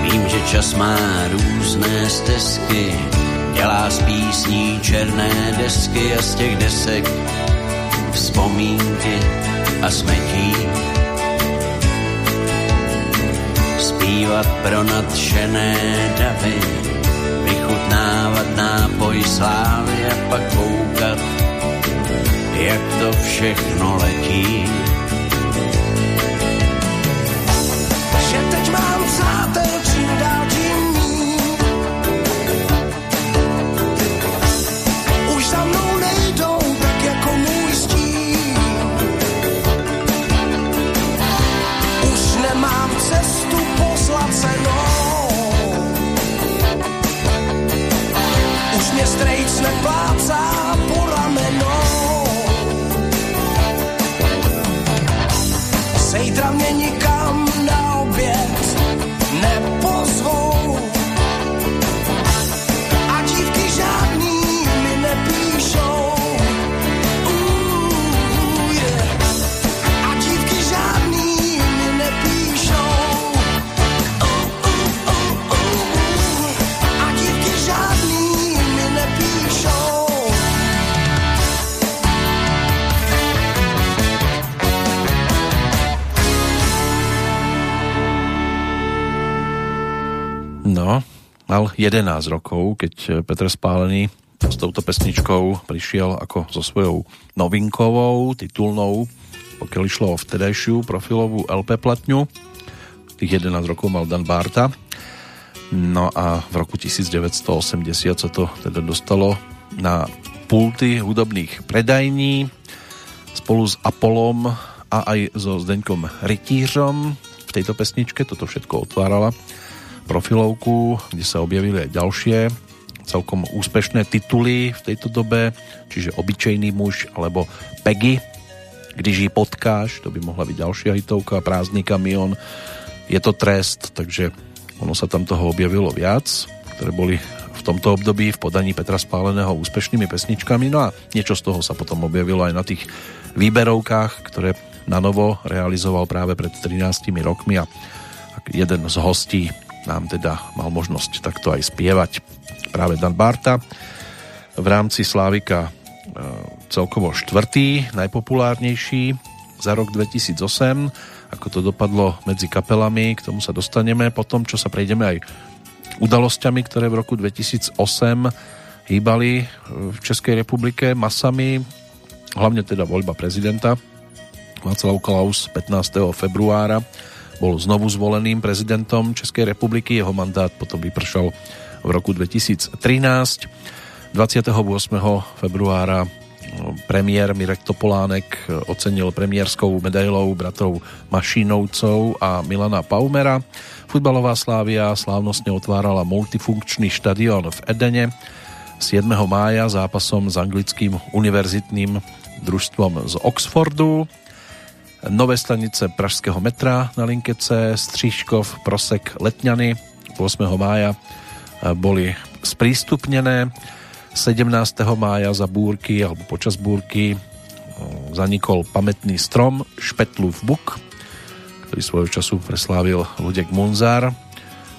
Vím, že čas má různé stezky, dělá z písní černé desky a z těch desek vzpomínky a smetí. Zpívat pro nadšené davy, vychutnávat nápoj slávy a pak koukat, jak to všechno letí. Že teď mám přátel čím dál tím míň, už za mnou nejdou tak jako můj stín. Už nemám cestu pozlacenou, už mě strejc neplácá po ramenou. No, mal 11 rokov, keď Petr Spálený s touto pesničkou prišiel ako so svojou novinkovou, titulnou, pokiaľ išlo o vtedajšiu profilovú LP platňu. Tých 11 rokov mal Dan Barta. No a v roku 1980 sa to teda dostalo na pulty hudobných predajní spolu s Apolom a aj so Zdeňkom Rytířom. V tejto pesničke toto všetko otvárala profilovku, kde sa objavili aj ďalšie celkom úspešné tituly v tejto dobe, čiže Obyčejný muž alebo Peggy, Když jí potkáš, to by mohla byť ďalšia hitovka, Prázdny kamión, Je to trest, takže ono sa tam toho objavilo viac, ktoré boli v tomto období v podaní Petra Spáleného úspešnými pesničkami. No a niečo z toho sa potom objavilo aj na tých výberovkách, ktoré na novo realizoval práve pred 13 rokmi a jeden z hostí nám teda mal možnosť takto aj spievať, práve Dan Barta. V rámci Slávika celkovo štvrtý najpopulárnejší za rok 2008. Ako to dopadlo medzi kapelami, k tomu sa dostaneme potom, čo sa prejdeme aj udalosťami, ktoré v roku 2008 hýbali v Českej republike masami, hlavne teda voľba prezidenta. Václav Klaus 15. februára bol znovu zvoleným prezidentom Českej republiky, jeho mandát potom vypršal v roku 2013. 28. februára premiér Mirek Topolánek ocenil premiérskou medailou bratov Mašínovcov a Milana Paumera. Futbalová Slávia slávnostne otvárala multifunkčný štadión v Edene 7. mája zápasom s anglickým univerzitným družstvom z Oxfordu. Nové stanice pražského metra na linke C, Stříškov, Prosek, Letňany 8. mája boli sprístupnené. 17. mája za búrky alebo počas búrky zanikol pamätný strom Špetlův buk, ktorý svojho času preslávil Luděk Munzar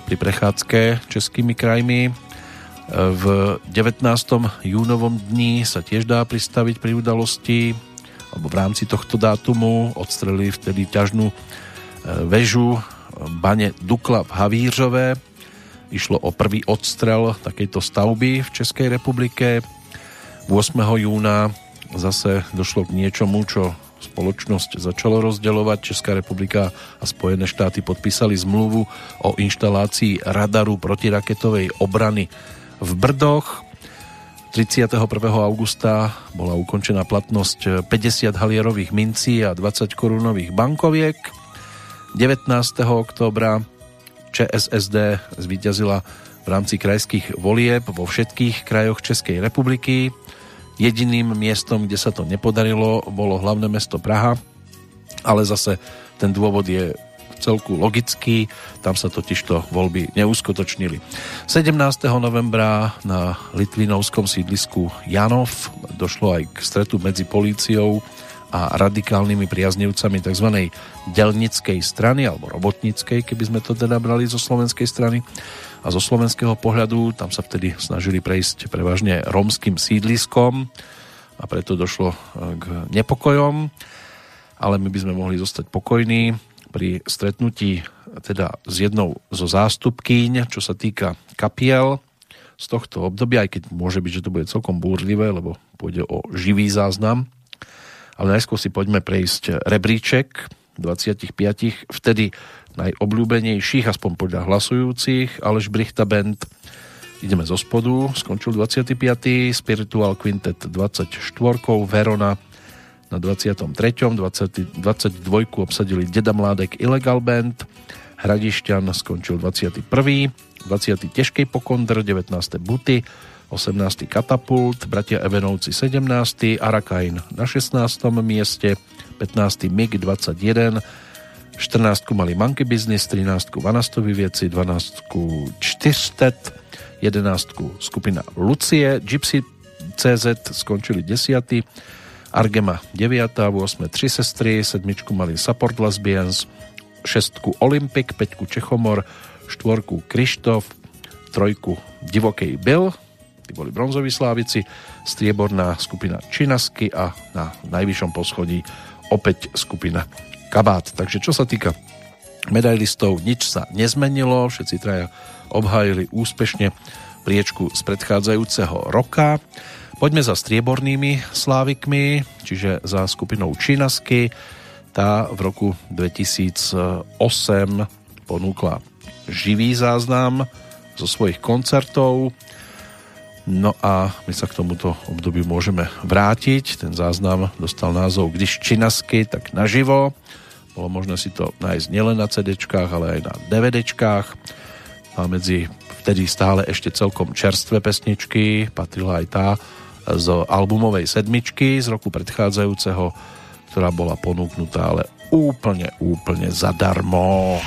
pri prechádzke českými krajmi. V 19. júnovom dni sa tiež dá pristaviť pri udalosti, alebo v rámci tohto dátumu odstrelili vtedy ťažnú väžu bane Dukla v Havířové. Išlo o prvý odstrel takejto stavby v Českej republike. 8. júna zase došlo k niečomu, čo spoločnosť začalo rozdeľovať. Česká republika a Spojené štáty podpísali zmluvu o inštalácii radaru protiraketovej obrany v Brdoch. 31. augusta bola ukončená platnosť 50 halierových mincí a 20 korunových bankoviek. 19. októbra ČSSD zvíťazila v rámci krajských volieb vo všetkých krajoch Českej republiky. Jediným miestom, kde sa to nepodarilo, bolo hlavné mesto Praha, ale zase ten dôvod je celku logický, tam sa totižto voľby neuskutočnili. 17. novembra na litvinovskom sídlisku Janov došlo aj k stretu medzi políciou a radikálnymi priaznivcami tzv. Delnickej strany alebo robotníckej, keby sme to teda brali zo slovenskej strany. A zo slovenského pohľadu tam sa vtedy snažili prejsť prevažne rómskym sídliskom a preto došlo k nepokojom, ale my by sme mohli zostať pokojní pri stretnutí teda s jednou zo zástupkyň, čo sa týka kapiel z tohto obdobia, aj keď môže byť, že to bude celkom búrlivé, lebo pôjde o živý záznam. Ale najskôr si poďme prejsť rebríček 25 vtedy najobľúbenejších, aspoň podľa hlasujúcich. Aleš Brichta Band, ideme zo spodu, skončil 25. Spiritual Quintet 24. Verona na 23. 22. obsadili Deda Mládek Illegal Band. Hradišťan skončil 21. 20. Težkej pokondr, 19. Buty, 18. Katapult, Bratia Evenovci 17. Arakain na 16. mieste, 15. MIG 21, 14. mali Monkey Business, 13. Vanastovi vieci, 12. Čtyřtet, 11. skupina Lucie, Gypsy CZ skončili 10. Argema 9. 8. Tři sestry, 7. mali Support Lesbians, 6. Olympic, 5. Čechomor, 4. Krištof, 3. Divokej Bill, boli bronzoví slávici, strieborná skupina Činasky a na najvyššom poschodí opäť skupina Kabát. Takže čo sa týka medailistov, nič sa nezmenilo, všetci traja obhájili úspešne priečku z predchádzajúceho roka. Poďme za striebornými slávikmi, čiže za skupinou Čínasky. Tá v roku 2008 ponúkla živý záznam zo svojich koncertov. No a my sa k tomuto obdobiu môžeme vrátiť. Ten záznam dostal názov Když Činasky, tak naživo. Bolo možné si to nájsť nielen na CD-čkách, ale aj na DVD-čkách. A medzi vtedy stále ešte celkom čerstvé pesničky patrila aj tá z albumovej sedmičky z roku predchádzajúceho, ktorá bola ponúknutá, ale úplne zadarmo.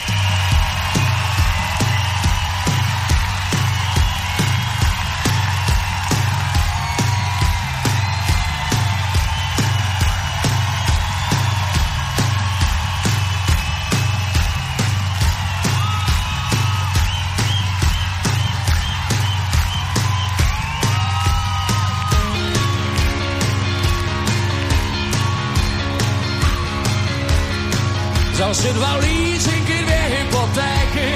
Dal si dva líčinky, dvě hypotéky,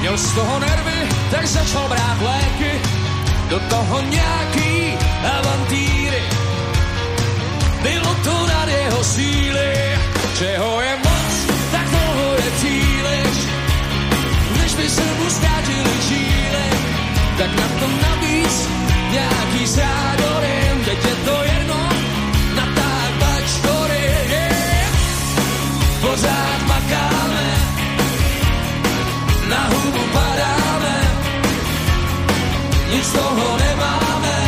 měl z toho nervy, tak začal brát léky, do toho nějaký avantýry, bylo to nad jeho síly, čeho je moc, tak dlouho je příliš, než by se mu zkrátili žíly, tak na to nabíz nějaký zádory, teď je to jedno. Pořád makáme, na hubu padáme, nic z toho nemáme,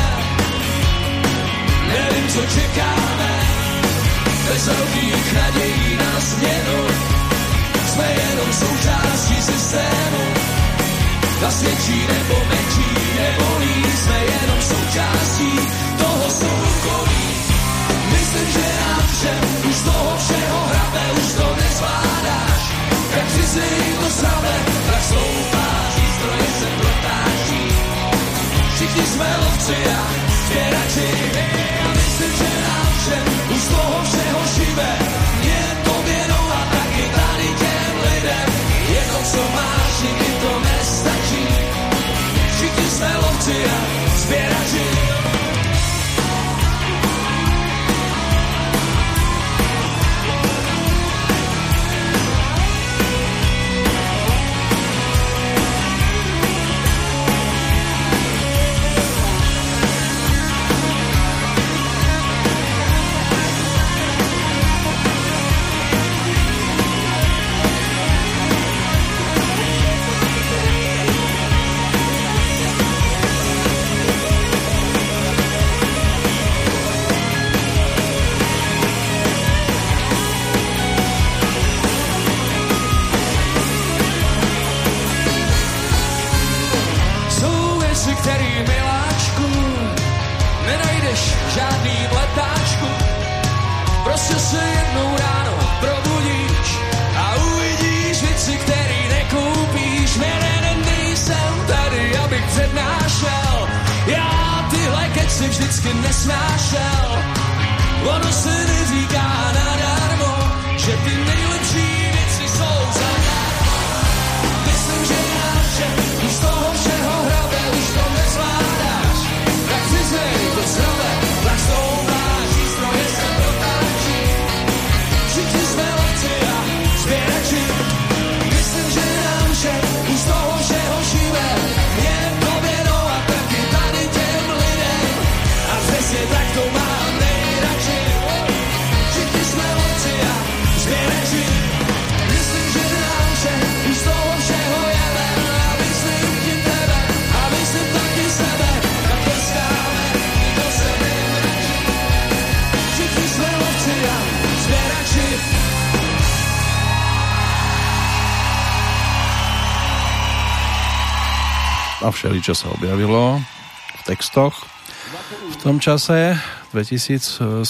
nevím co čekáme, bez rokých nadějí na změnu, jsme jenom součástí systému, nasvědčí nebo mečí nebolí, jsme jenom součástí toho soukolí. Myslím, že nám všem už toho všeho hrabe, už to nezvládáš. Jak si se jim to srabe, tak sloupáš, výstroje se protáží. Všichni jsme lovci a zběrači. A myslím, že nám všem už toho všeho žive. Mě to věnou a taky tady těm lidem. Jedno, co máš, nikdy to nestačí. Všichni jsme lovci a zběrači. Všeličo sa objavilo v textoch v tom čase 2007-2008.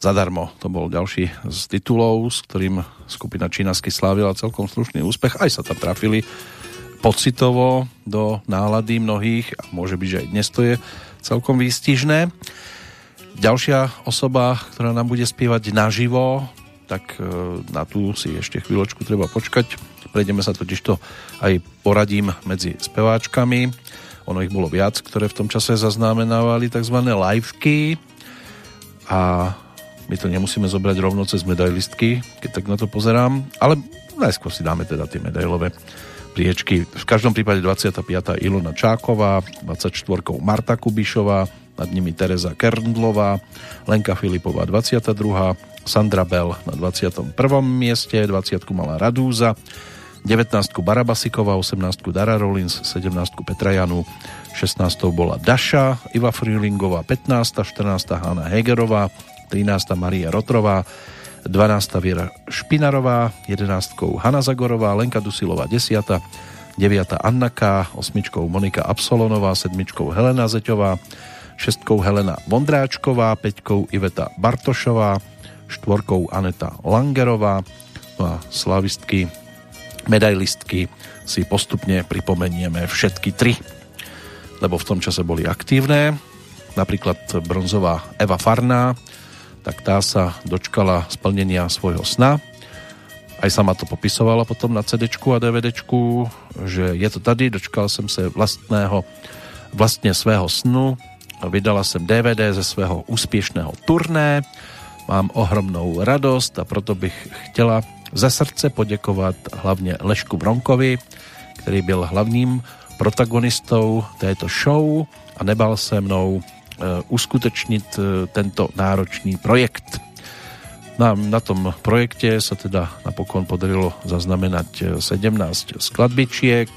Zadarmo to bol ďalší z titulov, s ktorým skupina Čínasky slávila celkom slušný úspech. Aj sa tam trafili pocitovo do nálady mnohých a môže byť, že aj dnes to je celkom výstižné. Ďalšia osoba, ktorá nám bude spievať naživo, tak na tú si ešte chvíľočku treba počkať. Prejdeme sa totižto aj poradím medzi speváčkami. Ono ich bolo viac, ktoré v tom čase zaznamenávali tzv. Liveky. A my to nemusíme zobrať rovno cez medailistky, keď tak na to pozerám. Ale najskôr si dáme teda tie medailové priečky. V každom prípade 25. Ilona Čáková, 24. Marta Kubišová, nad nimi Tereza Kerndlová, Lenka Filipová 22., Sandra Bell na 21. mieste, 20. mala Radúza, 19. Barabasiková, 18. Dara Rollins, 17. Petra Janu, 16. bola Daša, Iva Frýlingová 15., 14. Hanna Hegerová, 13. Maria Rotrová, 12. Viera Špinarová, 11. Hanna Zagorová, Lenka Dusilová 10., 9. Anna K., 8. Monika Absolonová, 7. Helena Zeťová, 6. Helena Vondráčková, 5. Iveta Bartošová, 4. Aneta Langerová. No a slavistky, medailistky si postupne pripomenieme všetky tri, lebo v tom čase boli aktívne. Napríklad bronzová Eva Farná, tak tá sa dočkala splnenia svojho sna. Aj sama to popisovala potom na CD-čku a DVD-čku, že je to tady, dočkal som sa vlastne svého snu, vydala som DVD ze svého úspěšného turné, mám ohromnou radost a proto bych chtěla ze srdce poděkovat hlavně Lešku Bronkovi, který byl hlavním protagonistou této show a nebal se mnou uskutečnit tento náročný projekt. Nám na tom projekte sa teda napokon podarilo zaznamenať 17 skladbičiek,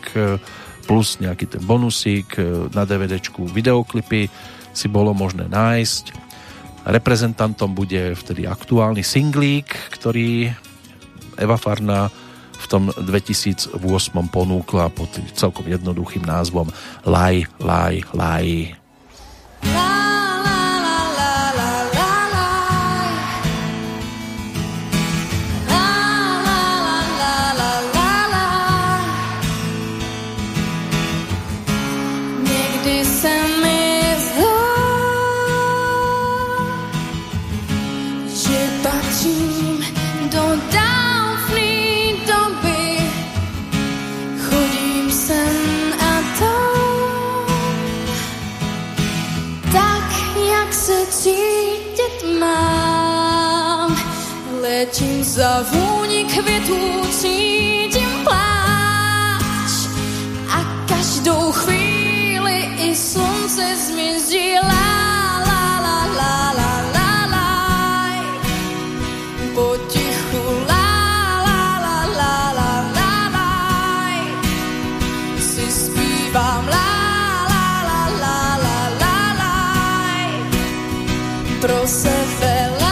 plus nejaký ten bonusík, na DVDčku videoklipy si bolo možné nájsť. Reprezentantom bude vtedy aktuálny singlík, ktorý Eva Farná v tom 2008 ponúkla pod celkom jednoduchým názvom Laj, laj, laj. Letím za vůní květů, cítím pláč a každou chvíli i slunce zmizí. La la la la la la la, potichu la la la la la la la, si zpívám la la la la la la la, pro sebe la.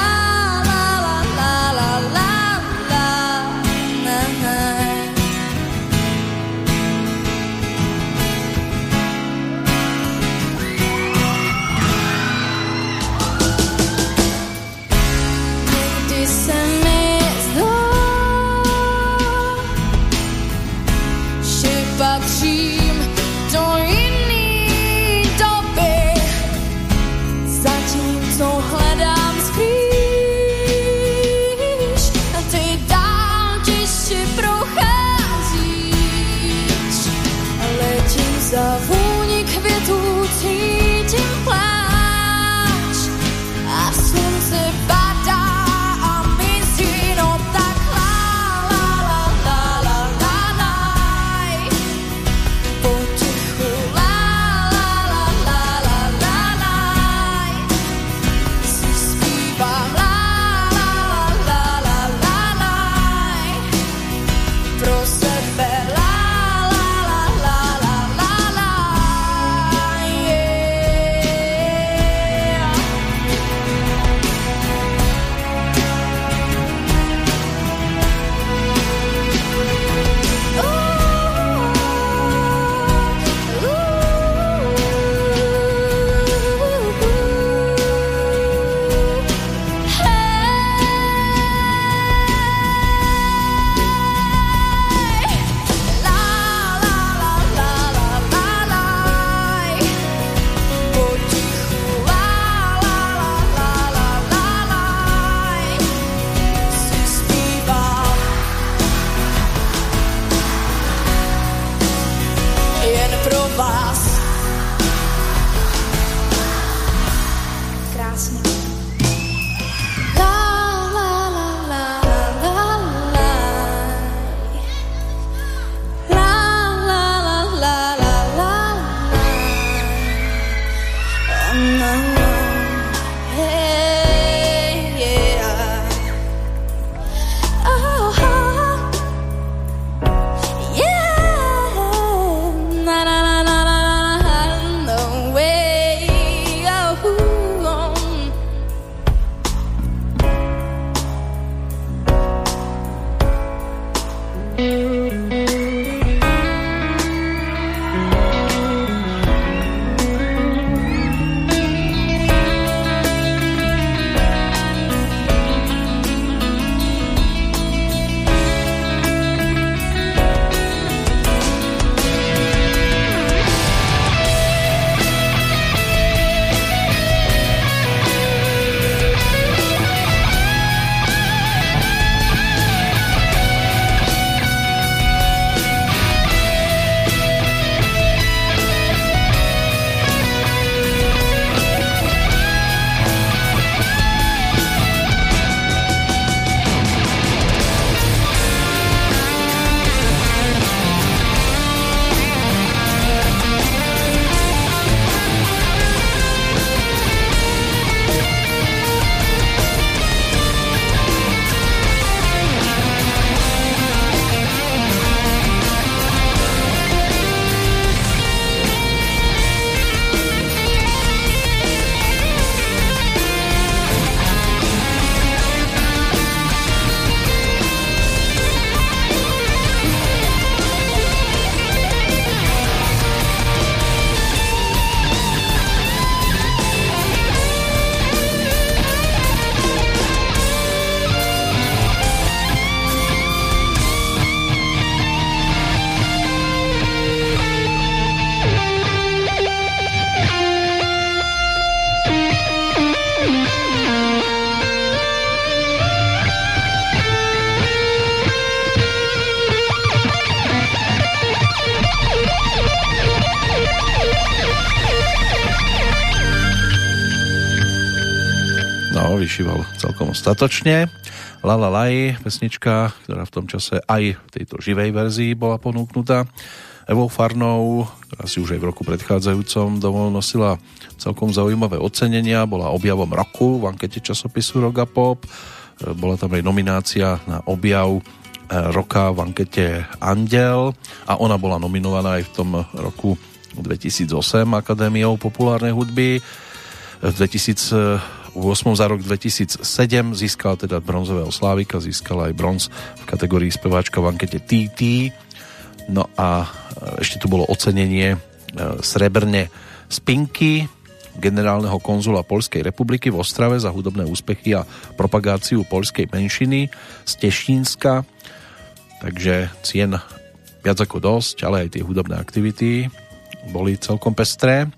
od vás. Krásne. Vyšíval celkom statočne. Lalalaj, pesnička, ktorá v tom čase aj v tejto živej verzii bola ponúknutá Evou Farnou, ktorá si už aj v roku predchádzajúcom domov nosila celkom zaujímavé ocenenia, bola objavom roku v ankete časopisu Rock a Pop, bola tam aj nominácia na objav roka v ankete Andel a ona bola nominovaná aj v tom roku 2008 Akadémiou populárnej hudby. V 2008 za rok 2007 získala teda bronzového slávika, získala aj bronz v kategórii speváčka v ankete TT. No a ešte tu bolo ocenenie srebrne Spinky, generálneho konzula Poľskej republiky v Ostrave za hudobné úspechy a propagáciu poľskej menšiny z Tešínska. Takže cien viac ako dosť, ale aj tie hudobné aktivity boli celkom pestré.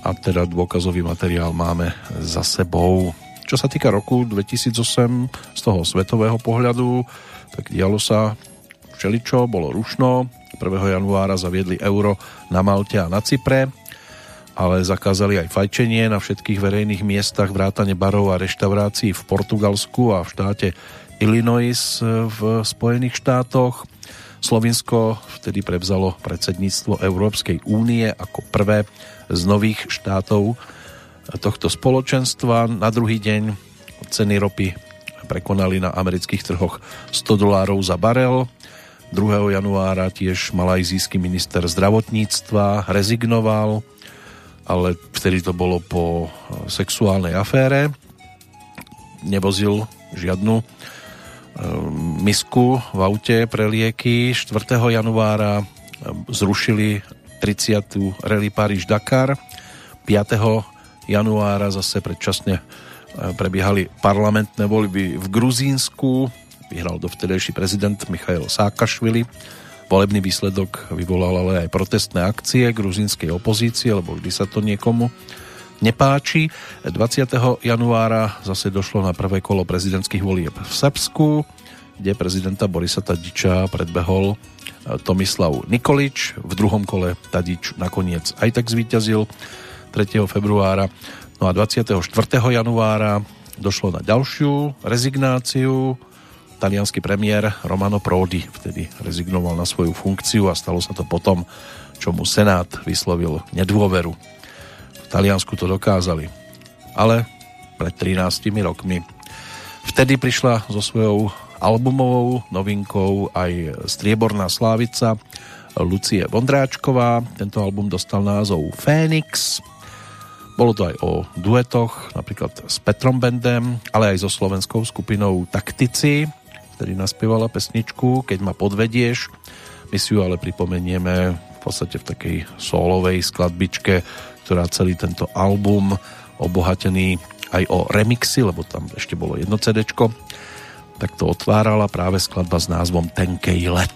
A teda dôkazový materiál máme za sebou. Čo sa týka roku 2008, z toho svetového pohľadu, tak dialo sa všeličo, bolo rušno. 1. januára zaviedli euro na Malte a na Cypre, ale zakázali aj fajčenie na všetkých verejných miestach, vrátane barov a reštaurácií v Portugalsku a v štáte Illinois v Spojených štátoch. Slovinsko vtedy prevzalo predsedníctvo Európskej únie ako prvé z nových štátov tohto spoločenstva. Na druhý deň ceny ropy prekonali na amerických trhoch $100 za barel. 2. januára tiež malajzijský minister zdravotníctva rezignoval, ale vtedy to bolo po sexuálnej afére. Nevozil žiadnu misku v aute pre lieky. 4. januára zrušili 30. rally Paríž-Dakar. 5. januára zase predčasne prebiehali parlamentné voľby v Gruzínsku. Vyhral dovtedejší prezident Michail Saakašvili. Volebný výsledok vyvolal ale aj protestné akcie gruzínskej opozície, lebo vždy sa to niekomu nepáči. 20. januára zase došlo na prvé kolo prezidentských volieb v Srbsku, kde prezidenta Borisa Tadiča predbehol Tomislav Nikolič. V druhom kole Tadič nakoniec aj tak zvíťazil 3. februára. No a 24. januára došlo na ďalšiu rezignáciu. Taliansky premiér Romano Prodi vtedy rezignoval na svoju funkciu a stalo sa to potom, čo mu Senát vyslovil nedôveru. V Taliansku to dokázali. Ale pred 13 rokmi. Vtedy prišla so svojou albumovou novinkou aj strieborná slávica Lucie Vondráčková. Tento album dostal názov Fénix. Bolo to aj o duetoch, napríklad s Petrom Bendem, ale aj so slovenskou skupinou Taktici, ktorý naspievala pesničku Keď ma podvedieš. My si ju ale pripomenieme v podstate v takej solovej skladbičke, ktorá celý tento album obohatený aj o remixy, lebo tam ešte bolo jedno CDčko, tak to otvárala práve skladba s názvom Tenkej let.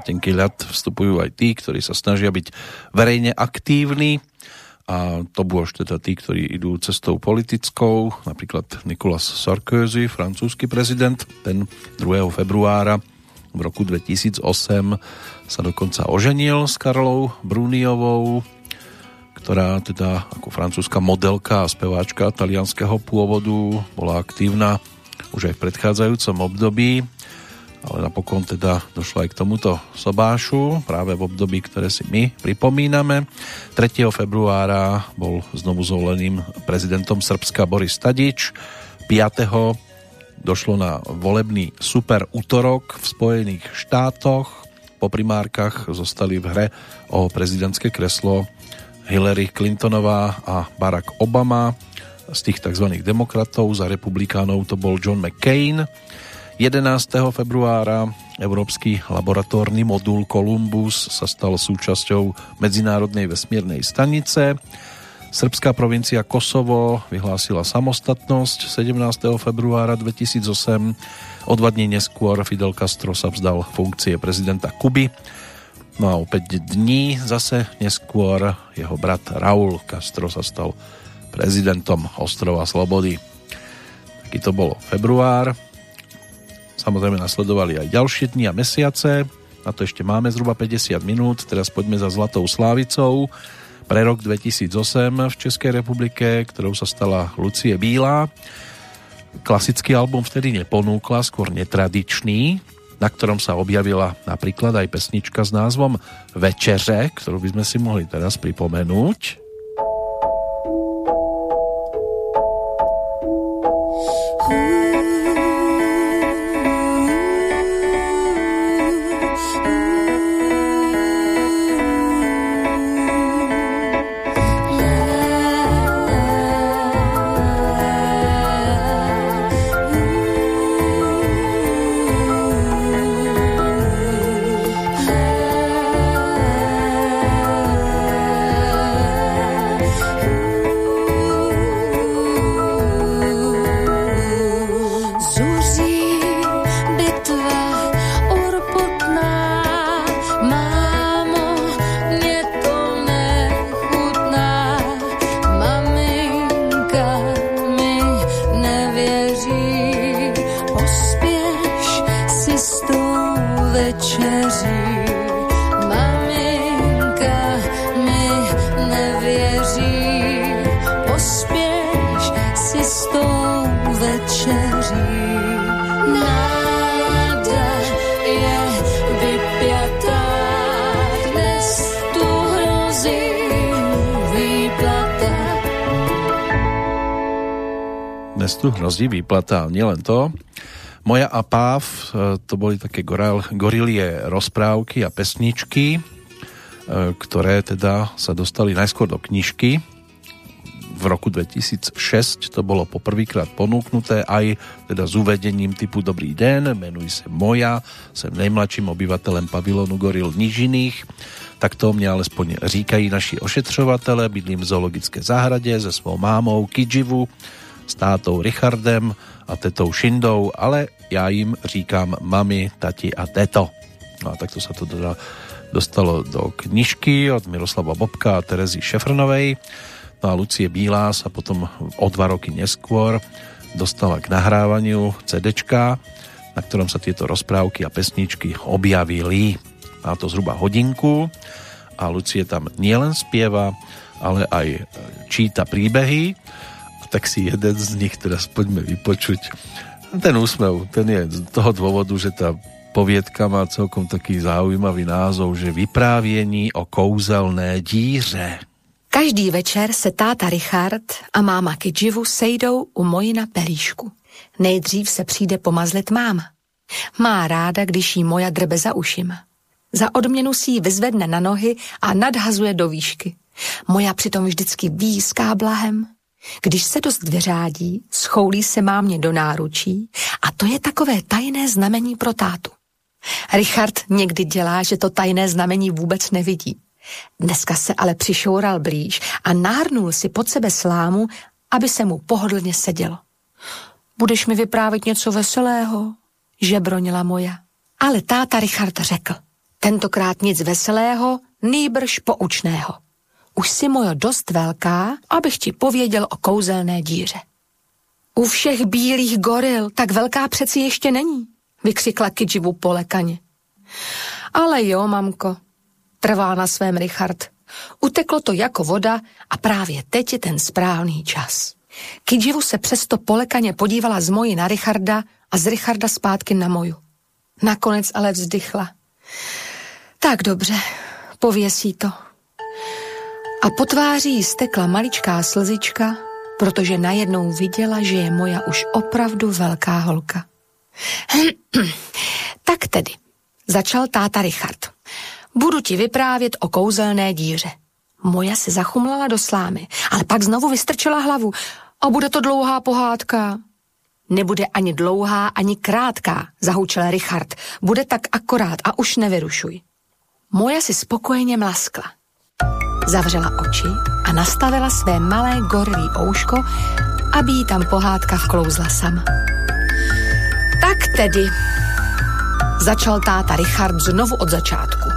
Tenký ľad vstupujú aj tí, ktorí sa snažia byť verejne aktívni a A to bolo až teda tí, ktorí idú cestou politickou, napríklad Nicolas Sarkozy, francúzsky prezident, ten 2. februára v roku 2008 sa dokonca oženil s Karlou Bruniovou, ktorá teda ako francúzska modelka a speváčka talianského pôvodu bola aktívna už aj v predchádzajúcom období, ale napokon teda došlo aj k tomuto sobášu práve v období, ktoré si my pripomíname. 3. februára bol znovu zvoleným prezidentom Srbska Boris Tadić. 5. došlo na volebný super útorok v Spojených štátoch. Po primárkach zostali v hre o prezidentské kreslo Hillary Clintonová a Barack Obama. Z tých tzv. Demokratov, za republikánov to bol John McCain. 11. februára Európsky laboratórny modul Columbus sa stal súčasťou Medzinárodnej vesmírnej stanice. Srbská provincia Kosovo vyhlásila samostatnosť 17. februára 2008. O dva dní neskôr Fidel Castro sa vzdal funkcie prezidenta Kuby. No a o 5 dní zase neskôr jeho brat Raúl Castro sa stal prezidentom Ostrova Slobody. Taký to bolo február. Samozrejme nasledovali aj ďalšie dni a mesiace. Na to ešte máme zhruba 50 minút. Teraz poďme za Zlatou slávicou pre rok 2008 v Českej republike, ktorou sa stala Lucie Bílá. Klasický album vtedy neponúkla, skôr netradičný, na ktorom sa objavila napríklad aj pesnička s názvom Večeře, ktorú by sme si mohli teraz pripomenúť. Výplata, nielen to. Moja a Páv, to boli také gorilie rozprávky a pesničky, ktoré teda sa dostali najskôr do knižky. V roku 2006 to bolo poprvýkrát ponúknuté aj teda s uvedením typu Dobrý den, menuj sa Moja, som najmladším obyvateľem pavilónu goril Nižiných. Tak to mne alespoň říkají naši ošetřovatele, bydlím v zoologické záhrade se svou mámou Kidživu, s tátou Richardem a tetou Šindou, ale ja im říkám mami, tati a teto. No a takto sa to dostalo do knižky od Miroslava Bobka a Terezy Šefrnovej. No a Lucie Bílá sa potom o 2 roky neskôr dostala k nahrávaniu CDčka, na ktorom sa tieto rozprávky a pesničky objavili. Má to zhruba hodinku a Lucie tam nielen spieva, ale aj číta príbehy. Tak si jeden z nich teraz poďme vypočuť. Ten úsmev, ten je z toho dôvodu, že tá poviedka má celkom taký zaujímavý názov, že Vyprávění o kouzelné díře. Každý večer se táta Richard a máma Kidživu sejdou u moji na pelíšku. Nejdřív se přijde pomazlit máma. Má ráda, když jí Moja drbe za ušima. Za odměnu si ji vyzvedne na nohy a nadhazuje do výšky. Moja přitom vždycky výská blahem. Když se dost vyřádí, schoulí se mámě do náručí a to je takové tajné znamení pro tátu. Richard někdy dělá, že to tajné znamení vůbec nevidí. Dneska se ale přišoural blíž a nahrnul si pod sebe slámu, aby se mu pohodlně sedělo. Budeš mi vyprávět něco veselého, žebronila Moja. Ale táta Richard řekl, tentokrát nic veselého, nýbrž poučného. už si mojo dost velká, abych ti pověděl o kouzelné díře. U všech bílých goril tak velká přeci ještě není, vykřikla Kidživu polekaně. Ale jo, mamko, trvá na svém Richard. Uteklo to jako voda a právě teď je ten správný čas. Kidživu se přesto polekaně podívala z mojí na Richarda a z Richarda zpátky na moju. Nakonec ale vzdychla. Tak dobře, pověsí to. A po tváří jí stekla maličká slzička, protože najednou viděla, že je moja už opravdu velká holka. Tak tedy, začal táta Richard. Budu ti vyprávět o kouzelné díře. Moja se zachumlala do slámy, ale pak znovu vystrčila hlavu. A bude to dlouhá pohádka. Nebude ani dlouhá, ani krátká, zahučel Richard. Bude tak akorát a už nevyrušuj. Moja si spokojeně mlaskla. Zavřela oči a nastavila své malé gorilí ouško, aby jí tam pohádka vklouzla sama. Tak tedy, začal táta Richard znovu od začátku.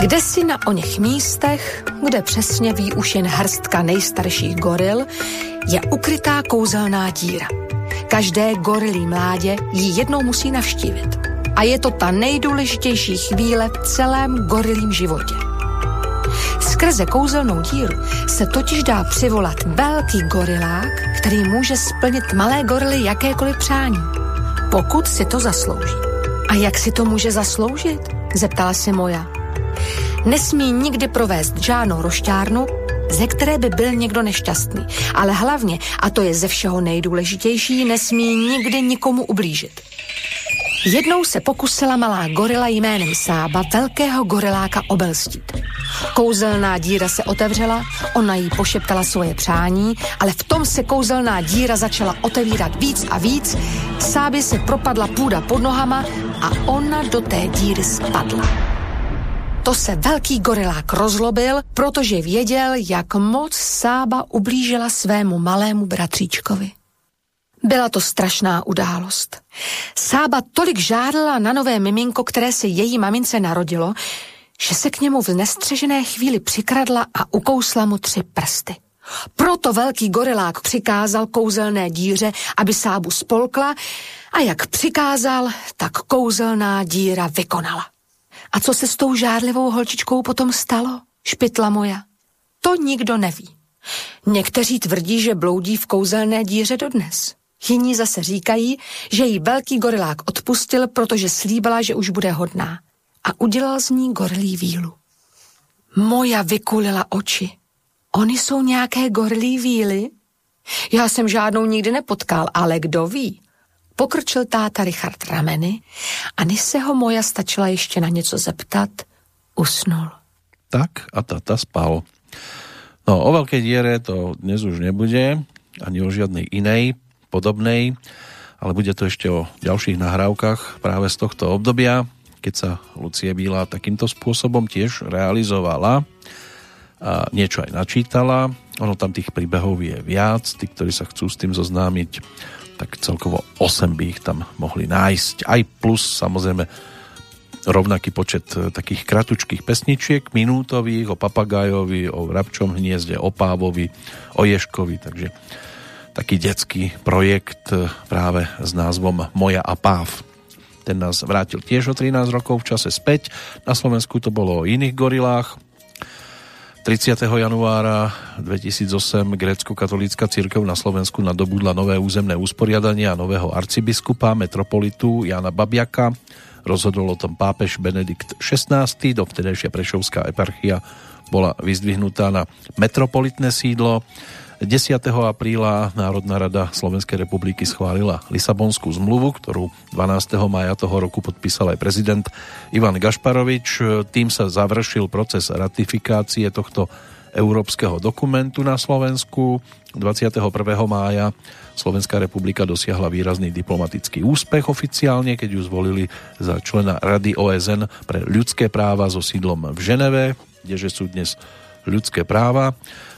Kde si na oněch místech, kde přesně ví už jen hrstka nejstarších goril, je ukrytá kouzelná díra. Každé gorilí mládě ji jednou musí navštívit. A je to ta nejdůležitější chvíle v celém gorilím životě. Skrze kouzelnou díru se totiž dá přivolat velký gorilák, který může splnit malé gorily jakékoliv přání, pokud si to zaslouží. A jak si to může zasloužit? Zeptala se Moja. Nesmí nikdy provést žádnou rošťárnu, ze které by byl někdo nešťastný, ale hlavně, a to je ze všeho nejdůležitější, nesmí nikdy nikomu ublížit. Jednou se pokusila malá gorila jménem Sába velkého goriláka obelstít. Kouzelná díra se otevřela, ona jí pošeptala svoje přání, ale v tom se kouzelná díra začala otevírat víc a víc, Sábě se propadla půda pod nohama a ona do té díry spadla. To se velký gorilák rozlobil, protože věděl, jak moc Sába ublížila svému malému bratříčkovi. Byla to strašná událost. Sába tolik žárlila na nové miminko, které se její mamince narodilo, že se k němu v nestřežené chvíli přikradla a ukousla mu 3 prsty. Proto velký gorilák přikázal kouzelné díře, aby Sábu spolkla, a jak přikázal, tak kouzelná díra vykonala. A co se s tou žárlivou holčičkou potom stalo? Špitla Moja. To nikdo neví. Někteří tvrdí, že bloudí v kouzelné díře dodnes. Jiní zase říkají, že jí velký gorilák odpustil, protože slíbila, že už bude hodná. A udělal z ní gorilí vílu. Moja vykulila oči. Oni jsou nějaké gorilí víly? Já jsem žádnou nikdy nepotkal, ale kdo ví? Pokrčil táta Richard rameny a než se ho Moja stačila ještě na něco zeptat, usnul. Tak a tata spal. No, o veľkej diere to dnes už nebude, ani o žiadnej inej, podobnej, ale bude to ešte o ďalších nahrávkach práve z tohto obdobia, keď sa Lucie Bílá takýmto spôsobom tiež realizovala a niečo aj načítala. Ono tam tých príbehov je viac, tí, ktorí sa chcú s tým zoznámiť, tak celkovo 8 by ich tam mohli nájsť. Aj plus, samozrejme, rovnaký počet takých kratučkých pesničiek, minútových, o papagájovi, o vrabčom hniezde, o pávovi, o ješkovi. Takže taký detský projekt práve s názvom Moja a páv. Ten nás vrátil tiež o 13 rokov v čase späť. Na Slovensku to bolo o iných gorilách. 30. januára 2008 grécko-katolícka cirkev na Slovensku nadobudla nové územné usporiadanie a nového arcibiskupa, metropolitu Jana Babiaka. Rozhodol o tom pápež Benedikt XVI. Dovtedajšia prešovská eparchia bola vyzdvihnutá na metropolitné sídlo. 10. apríla Národná rada Slovenskej republiky schválila Lisabonskú zmluvu, ktorú 12. mája toho roku podpísal aj prezident Ivan Gašparovič. Tým sa završil proces ratifikácie tohto európskeho dokumentu na Slovensku. 21. mája Slovenská republika dosiahla výrazný diplomatický úspech oficiálne, keď ju zvolili za člena Rady OSN pre ľudské práva so sídlom v Ženeve, kdeže sú dnes ľudské práva.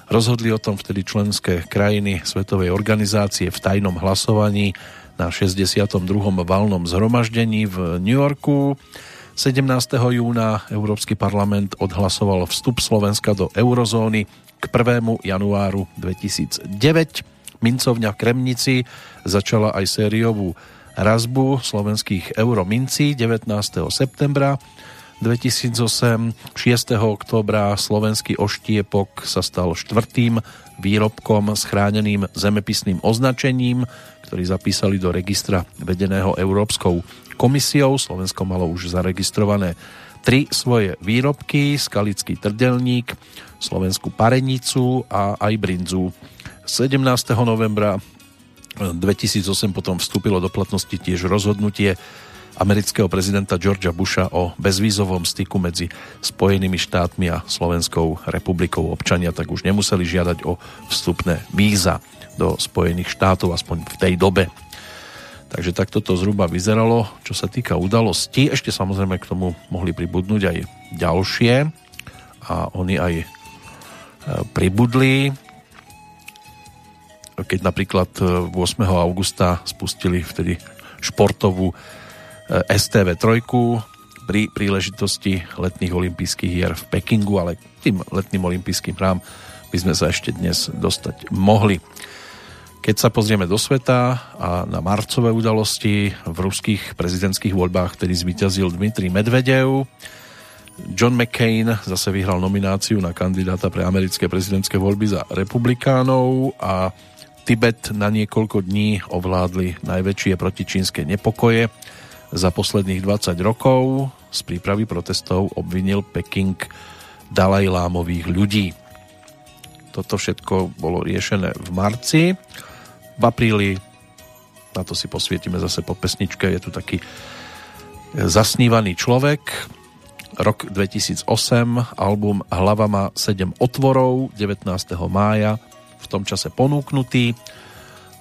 Rozhodli o tom vtedy členské krajiny Svetovej organizácie v tajnom hlasovaní na 62. valnom zhromaždení v New Yorku. 17. júna Európsky parlament odhlasoval vstup Slovenska do eurozóny k 1. januáru 2009. Mincovňa v Kremnici začala aj sériovú razbu slovenských euromincí 19. septembra 2008. 6. októbra slovenský oštiepok sa stal štvrtým výrobkom s chráneným zemepisným označením, ktorý zapísali do registra vedeného Európskou komisiou. Slovensko malo už zaregistrované 3 svoje výrobky: skalický trdelník, slovenskú parenicu a aj brinzu. 17. novembra 2008 potom vstúpilo do platnosti tiež rozhodnutie amerického prezidenta Georgea Busha o bezvízovom styku medzi Spojenými štátmi a Slovenskou republikou. Občania tak už nemuseli žiadať o vstupné víza do Spojených štátov, aspoň v tej dobe. Takže takto to zhruba vyzeralo, čo sa týka udalostí. Ešte samozrejme k tomu mohli pribudnúť aj ďalšie a oni aj pribudli. Keď napríklad 8. augusta spustili vtedy športovú STV3 pri príležitosti letných olympijských hier v Pekingu, ale tým letným olympijským hrám by sme sa ešte dnes dostať mohli. Keď sa pozrieme do sveta a na marcové udalosti, v ruských prezidentských voľbách tedy zvíťazil Dmitrij Medvedev. John McCain zase vyhral nomináciu na kandidáta pre americké prezidentské voľby za republikánov a Tibet na niekoľko dní ovládli najväčšie protičínske nepokoje za posledných 20 rokov. Z prípravy protestov obvinil Peking dalajlámových ľudí. Toto všetko bolo riešené v marci. V apríli, na to si posvietime zase po pesničke, je tu taký zasnívaný človek. Rok 2008, album Hlava má 7 otvorov, 19. mája, v tom čase ponúknutý.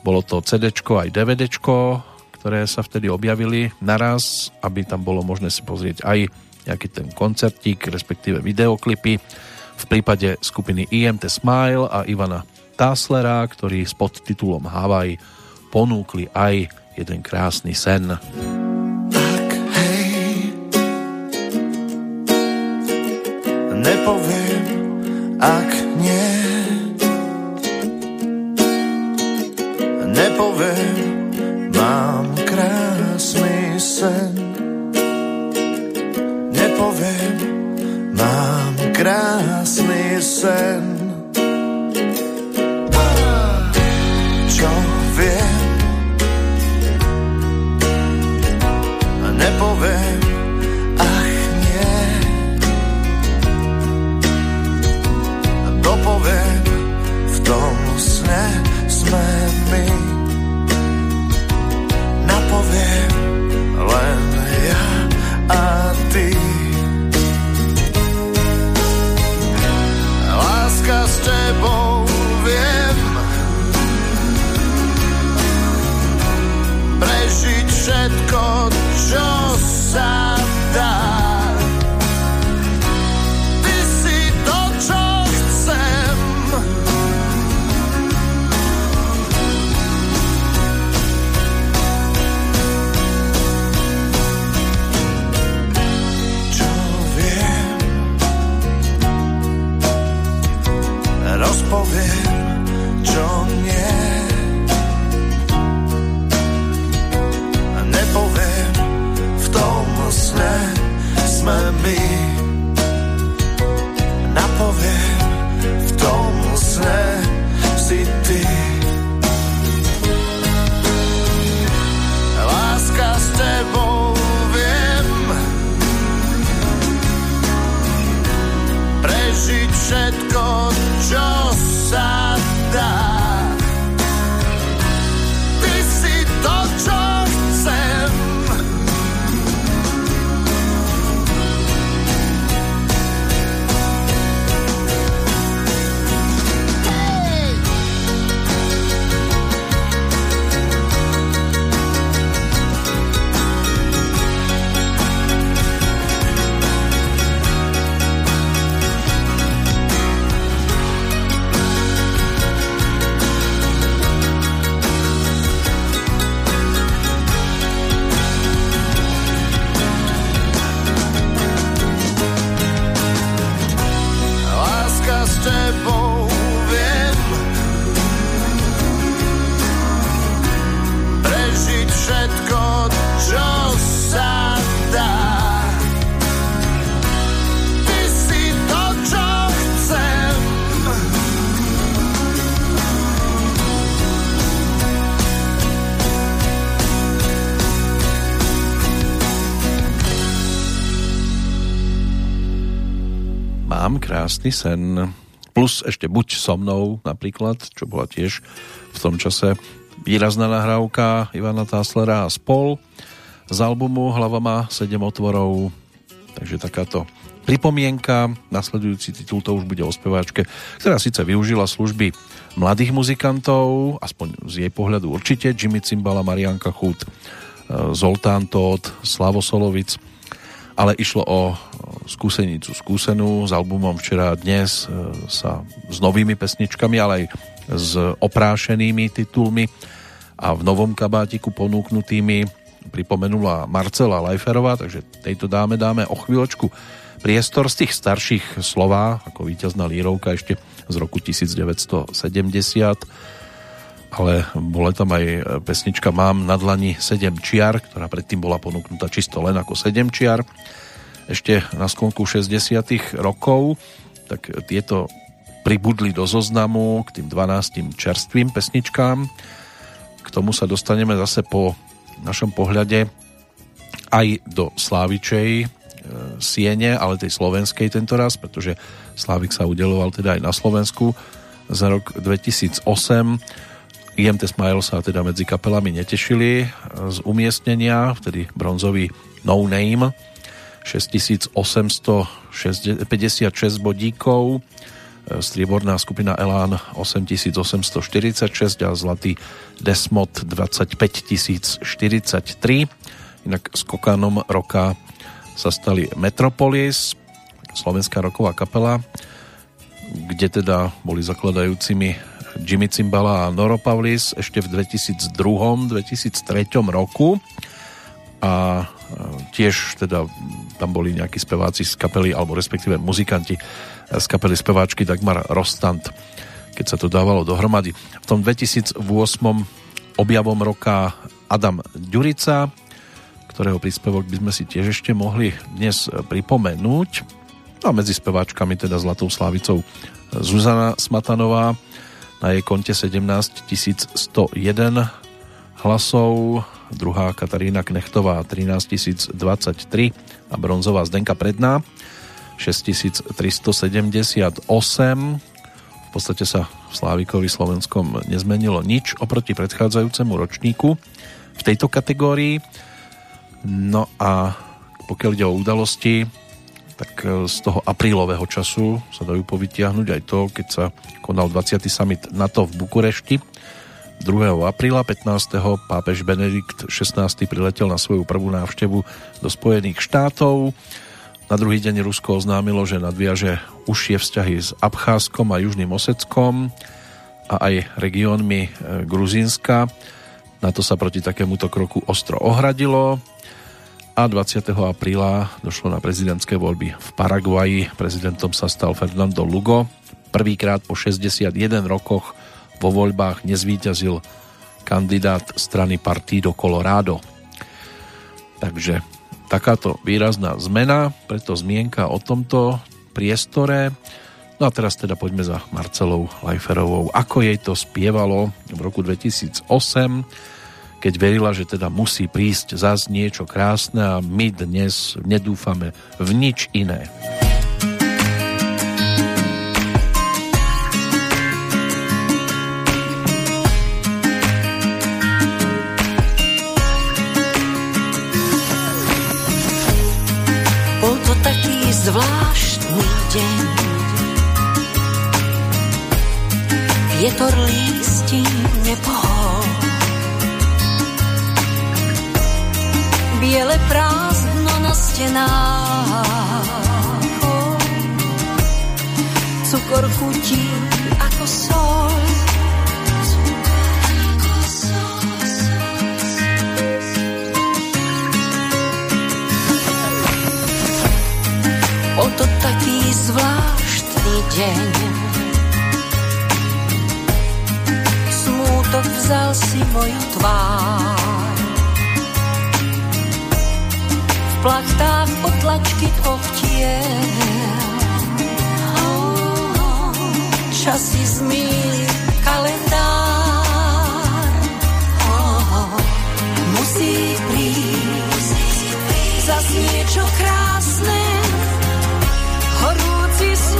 Bolo to CDčko aj DVDčko, ktoré sa vtedy objavili naraz, aby tam bolo možné si pozrieť aj nejaký ten koncertík, respektíve videoklipy. V prípade skupiny IMT Smile a Ivana Táslera, ktorí s podtitulom Havaj ponúkli aj jeden krásny sen. Tak hej, nepoviem, ak nie, nepoviem, mám krásny sen. Nepoviem, mám krásny sen. Čo viem, nepoviem, ach nie, dopoviem, v tom sne sme my. Poviem len ja a ty. Láska mám krásny sen. Plus ešte Buď so mnou napríklad, čo bola tiež v tom čase výrazná nahrávka Ivana Táslera a spol z albumu Hlava má 7 otvorov. Takže takáto pripomienka. Nasledujúci titul to už bude o speváčke, ktorá síce využila služby mladých muzikantov, aspoň z jej pohľadu určite, Jimmy Cimbala, Marianka Chut, Zoltán Tóth, Slavo Solovic, ale išlo o skúsenicu skúsenú s albumom Včera a dnes, sa s novými pesničkami, ale aj s oprášenými titulmi a v novom kabátiku ponúknutými pripomenula Marcela Lajferová, takže tejto dáme o chvíľočku priestor z tých starších slová, ako Víťazná lírovka ešte z roku 1970, ale bola tam aj pesnička Mám na dlani 7 čiar, ktorá predtým bola ponúknutá čisto len ako 7 čiar. Ešte na sklonku 60. rokov, tak tieto pribudli do zoznamu k tým 12 čerstvým pesničkám. K tomu sa dostaneme zase po našom pohľade aj do Slávičej siene, ale tej slovenskej tentoraz, pretože Slávik sa udeloval teda aj na Slovensku za rok 2008. IMT Smile sa teda medzi kapelami netešili z umiestnenia, vtedy bronzový No Name, 6856 bodíkov, strieborná skupina Elán 8846 a zlatý Desmod 25043. Inak skokanom roka sa stali Metropolis, slovenská roková kapela, kde teda boli zakladajúcimi Jimmy Cimbala a Noro Pavlis ešte v 2002-2003 roku a tiež teda tam boli nejakí speváci z kapely, alebo respektíve muzikanti z kapely speváčky Dagmar Rostand, keď sa to dávalo dohromady. V tom 2008 objavom roka Adam Ďurica, ktorého príspevok by sme si tiež ešte mohli dnes pripomenúť, a medzi speváčkami teda zlatou slávicou Zuzana Smatanová, na jej konte 17 101 hlasov, druhá Katarína Knechtová 13 023 a bronzová Zdenka Predná 6 378. V podstate sa v Slávikovi slovenskom nezmenilo nič oproti predchádzajúcemu ročníku v tejto kategórii. No a pokiaľ ide o udalosti, tak z toho aprílového času sa dajú povytiahnuť aj to, keď sa konal 20. summit NATO v Bukurešti. 2. apríla 15. pápež Benedikt XVI priletel na svoju prvú návštevu do Spojených štátov. Na druhý deň Rusko oznámilo, že nadviaže užšie vzťahy s Abcházskom a Južným Osetskom a aj regiónmi Gruzínska. NATO sa proti takémuto kroku ostro ohradilo. A 20. apríla došlo na prezidentské voľby v Paraguaji. Prezidentom sa stal Fernando Lugo. Prvýkrát po 61 rokoch vo voľbách nezvíťazil kandidát strany Partido Colorado. Takže takáto výrazná zmena, preto zmienka o tomto priestore. No a teraz teda poďme za Marcelou Lajferovou. Ako jej to spievalo v roku 2008, keď verila, že teda musí prísť zas niečo krásne a my dnes nedúfame v nič iné. Bol to taký zvláštny deň, vietor lístí nepohol, biele prázdno na stenách, cukor chutí ako sol. Oto taký zvláštny deň, smútok vzal si moju tvár, plachtám potlačky tvoch tiel. Časy zmýli kalendár. Musí prísť zas niečo krásne, horúci svet.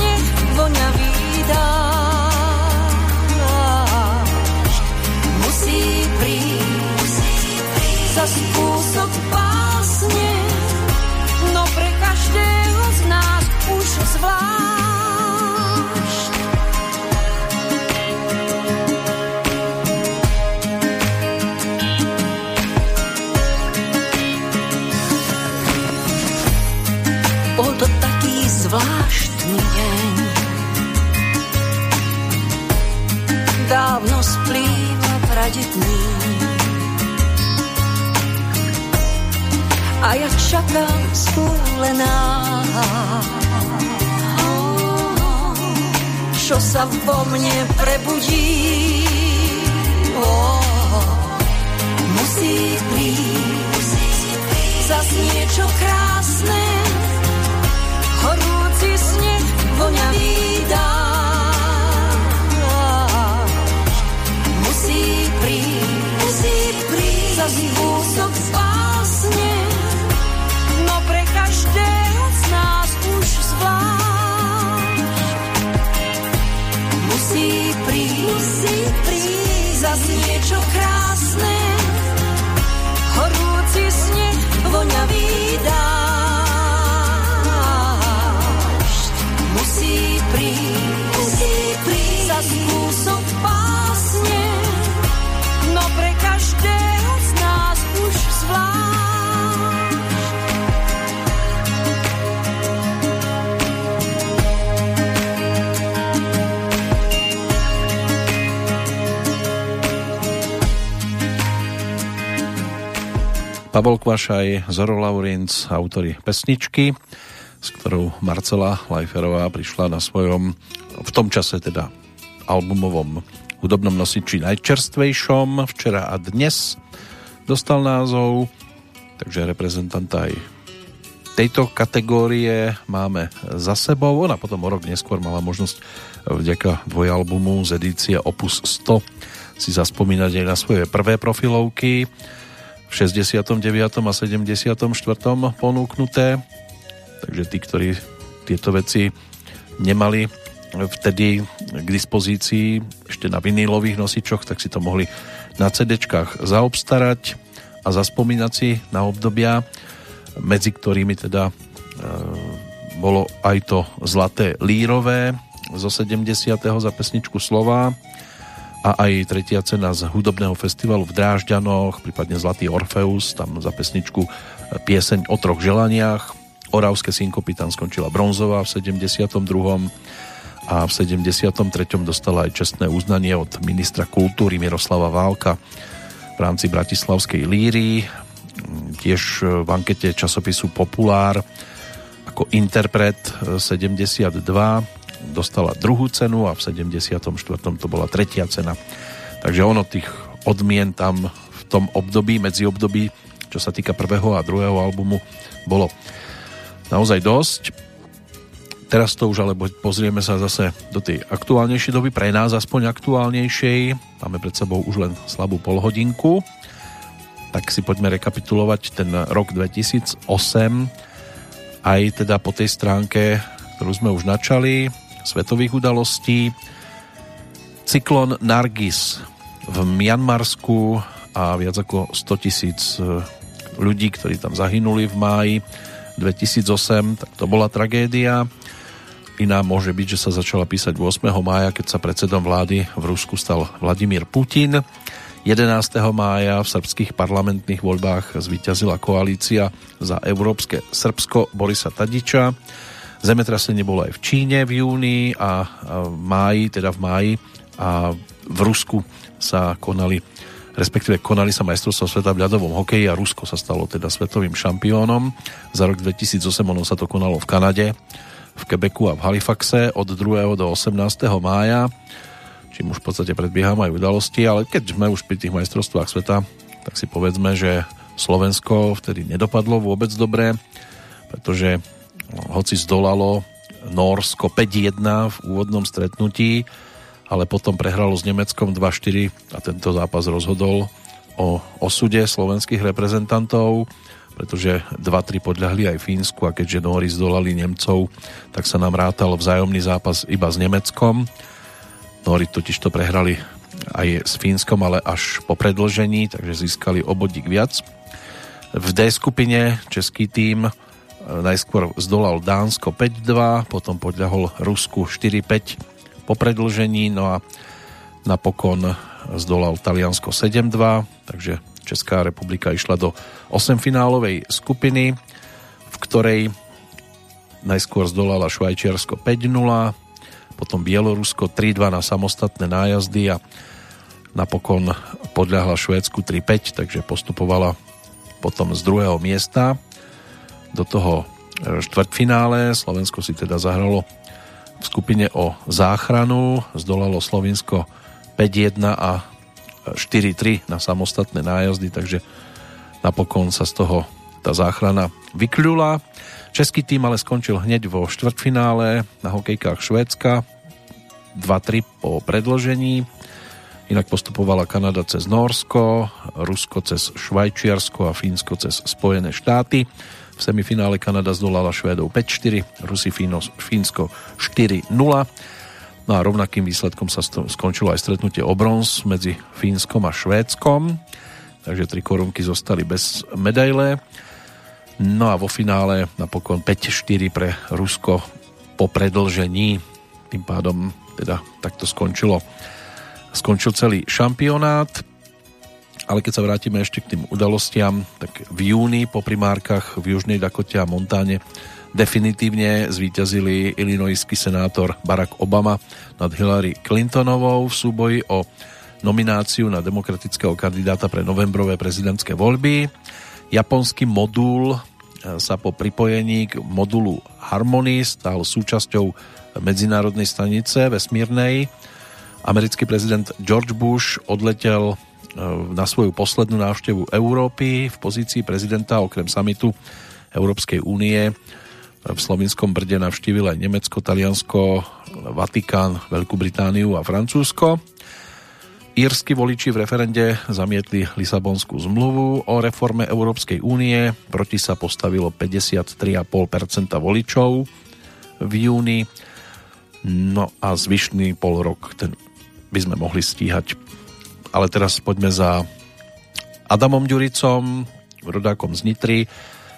bol to taký zvláštny deň. Dávno splýva prade dní a ja čakám spolená, čo sa vo mne prebudí. Musí prísť zas niečo krásne, horúci sneh, voňavý dážď. Musí prísť zas kúsok z básne, no pre každého z nás už zvlášť. Musí prísť zas niečo krásne, horúci sneh, voňavý dážď. Musí prísť zas kúsok básne, no pre každého z nás už zvlášť. Pavol Kvašaj, Zoro Laurinc, autori pesničky, s ktorou Marcela Lajferová prišla na svojom, v tom čase teda albumovom hudobnom nosiči najčerstvejšom, Včera a dnes dostal názov, takže reprezentanta aj tejto kategórie máme za sebou. Ona potom o rok neskôr mala možnosť vďaka dvojalbumu z edície Opus 100 si zaspomínať aj na svoje prvé profilovky, v 69. a 74. ponúknuté. Takže tí, ktorí tieto veci nemali vtedy k dispozícii ešte na vinílových nosičoch, tak si to mohli na CD-čkách zaobstarať a zaspomínať si na obdobia, medzi ktorými teda bolo aj to Zlaté lírové zo 70. za pesničku Slová a aj tretia cena z hudobného festivalu v Drážďanoch, prípadne Zlatý Orfeus, tam za pesničku Pieseň o troch želaniach. Oravské synkopy, tam skončila bronzová v 72. a v 73. dostala aj čestné uznanie od ministra kultúry Miroslava Válka v rámci Bratislavskej líry. Tiež v ankete časopisu Populár ako interpret 72 dostala druhú cenu a v 74. to bola tretia cena. Takže ono tých odmien tam v tom období, medzi období, čo sa týka prvého a druhého albumu, bolo naozaj dosť. Teraz to už ale pozrieme sa zase do tej aktuálnejšej doby, pre nás aspoň aktuálnejšej. Máme pred sebou už len slabú polhodinku. Tak si poďme rekapitulovať ten rok 2008 aj teda po tej stránke, ktorú sme už načali, svetových udalostí. Cyklon Nargis v Mianmarsku a viac ako 100 000 ľudí, ktorí tam zahynuli v máji 2008, tak to bola tragédia. Iná môže byť, že sa začala písať 8. mája, keď sa predsedom vlády v Rusku stal Vladimír Putin. 11. mája v srbských parlamentných voľbách zvíťazila koalícia Za európske Srbsko Borisa Tadiča. Zemetrasenie bolo aj v Číne v júni a v máji a v Rusku sa konali sa majstrovstvá sveta v ľadovom hokeji a Rusko sa stalo teda svetovým šampiónom. Za rok 2008 ono sa to konalo v Kanade, v Quebecu a v Halifaxe od 2. do 18. mája, čím už v podstate predbieham aj udalosti, ale keď sme už pri tých majstrovstvách sveta, tak si povedzme, že Slovensko vtedy nedopadlo vôbec dobre, pretože hoci zdolalo Nórsko 5-1 v úvodnom stretnutí, ale potom prehralo s Nemeckom 2-4 a tento zápas rozhodol o osude slovenských reprezentantov, pretože 2-3 podľahli aj Fínsku a keďže Nóri zdolali Nemcov, tak sa nám rátal vzájomný zápas iba s Nemeckom. Nóri totiž to prehrali aj s Fínskom, ale až po predĺžení, takže získali o bodík viac. V D skupine český tím najskôr zdolal Dánsko 5-2, potom podľahol Rusku 4-5 po predĺžení, no a napokon zdolal Taliansko 7-2, takže Česká republika išla do osemfinálovej skupiny, v ktorej Najskôr zdolala Švajčiarsko 5-0, potom Bielorusko 3-2 na samostatné nájazdy a napokon podľahla Švédsku 3-5, takže postupovala potom z druhého miesta do toho štvrtfinále. Slovensko si teda zahralo v skupine o záchranu, zdolalo Slovinsko 5-1 a 4-3 na samostatné nájazdy, takže napokon sa z toho tá záchrana vykľula. Český tým ale skončil hneď vo štvrtfinále na hokejkách Švédska 2-3 po predĺžení. Inak postupovala Kanada cez Norsko, Rusko cez Švajčiarsko a Fínsko cez Spojené štáty. V semifinále Kanada zdolala Švédov 5-4, Rusi Fínsko 4-0. No a rovnakým výsledkom sa skončilo aj stretnutie o bronz medzi Fínskom a Švédskom. Takže tri korunky zostali bez medaile. No a vo finále napokon 5-4 pre Rusko po predĺžení. Tým pádom teda takto skončil celý šampionát, ale keď sa vrátime ešte k tým udalostiam, tak v júni po primárkach v Južnej Dakote a Montáne definitívne zvíťazili illinoisský senátor Barack Obama nad Hillary Clintonovou v súboji o nomináciu na demokratického kandidáta pre novembrové prezidentské voľby. Japonský modul sa po pripojení k modulu Harmony stal súčasťou medzinárodnej stanice vesmírnej. Americký prezident George Bush odletel na svoju poslednú návštevu Európy v pozícii prezidenta. Okrem samitu Európskej únie v Slovinskom Brde navštívil aj Nemecko, Taliansko, Vatikán, Veľkú Britániu a Francúzsko. Írski voliči v referende zamietli Lisabonskú zmluvu o reforme Európskej únie. Proti sa postavilo 53,5% voličov v júni. No a zvyšný pol rok ten by sme mohli stíhať. Ale teraz poďme za Adamom Ďuricom, rodákom z Nitry,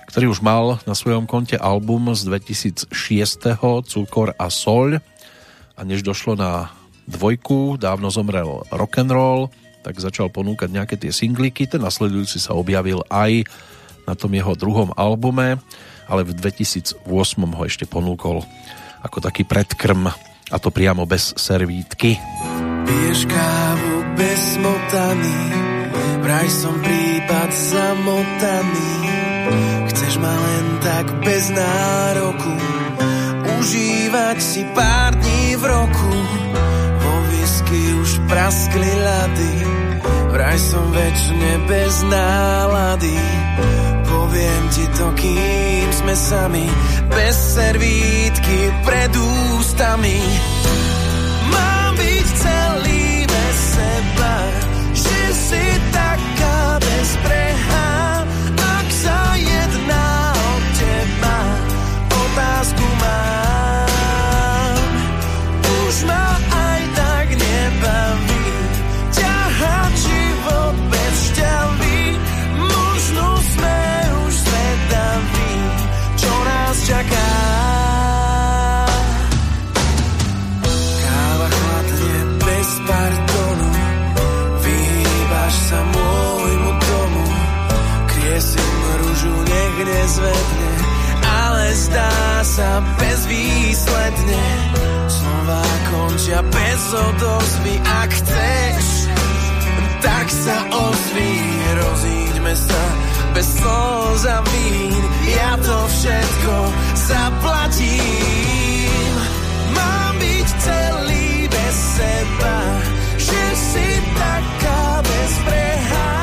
ktorý už mal na svojom konte album z 2006. Cukor a soľ. A než došlo na dvojku, dávno zomrel rock'n'roll, tak začal ponúkať nejaké tie singlíky. Ten nasledujúci sa objavil aj na tom jeho druhom albume, ale v 2008 ho ešte ponúkol ako taký predkrm, a to priamo bez servítky. Piješ kávu bez motany, vraj som prípad zamotaný. Chceš ma len tak bez nároku, užívať si pár dní v roku. Vo whisky už praskli ľady, vraj som večne bez nálady. Poviem ti to, kým sme sami, bez servítky pred ústami. Mám byť celý bez seba, že si taká bezbrehá. Ak sa jedná o teba, otázku mám. Už ma aj tak nebaví ťahať život bez šťavy. Možno sme už zvedaví, čo nás čaká. Káva chladne bez pardonu, vyhýbaš sa môjmu domu. Kriesím ružu, nech nezvedne, ale zdá sa bezvýsledne. Slová končia bez odozvy, ak chceš, tak sa ozví. Rozíďme sa bez slov za vín, ja to všetko zaplatím. Mám byť celý bez seba, že si taká bezbrehá.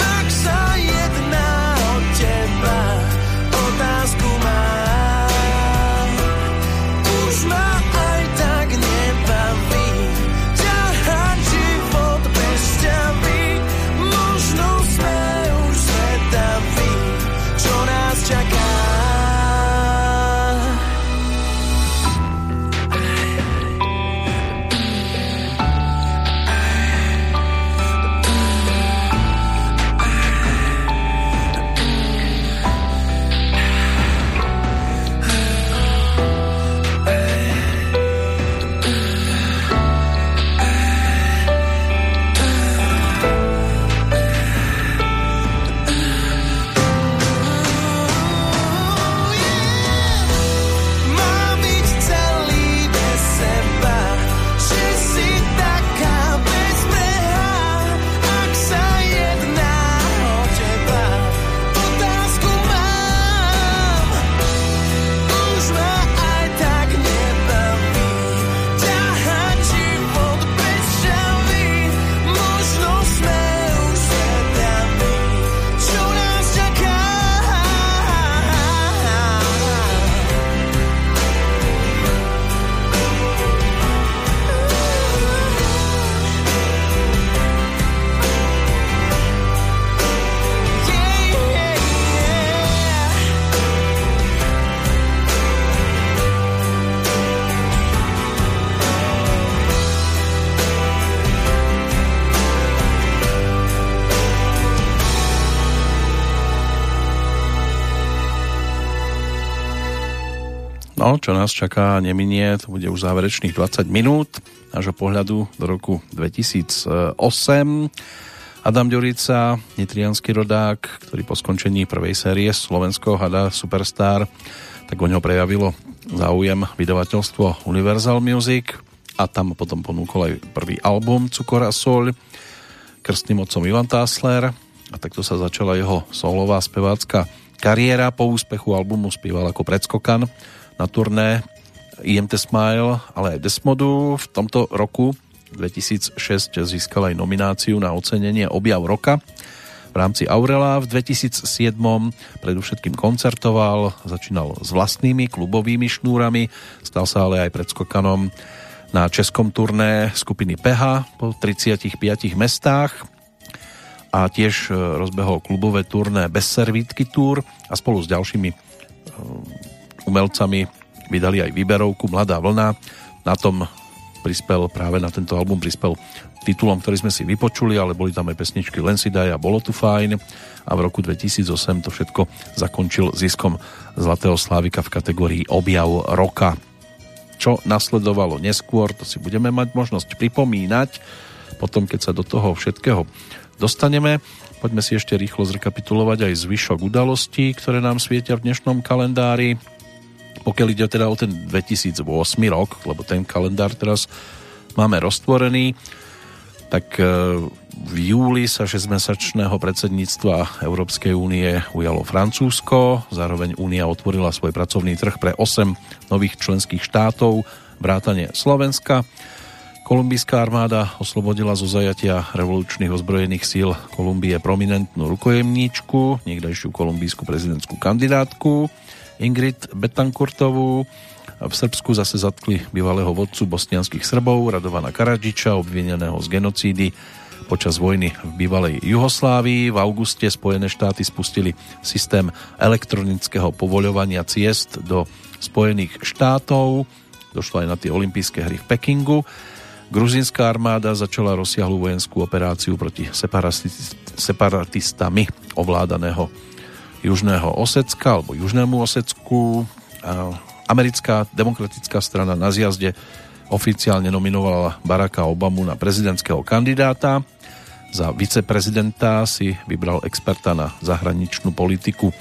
Ak sa jedná o teba, otázku mám. Už ma aj tak nebaví ťahať život bez ťavy. Možno sme už zvedaví, čo nás čaká. No, čo nás čaká, neminie, to bude už záverečných 20 minút nášho pohľadu do roku 2008. Adam Ďurica, nitriansky rodák, ktorý po skončení prvej série Slovensko hľadá superstar, tak o ňo prejavilo záujem vydavateľstvo Universal Music a tam potom ponúkol aj prvý album Cukor a soľ, krstným otcom Ivan Tásler, a takto sa začala jeho solová spevácka kariéra. Po úspechu albumu spieval ako predskokan na turné IMT Smile, ale aj Desmodu. V tomto roku 2006 získal aj nomináciu na ocenenie Objav roka v rámci Aurela. V 2007 predovšetkým koncertoval, začínal s vlastnými klubovými šnúrami, stal sa ale aj predskokanom na českom turné skupiny PH po 35 mestách a tiež rozbehol klubové turné Bez servítky Tour a spolu s ďalšími umelcami vydali aj výberovku Mladá vlna. Na tom prispel, práve na tento album prispel titulom, ktorý sme si vypočuli, ale boli tam aj pesničky Len si daj a Bolo tu fajn, a v roku 2008 to všetko zakončil ziskom Zlatého slávika v kategórii Objav roka. Čo nasledovalo neskôr, to si budeme mať možnosť pripomínať potom, keď sa do toho všetkého dostaneme. Poďme si ešte rýchlo zrekapitulovať aj zvyšok udalostí, ktoré nám svietia v dnešnom kalendári. Pokiaľ ide teda o ten 2008 rok, lebo ten kalendár teraz máme roztvorený, tak v júli sa 6-mesačného predsedníctva Európskej únie ujalo Francúzsko, zároveň únia otvorila svoj pracovný trh pre 8 nových členských štátov, vrátane Slovenska. Kolumbijská armáda oslobodila zo zajatia revolučných ozbrojených síl Kolumbie prominentnú rukojemníčku, niekdajšiu kolumbijskú prezidentskú kandidátku Ingrid Betancourtovú. V Srbsku zase zatkli bývalého vodcu bosnianských Srbov Radovana Karadžiča, obvineného z genocídy počas vojny v bývalej Juhoslávii. V auguste Spojené štáty spustili systém elektronického povoľovania ciest do Spojených štátov. Došlo aj na tie olympijské hry v Pekingu. Gruzínska armáda začala rozsiahlu vojenskú operáciu proti separatistami ovládaného Južného Osecka, alebo Južnému Osecku. Americká demokratická strana na zjazde oficiálne nominovala Baracka Obamu na prezidentského kandidáta. Za viceprezidenta si vybral experta na zahraničnú politiku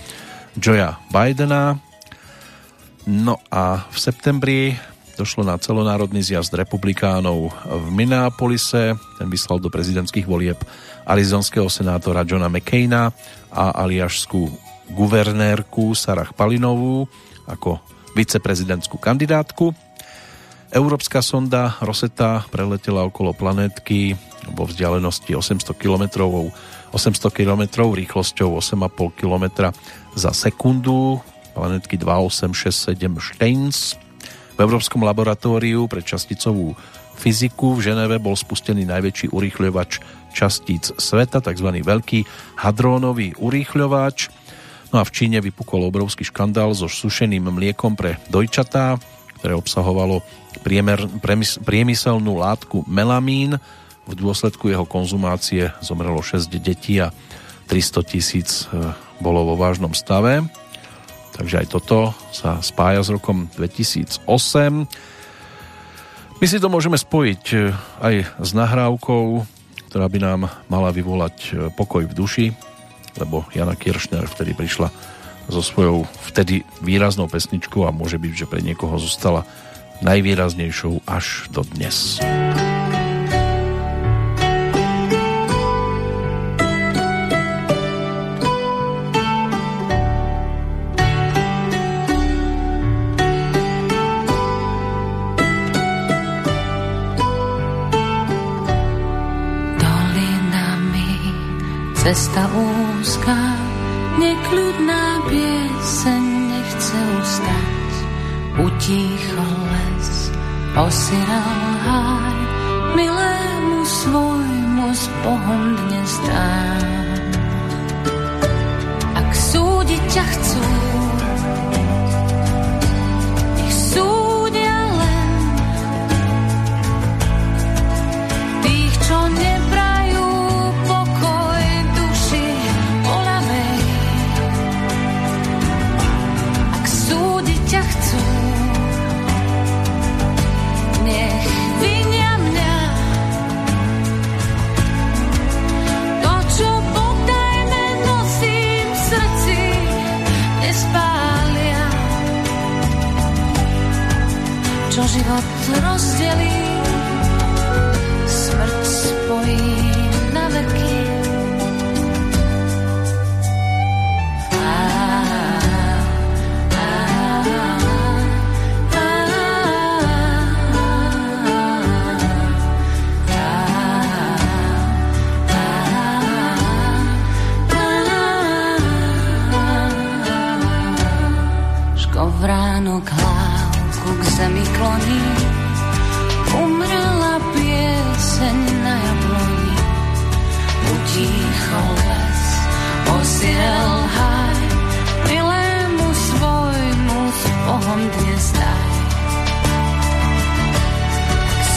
Joea Bidena. No a v septembri došlo na celonárodný zjazd republikánov v Minneapolise. Ten vyslal do prezidentských volieb arizonského senátora Johna McCaina a aliašskú guvernérku Sarah Palinovú ako viceprezidentskú kandidátku. Európska sonda Rosetta preletela okolo planétky vo vzdialenosti 800 km rýchlosťou 8,5 km za sekundu planétky 2867 Steins. V Európskom laboratóriu pre časticovú fyziku v Ženeve bol spustený najväčší urýchľovač častíc sveta, tzv. Veľký hadrónový urýchľovač. No a v Číne vypukol obrovský škandál so sušeným mliekom pre dojčatá, ktoré obsahovalo priemyselnú látku melamín. V dôsledku jeho konzumácie zomrelo 6 detí a 300 000 bolo vo vážnom stave. Takže aj toto sa spája s rokom 2008. My si to môžeme spojiť aj s nahrávkou, ktorá by nám mala vyvolať pokoj v duši, lebo Jana Kiršner vtedy prišla so svojou vtedy výraznou pesničkou a môže byť, že pre niekoho zostala najvýraznejšou až do dnes. Cesta úzká, neklidná pieseň nechce ustať. Utíchol les, osiral háj, milému svojmu s Bohom dnes dám. Ak súdiť ťa chcú, nech súdia len tých, čo neprajú. Ťa chcú čo život rozdelí, smrť spojí na veky. Vránok hlávku k zemi kloní, umrela pieseň na jabloni. Utíchol les, osirel háj, milému svojmu s Bohom dnes daj.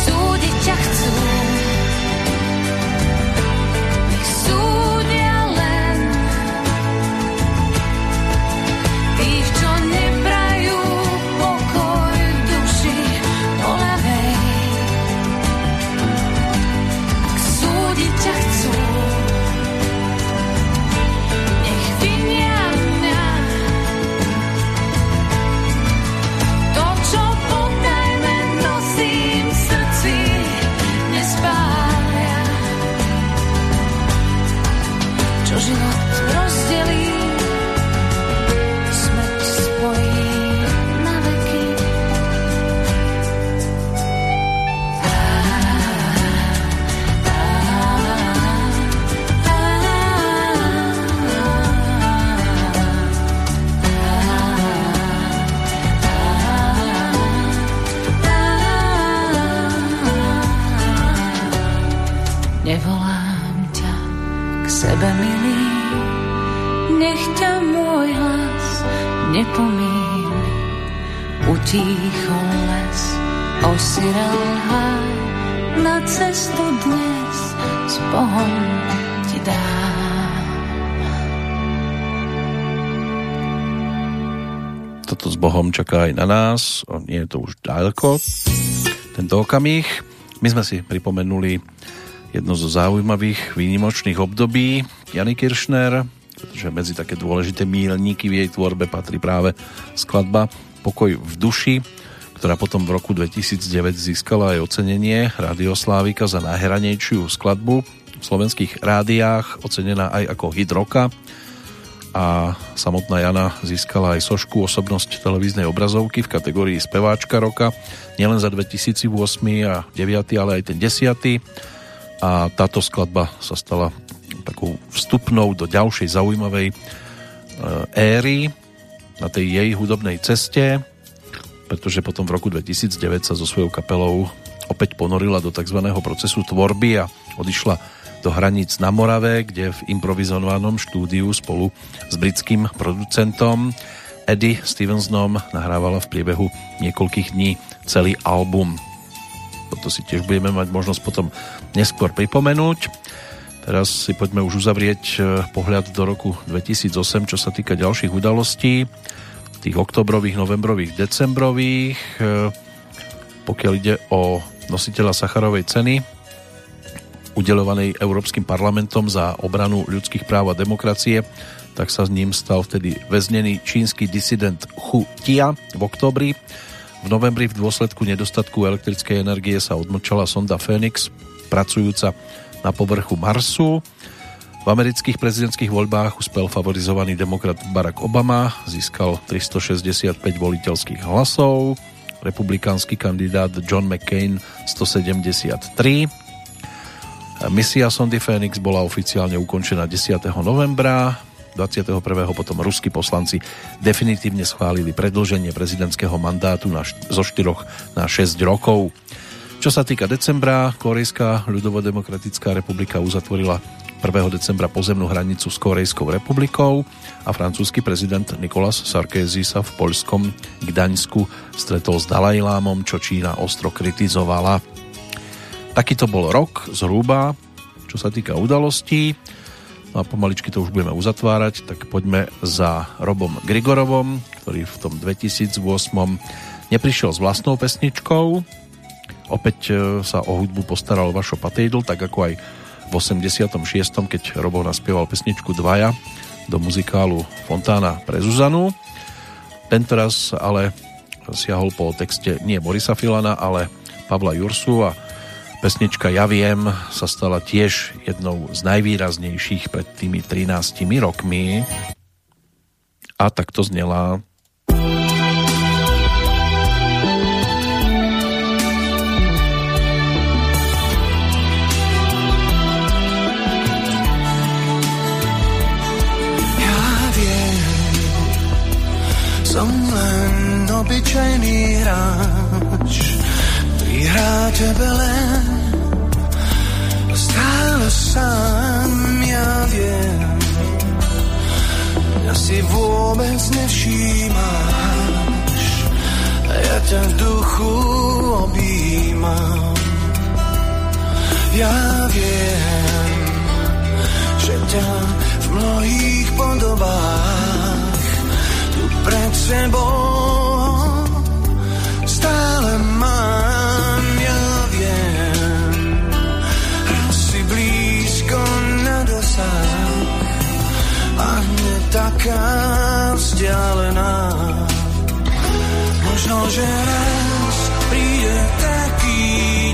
Súdiť ťa chcú, nech súdia len tých, čo nepraví. Nepomíli, utíchol les, osirel háj, na cestu dnes s Bohom ti dám. Toto s Bohom čaká aj na nás, nie je to už ďaleko, tento okamih. My sme si pripomenuli jedno zo zaujímavých výnimočných období Jany Kiršner, pretože medzi také dôležité míľníky v jej tvorbe patrí práve skladba Pokoj v duši, ktorá potom v roku 2009 získala aj ocenenie Radioslávika za najhranejšiu skladbu v slovenských rádiách, ocenená aj ako hit roka, a samotná Jana získala aj sošku osobnosť televíznej obrazovky v kategórii speváčka roka, nielen za 2008 a 2009, ale aj ten 10. a táto skladba sa stala takou vstupnou do ďalšej zaujímavej éry na tej jej hudobnej ceste, pretože potom v roku 2009 sa so svojou kapelou opäť ponorila do tzv. Procesu tvorby a odišla do hraníc na Morave, kde v improvizovanom štúdiu spolu s britským producentom Eddie Stevensonom nahrávala v priebehu niekoľkých dní celý album. Toto si tiež budeme mať možnosť potom neskôr pripomenúť. Teraz si poďme už uzavrieť pohľad do roku 2008, čo sa týka ďalších udalostí, tých oktobrových, novembrových, decembrových. Pokiaľ ide o nositeľa Sacharovej ceny, udeľovanej Európskym parlamentom za obranu ľudských práv a demokracie, tak sa s ním stal vtedy väznený čínsky disident Hu Jia v októbri. V novembri v dôsledku nedostatku elektrickej energie sa odmlčala sonda Fénix, pracujúca na povrchu Marsu. V amerických prezidentských voľbách uspel favorizovaný demokrat Barack Obama, získal 365 voliteľských hlasov, republikánsky kandidát John McCain 173. Misia sondy Fénix bola oficiálne ukončená 10. novembra, 21. potom ruskí poslanci definitívne schválili predĺženie prezidentského mandátu zo 4 na 6 rokov. Čo sa týka decembra, Korejská ľudovodemokratická republika uzatvorila 1. decembra pozemnú hranicu s Korejskou republikou a francúzsky prezident Nicolas Sarkozy sa v poľskom Gdaňsku stretol s Dalajlámom, čo Čína ostro kritizovala. Taký to bol rok zhruba, čo sa týka udalostí. No a pomaličky to už budeme uzatvárať, tak poďme za Robom Grigorovom, ktorý v tom 2008 neprišiel s vlastnou pesničkou. Opäť sa o hudbu postaral Vašo Patejdl, tak ako aj v 86., keď Robo naspieval pesničku Dvaja do muzikálu Fontána pre Zuzanu. Tentoraz ale siahol po texte nie Borisa Filana, ale Pavla Jursu a pesnička Ja viem sa stala tiež jednou z najvýraznejších pred tými 13 rokmi. A takto znela. Ja viem, som len obyčajný hráč, prihrá tebe len stále sám. Ja viem, ja si vôbec nevšímáš, ja ťa v duchu objímam. Ja viem, že ťa v mnohých podobách tu pred sebou stále mám. Ja viem, raz si blízko na dosah a hne taká vzdialená. Možno, že raz príde taký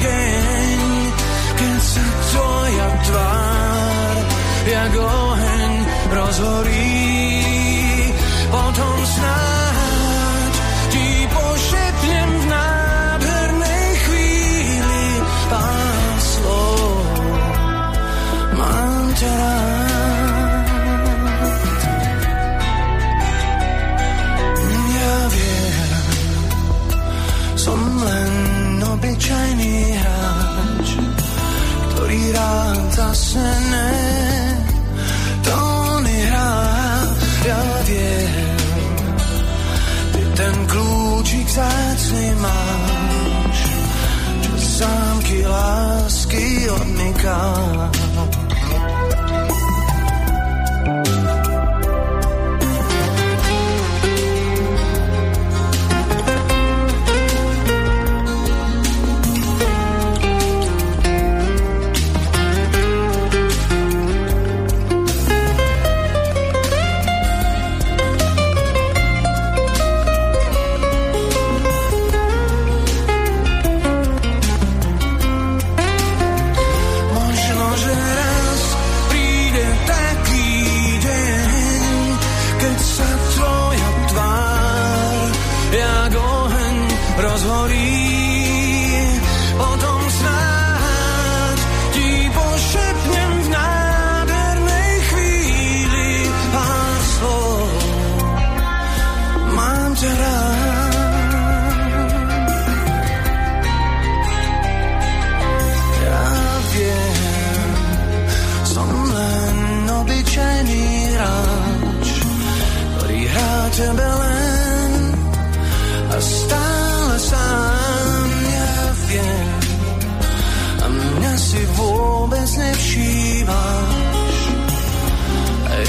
deň, keď sa tvoja tvár jak oheň rozhorí. Potom snáď ti pošepnem v nádhernej chvíli pár slov. Mám ťa rád. Som len obyčajný hráč, ktorý rád zasne tóny hrá. Ja viem, ty ten kľúčik zácný máš, čo zámky lásky odniká. Tebe len a stále sám. Ja viem, a mňa si vôbec nevšímáš,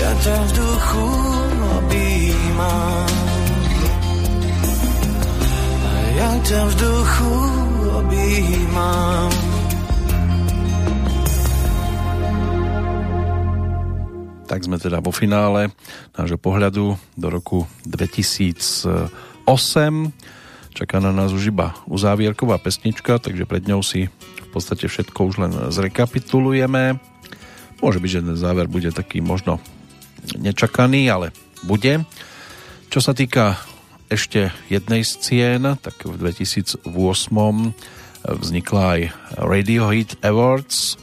ja ťa v duchu objímam. Ja ťa v duchu objímam. Tak sme teda vo finále nášho pohľadu do roku 2008. Čaká na nás už iba uzávierková pesnička, takže pred ňou si v podstate všetko už len zrekapitulujeme. Môže byť, že ten záver bude taký možno nečakaný, ale bude. Čo sa týka ešte jednej z cien, tak v 2008 vznikla aj Radio Hit Awards,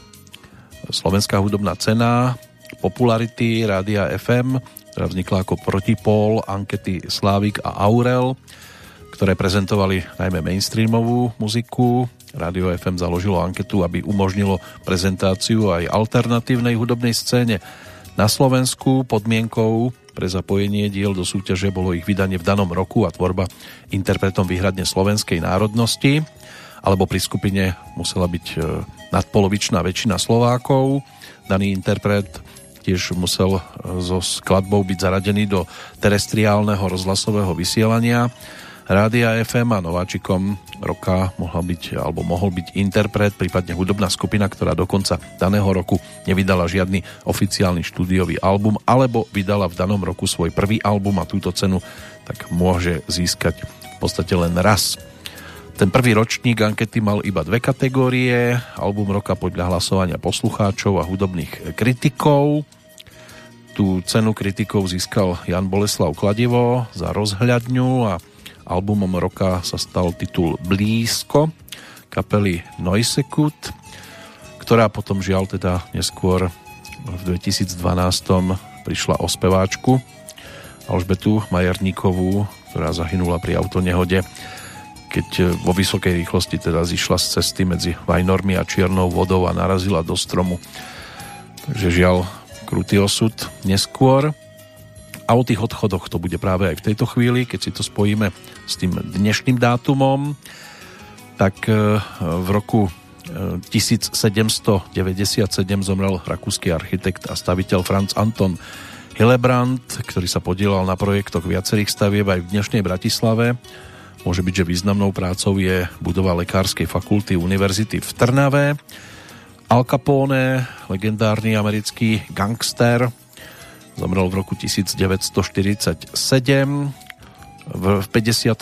Slovenská hudobná cena popularity Rádia FM, ktorá vznikla ako protipól ankety Slávik a Aurel, ktoré prezentovali najmä mainstreamovú muziku. Rádio FM založilo anketu, aby umožnilo prezentáciu aj alternatívnej hudobnej scéne na Slovensku. Podmienkou pre zapojenie diel do súťaže bolo ich vydanie v danom roku a tvorba interpretom výhradne slovenskej národnosti, alebo pri skupine musela byť nadpolovičná väčšina Slovákov. Daný interpret tiež musel so skladbou byť zaradený do terestriálneho rozhlasového vysielania Rádia FM a nováčikom roka mohol byť interpret, prípadne hudobná skupina, ktorá do konca daného roku nevydala žiadny oficiálny štúdiový album alebo vydala v danom roku svoj prvý album a túto cenu tak môže získať v v podstate len raz. Ten prvý ročník ankety mal iba dve kategórie. Album roka podľa hlasovania poslucháčov a hudobných kritikov. Tú cenu kritikov získal Jan Boleslav Kladivo za Rozhľadňu a albumom roka sa stal titul Blízko kapely Noisekut, ktorá potom žiaľ teda neskôr v 2012 prišla o speváčku Alžbetu Majerníkovú, ktorá zahynula pri autonehode, keď vo vysokej rýchlosti teda zišla z cesty medzi Vajnormi a Čiernou vodou a narazila do stromu. Takže žiaľ, krutý osud neskôr. A o tých odchodoch to bude práve aj v tejto chvíli, keď si to spojíme s tým dnešným dátumom. Tak v roku 1797 zomrel rakúsky architekt a staviteľ Franz Anton Hillebrand, ktorý sa podielal na projektoch viacerých stavieb aj v dnešnej Bratislave. Môže byť, že významnou prácou je budova Lekárskej fakulty univerzity v Trnave. Al Capone, legendárny americký gangster, zomrel v roku 1947. V 52.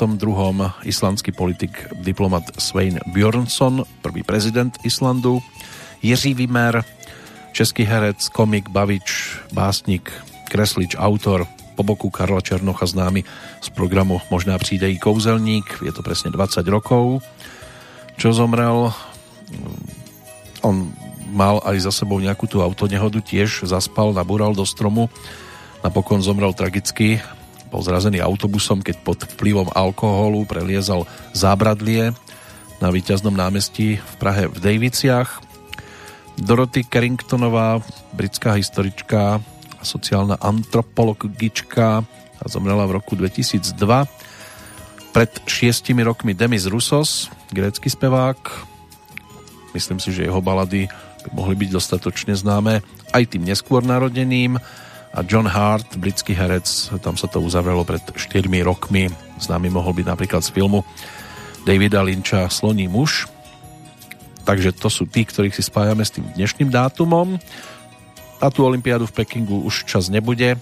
islandský politik, diplomat Svein Björnsson, prvý prezident Islandu. Jiří Vimer, český herec, komik, bavič, básnik, kreslič, autor, po boku Karla Černocha známy z programu Možná přijde i kouzelník, je to presne 20 rokov, čo zomrel. On mal aj za sebou nejakú tú autonehodu, tiež zaspal, nabúral do stromu, napokon zomrel tragicky, bol zrazený autobusom, keď pod vplyvom alkoholu preliezal zábradlie na Víťaznom námestí v Prahe v Dejviciach. Dorothy Carringtonová, britská historička, sociálna antropologička, a zomrela v roku 2002. Pred 6 rokmi Demis Roussos, grécky spevák. Myslím si, že jeho balady by mohli byť dostatočne známe aj tým neskôr narodeným. A John Hart, britský herec, tam sa to uzavrelo pred 4 rokmi. Známy mohol byť napríklad z filmu Davida Lynča Sloní muž. Takže to sú tí, ktorých si spájame s tým dnešným dátumom. Na tú olympiádu v Pekingu už čas nebude,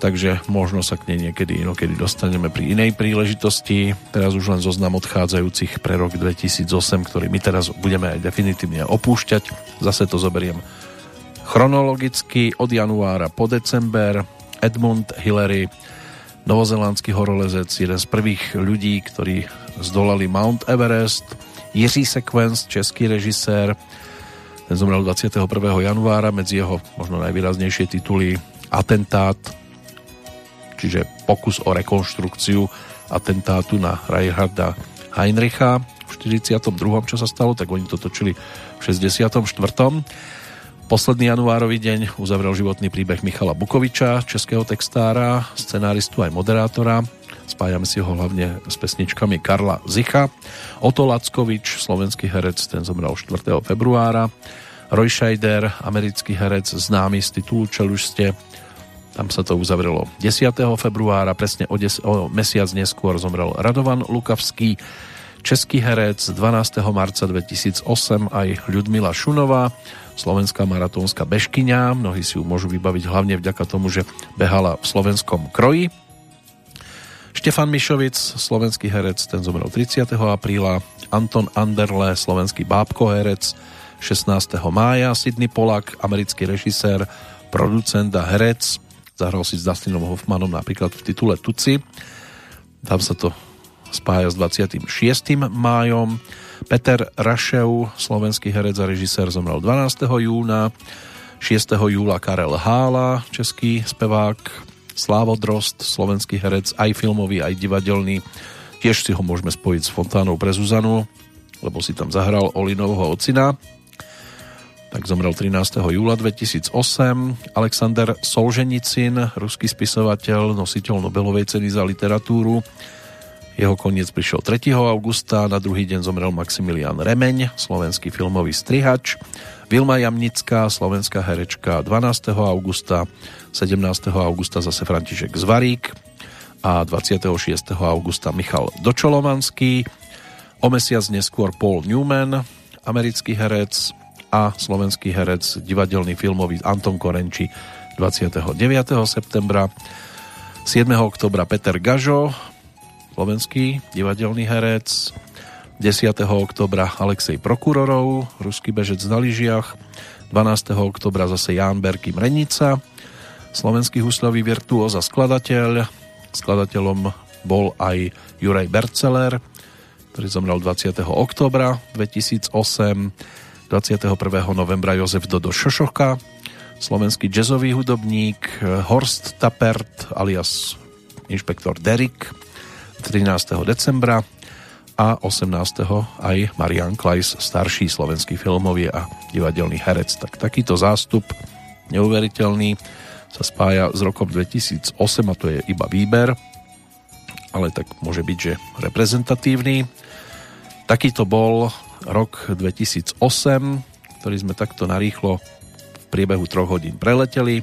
takže možno sa k nej niekedy inokedy dostaneme pri inej príležitosti. Teraz už len zoznam odchádzajúcich pre rok 2008, ktorý my teraz budeme aj definitívne opúšťať. Zase to zoberiem chronologicky od januára po december. Edmund Hillary, novozelandský horolezec, jeden z prvých ľudí, ktorí zdolali Mount Everest. Jiří Sekvenc, český režisér, ten zomrel 21. januára, medzi jeho možno najvýraznejšie tituly Atentát, čiže pokus o rekonštrukciu atentátu na Reinharda Heinricha v 42., čo sa stalo, tak oni to točili v 64. Posledný januárový deň uzavrel životný príbeh Michala Bukoviča, českého textára, scenáristu aj moderátora. Spájame si ho hlavne s pesničkami Karla Zicha. Oto Lackovič, slovenský herec, ten zomrel 4. februára. Roy Scheider, americký herec, známy z titulu Čelušte, tam sa to uzavrelo 10. februára, presne o mesiac neskôr zomrel Radovan Lukavský, český herec, 12. marca 2008 aj Ľudmila Šunová, slovenská maratónska bežkyňa, mnohí si ju môžu vybaviť hlavne vďaka tomu, že behala v slovenskom kroji. Štefan Mišovic, slovenský herec, ten zomrel 30. apríla. Anton Anderle, slovenský bábkoherec, 16. mája. Sidney Polak, americký režisér, producent a herec. Zahral si s Dustinom Hoffmanom napríklad v titule Tuci. Tam sa to spája s 26. májom. Peter Rašev, slovenský herec a režisér, zomrel 12. júna. 6. júla Karel Hála, český spevák. Slávo Drost, slovenský herec, aj filmový, aj divadelný. Tiež si ho môžeme spojiť s Fontánou pre Zuzanu, lebo si tam zahral Olinovho ocina. Tak zomrel 13. júla 2008. Alexander Solženicyn, ruský spisovateľ, nositeľ Nobelovej ceny za literatúru. Jeho koniec prišiel 3. augusta, na druhý deň zomrel Maximilián Remeň, slovenský filmový strihač. Vilma Jamnická, slovenská herečka, 12. augusta. 17. augusta zase František Zvarík a 26. augusta Michal Dočolovanský. O mesiac neskôr Paul Newman, americký herec a slovenský herec, divadelný filmový Anton Korenčí, 29. septembra. 7. oktobra Peter Gažo, slovenský divadelný herec, 10. oktobra Alexej Prokurorov, ruský bežec na lyžiach, 12. oktobra zase Ján Berky Mrenica, slovenský husľový virtuóz a skladateľ. Skladateľom bol aj Juraj Berceler, ktorý zomrel 20. oktobra 2008, 21. novembra Jozef Dodo Šošoka, slovenský jazzový hudobník, Horst Tappert alias inšpektor Derrick, 13. decembra a 18. aj Marian Klajs, starší slovenský filmový a divadelný herec. Tak takýto zástup neuveriteľný sa spája s rokom 2008 a to je iba výber, ale tak môže byť, že reprezentatívny. Takýto bol rok 2008, ktorý sme takto narýchlo v priebehu 3 hodín preleteli.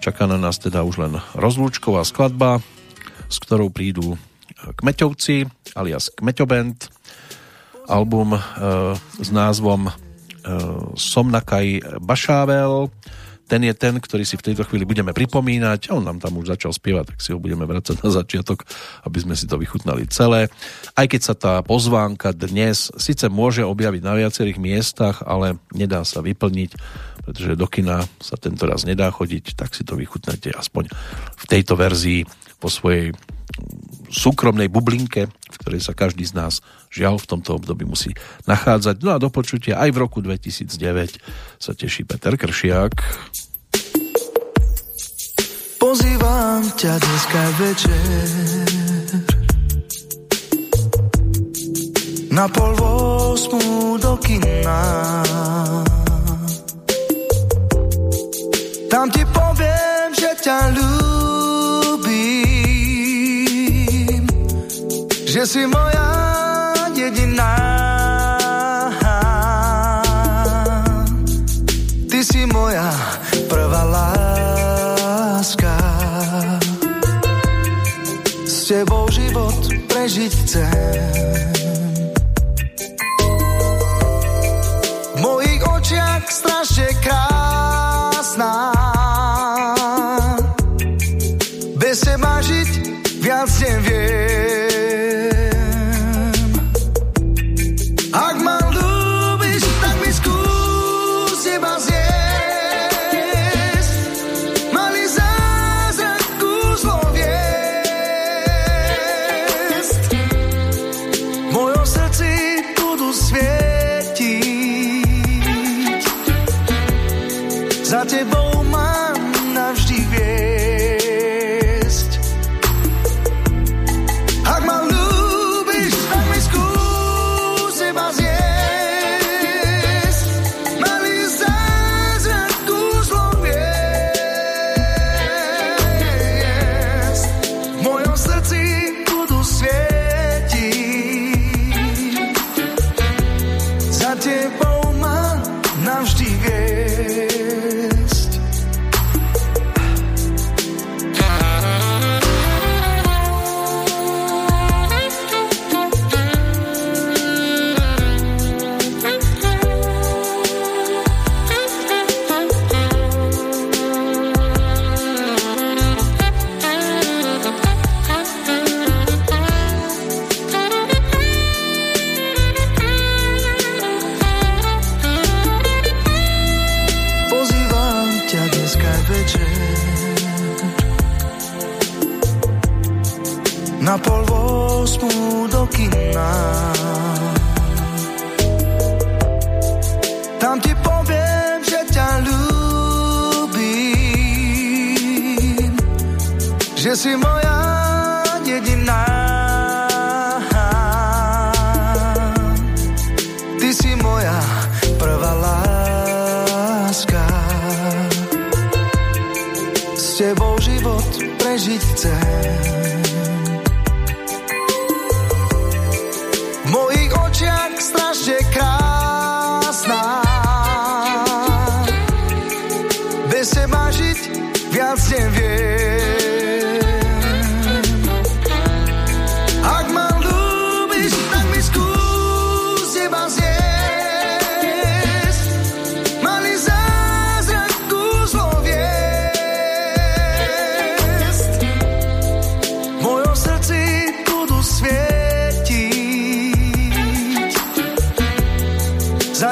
Čaká na nás teda už len rozlúčková skladba, s ktorou prídu Kmeťovci alias Kmeťoband, album s názvom Somnakaj Bašável. Ten je ten, ktorý si v tejto chvíli budeme pripomínať. On nám tam už začal spievať, tak si ho budeme vracať na začiatok, aby sme si to vychutnali celé. Aj keď sa tá pozvánka dnes síce môže objaviť na viacerých miestach, ale nedá sa vyplniť, pretože do kina sa tento raz nedá chodiť, tak si to vychutnete aspoň v tejto verzii po svojej súkromnej bublinke, v ktorej sa každý z nás žiaľ v tomto období musí nachádzať. No a do počutia aj v roku 2009 sa teší Peter Kršiak. Pozývam ťa dneska večer na 7:30 do kina. Tam ti poviem, že ťa ľúbim, že si moja jediná. Ty si moja prvá láska. S tebou život prežiť chcem. V mojich očiach strašne krásna. Bez teba žiť viac neviem. Na 7:30 do kina. Tam ti poviem, že ťa ľúbim, že si moja jediná. Ty si moja prvá láska. S tebou život prežiť chcem.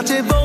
tebou.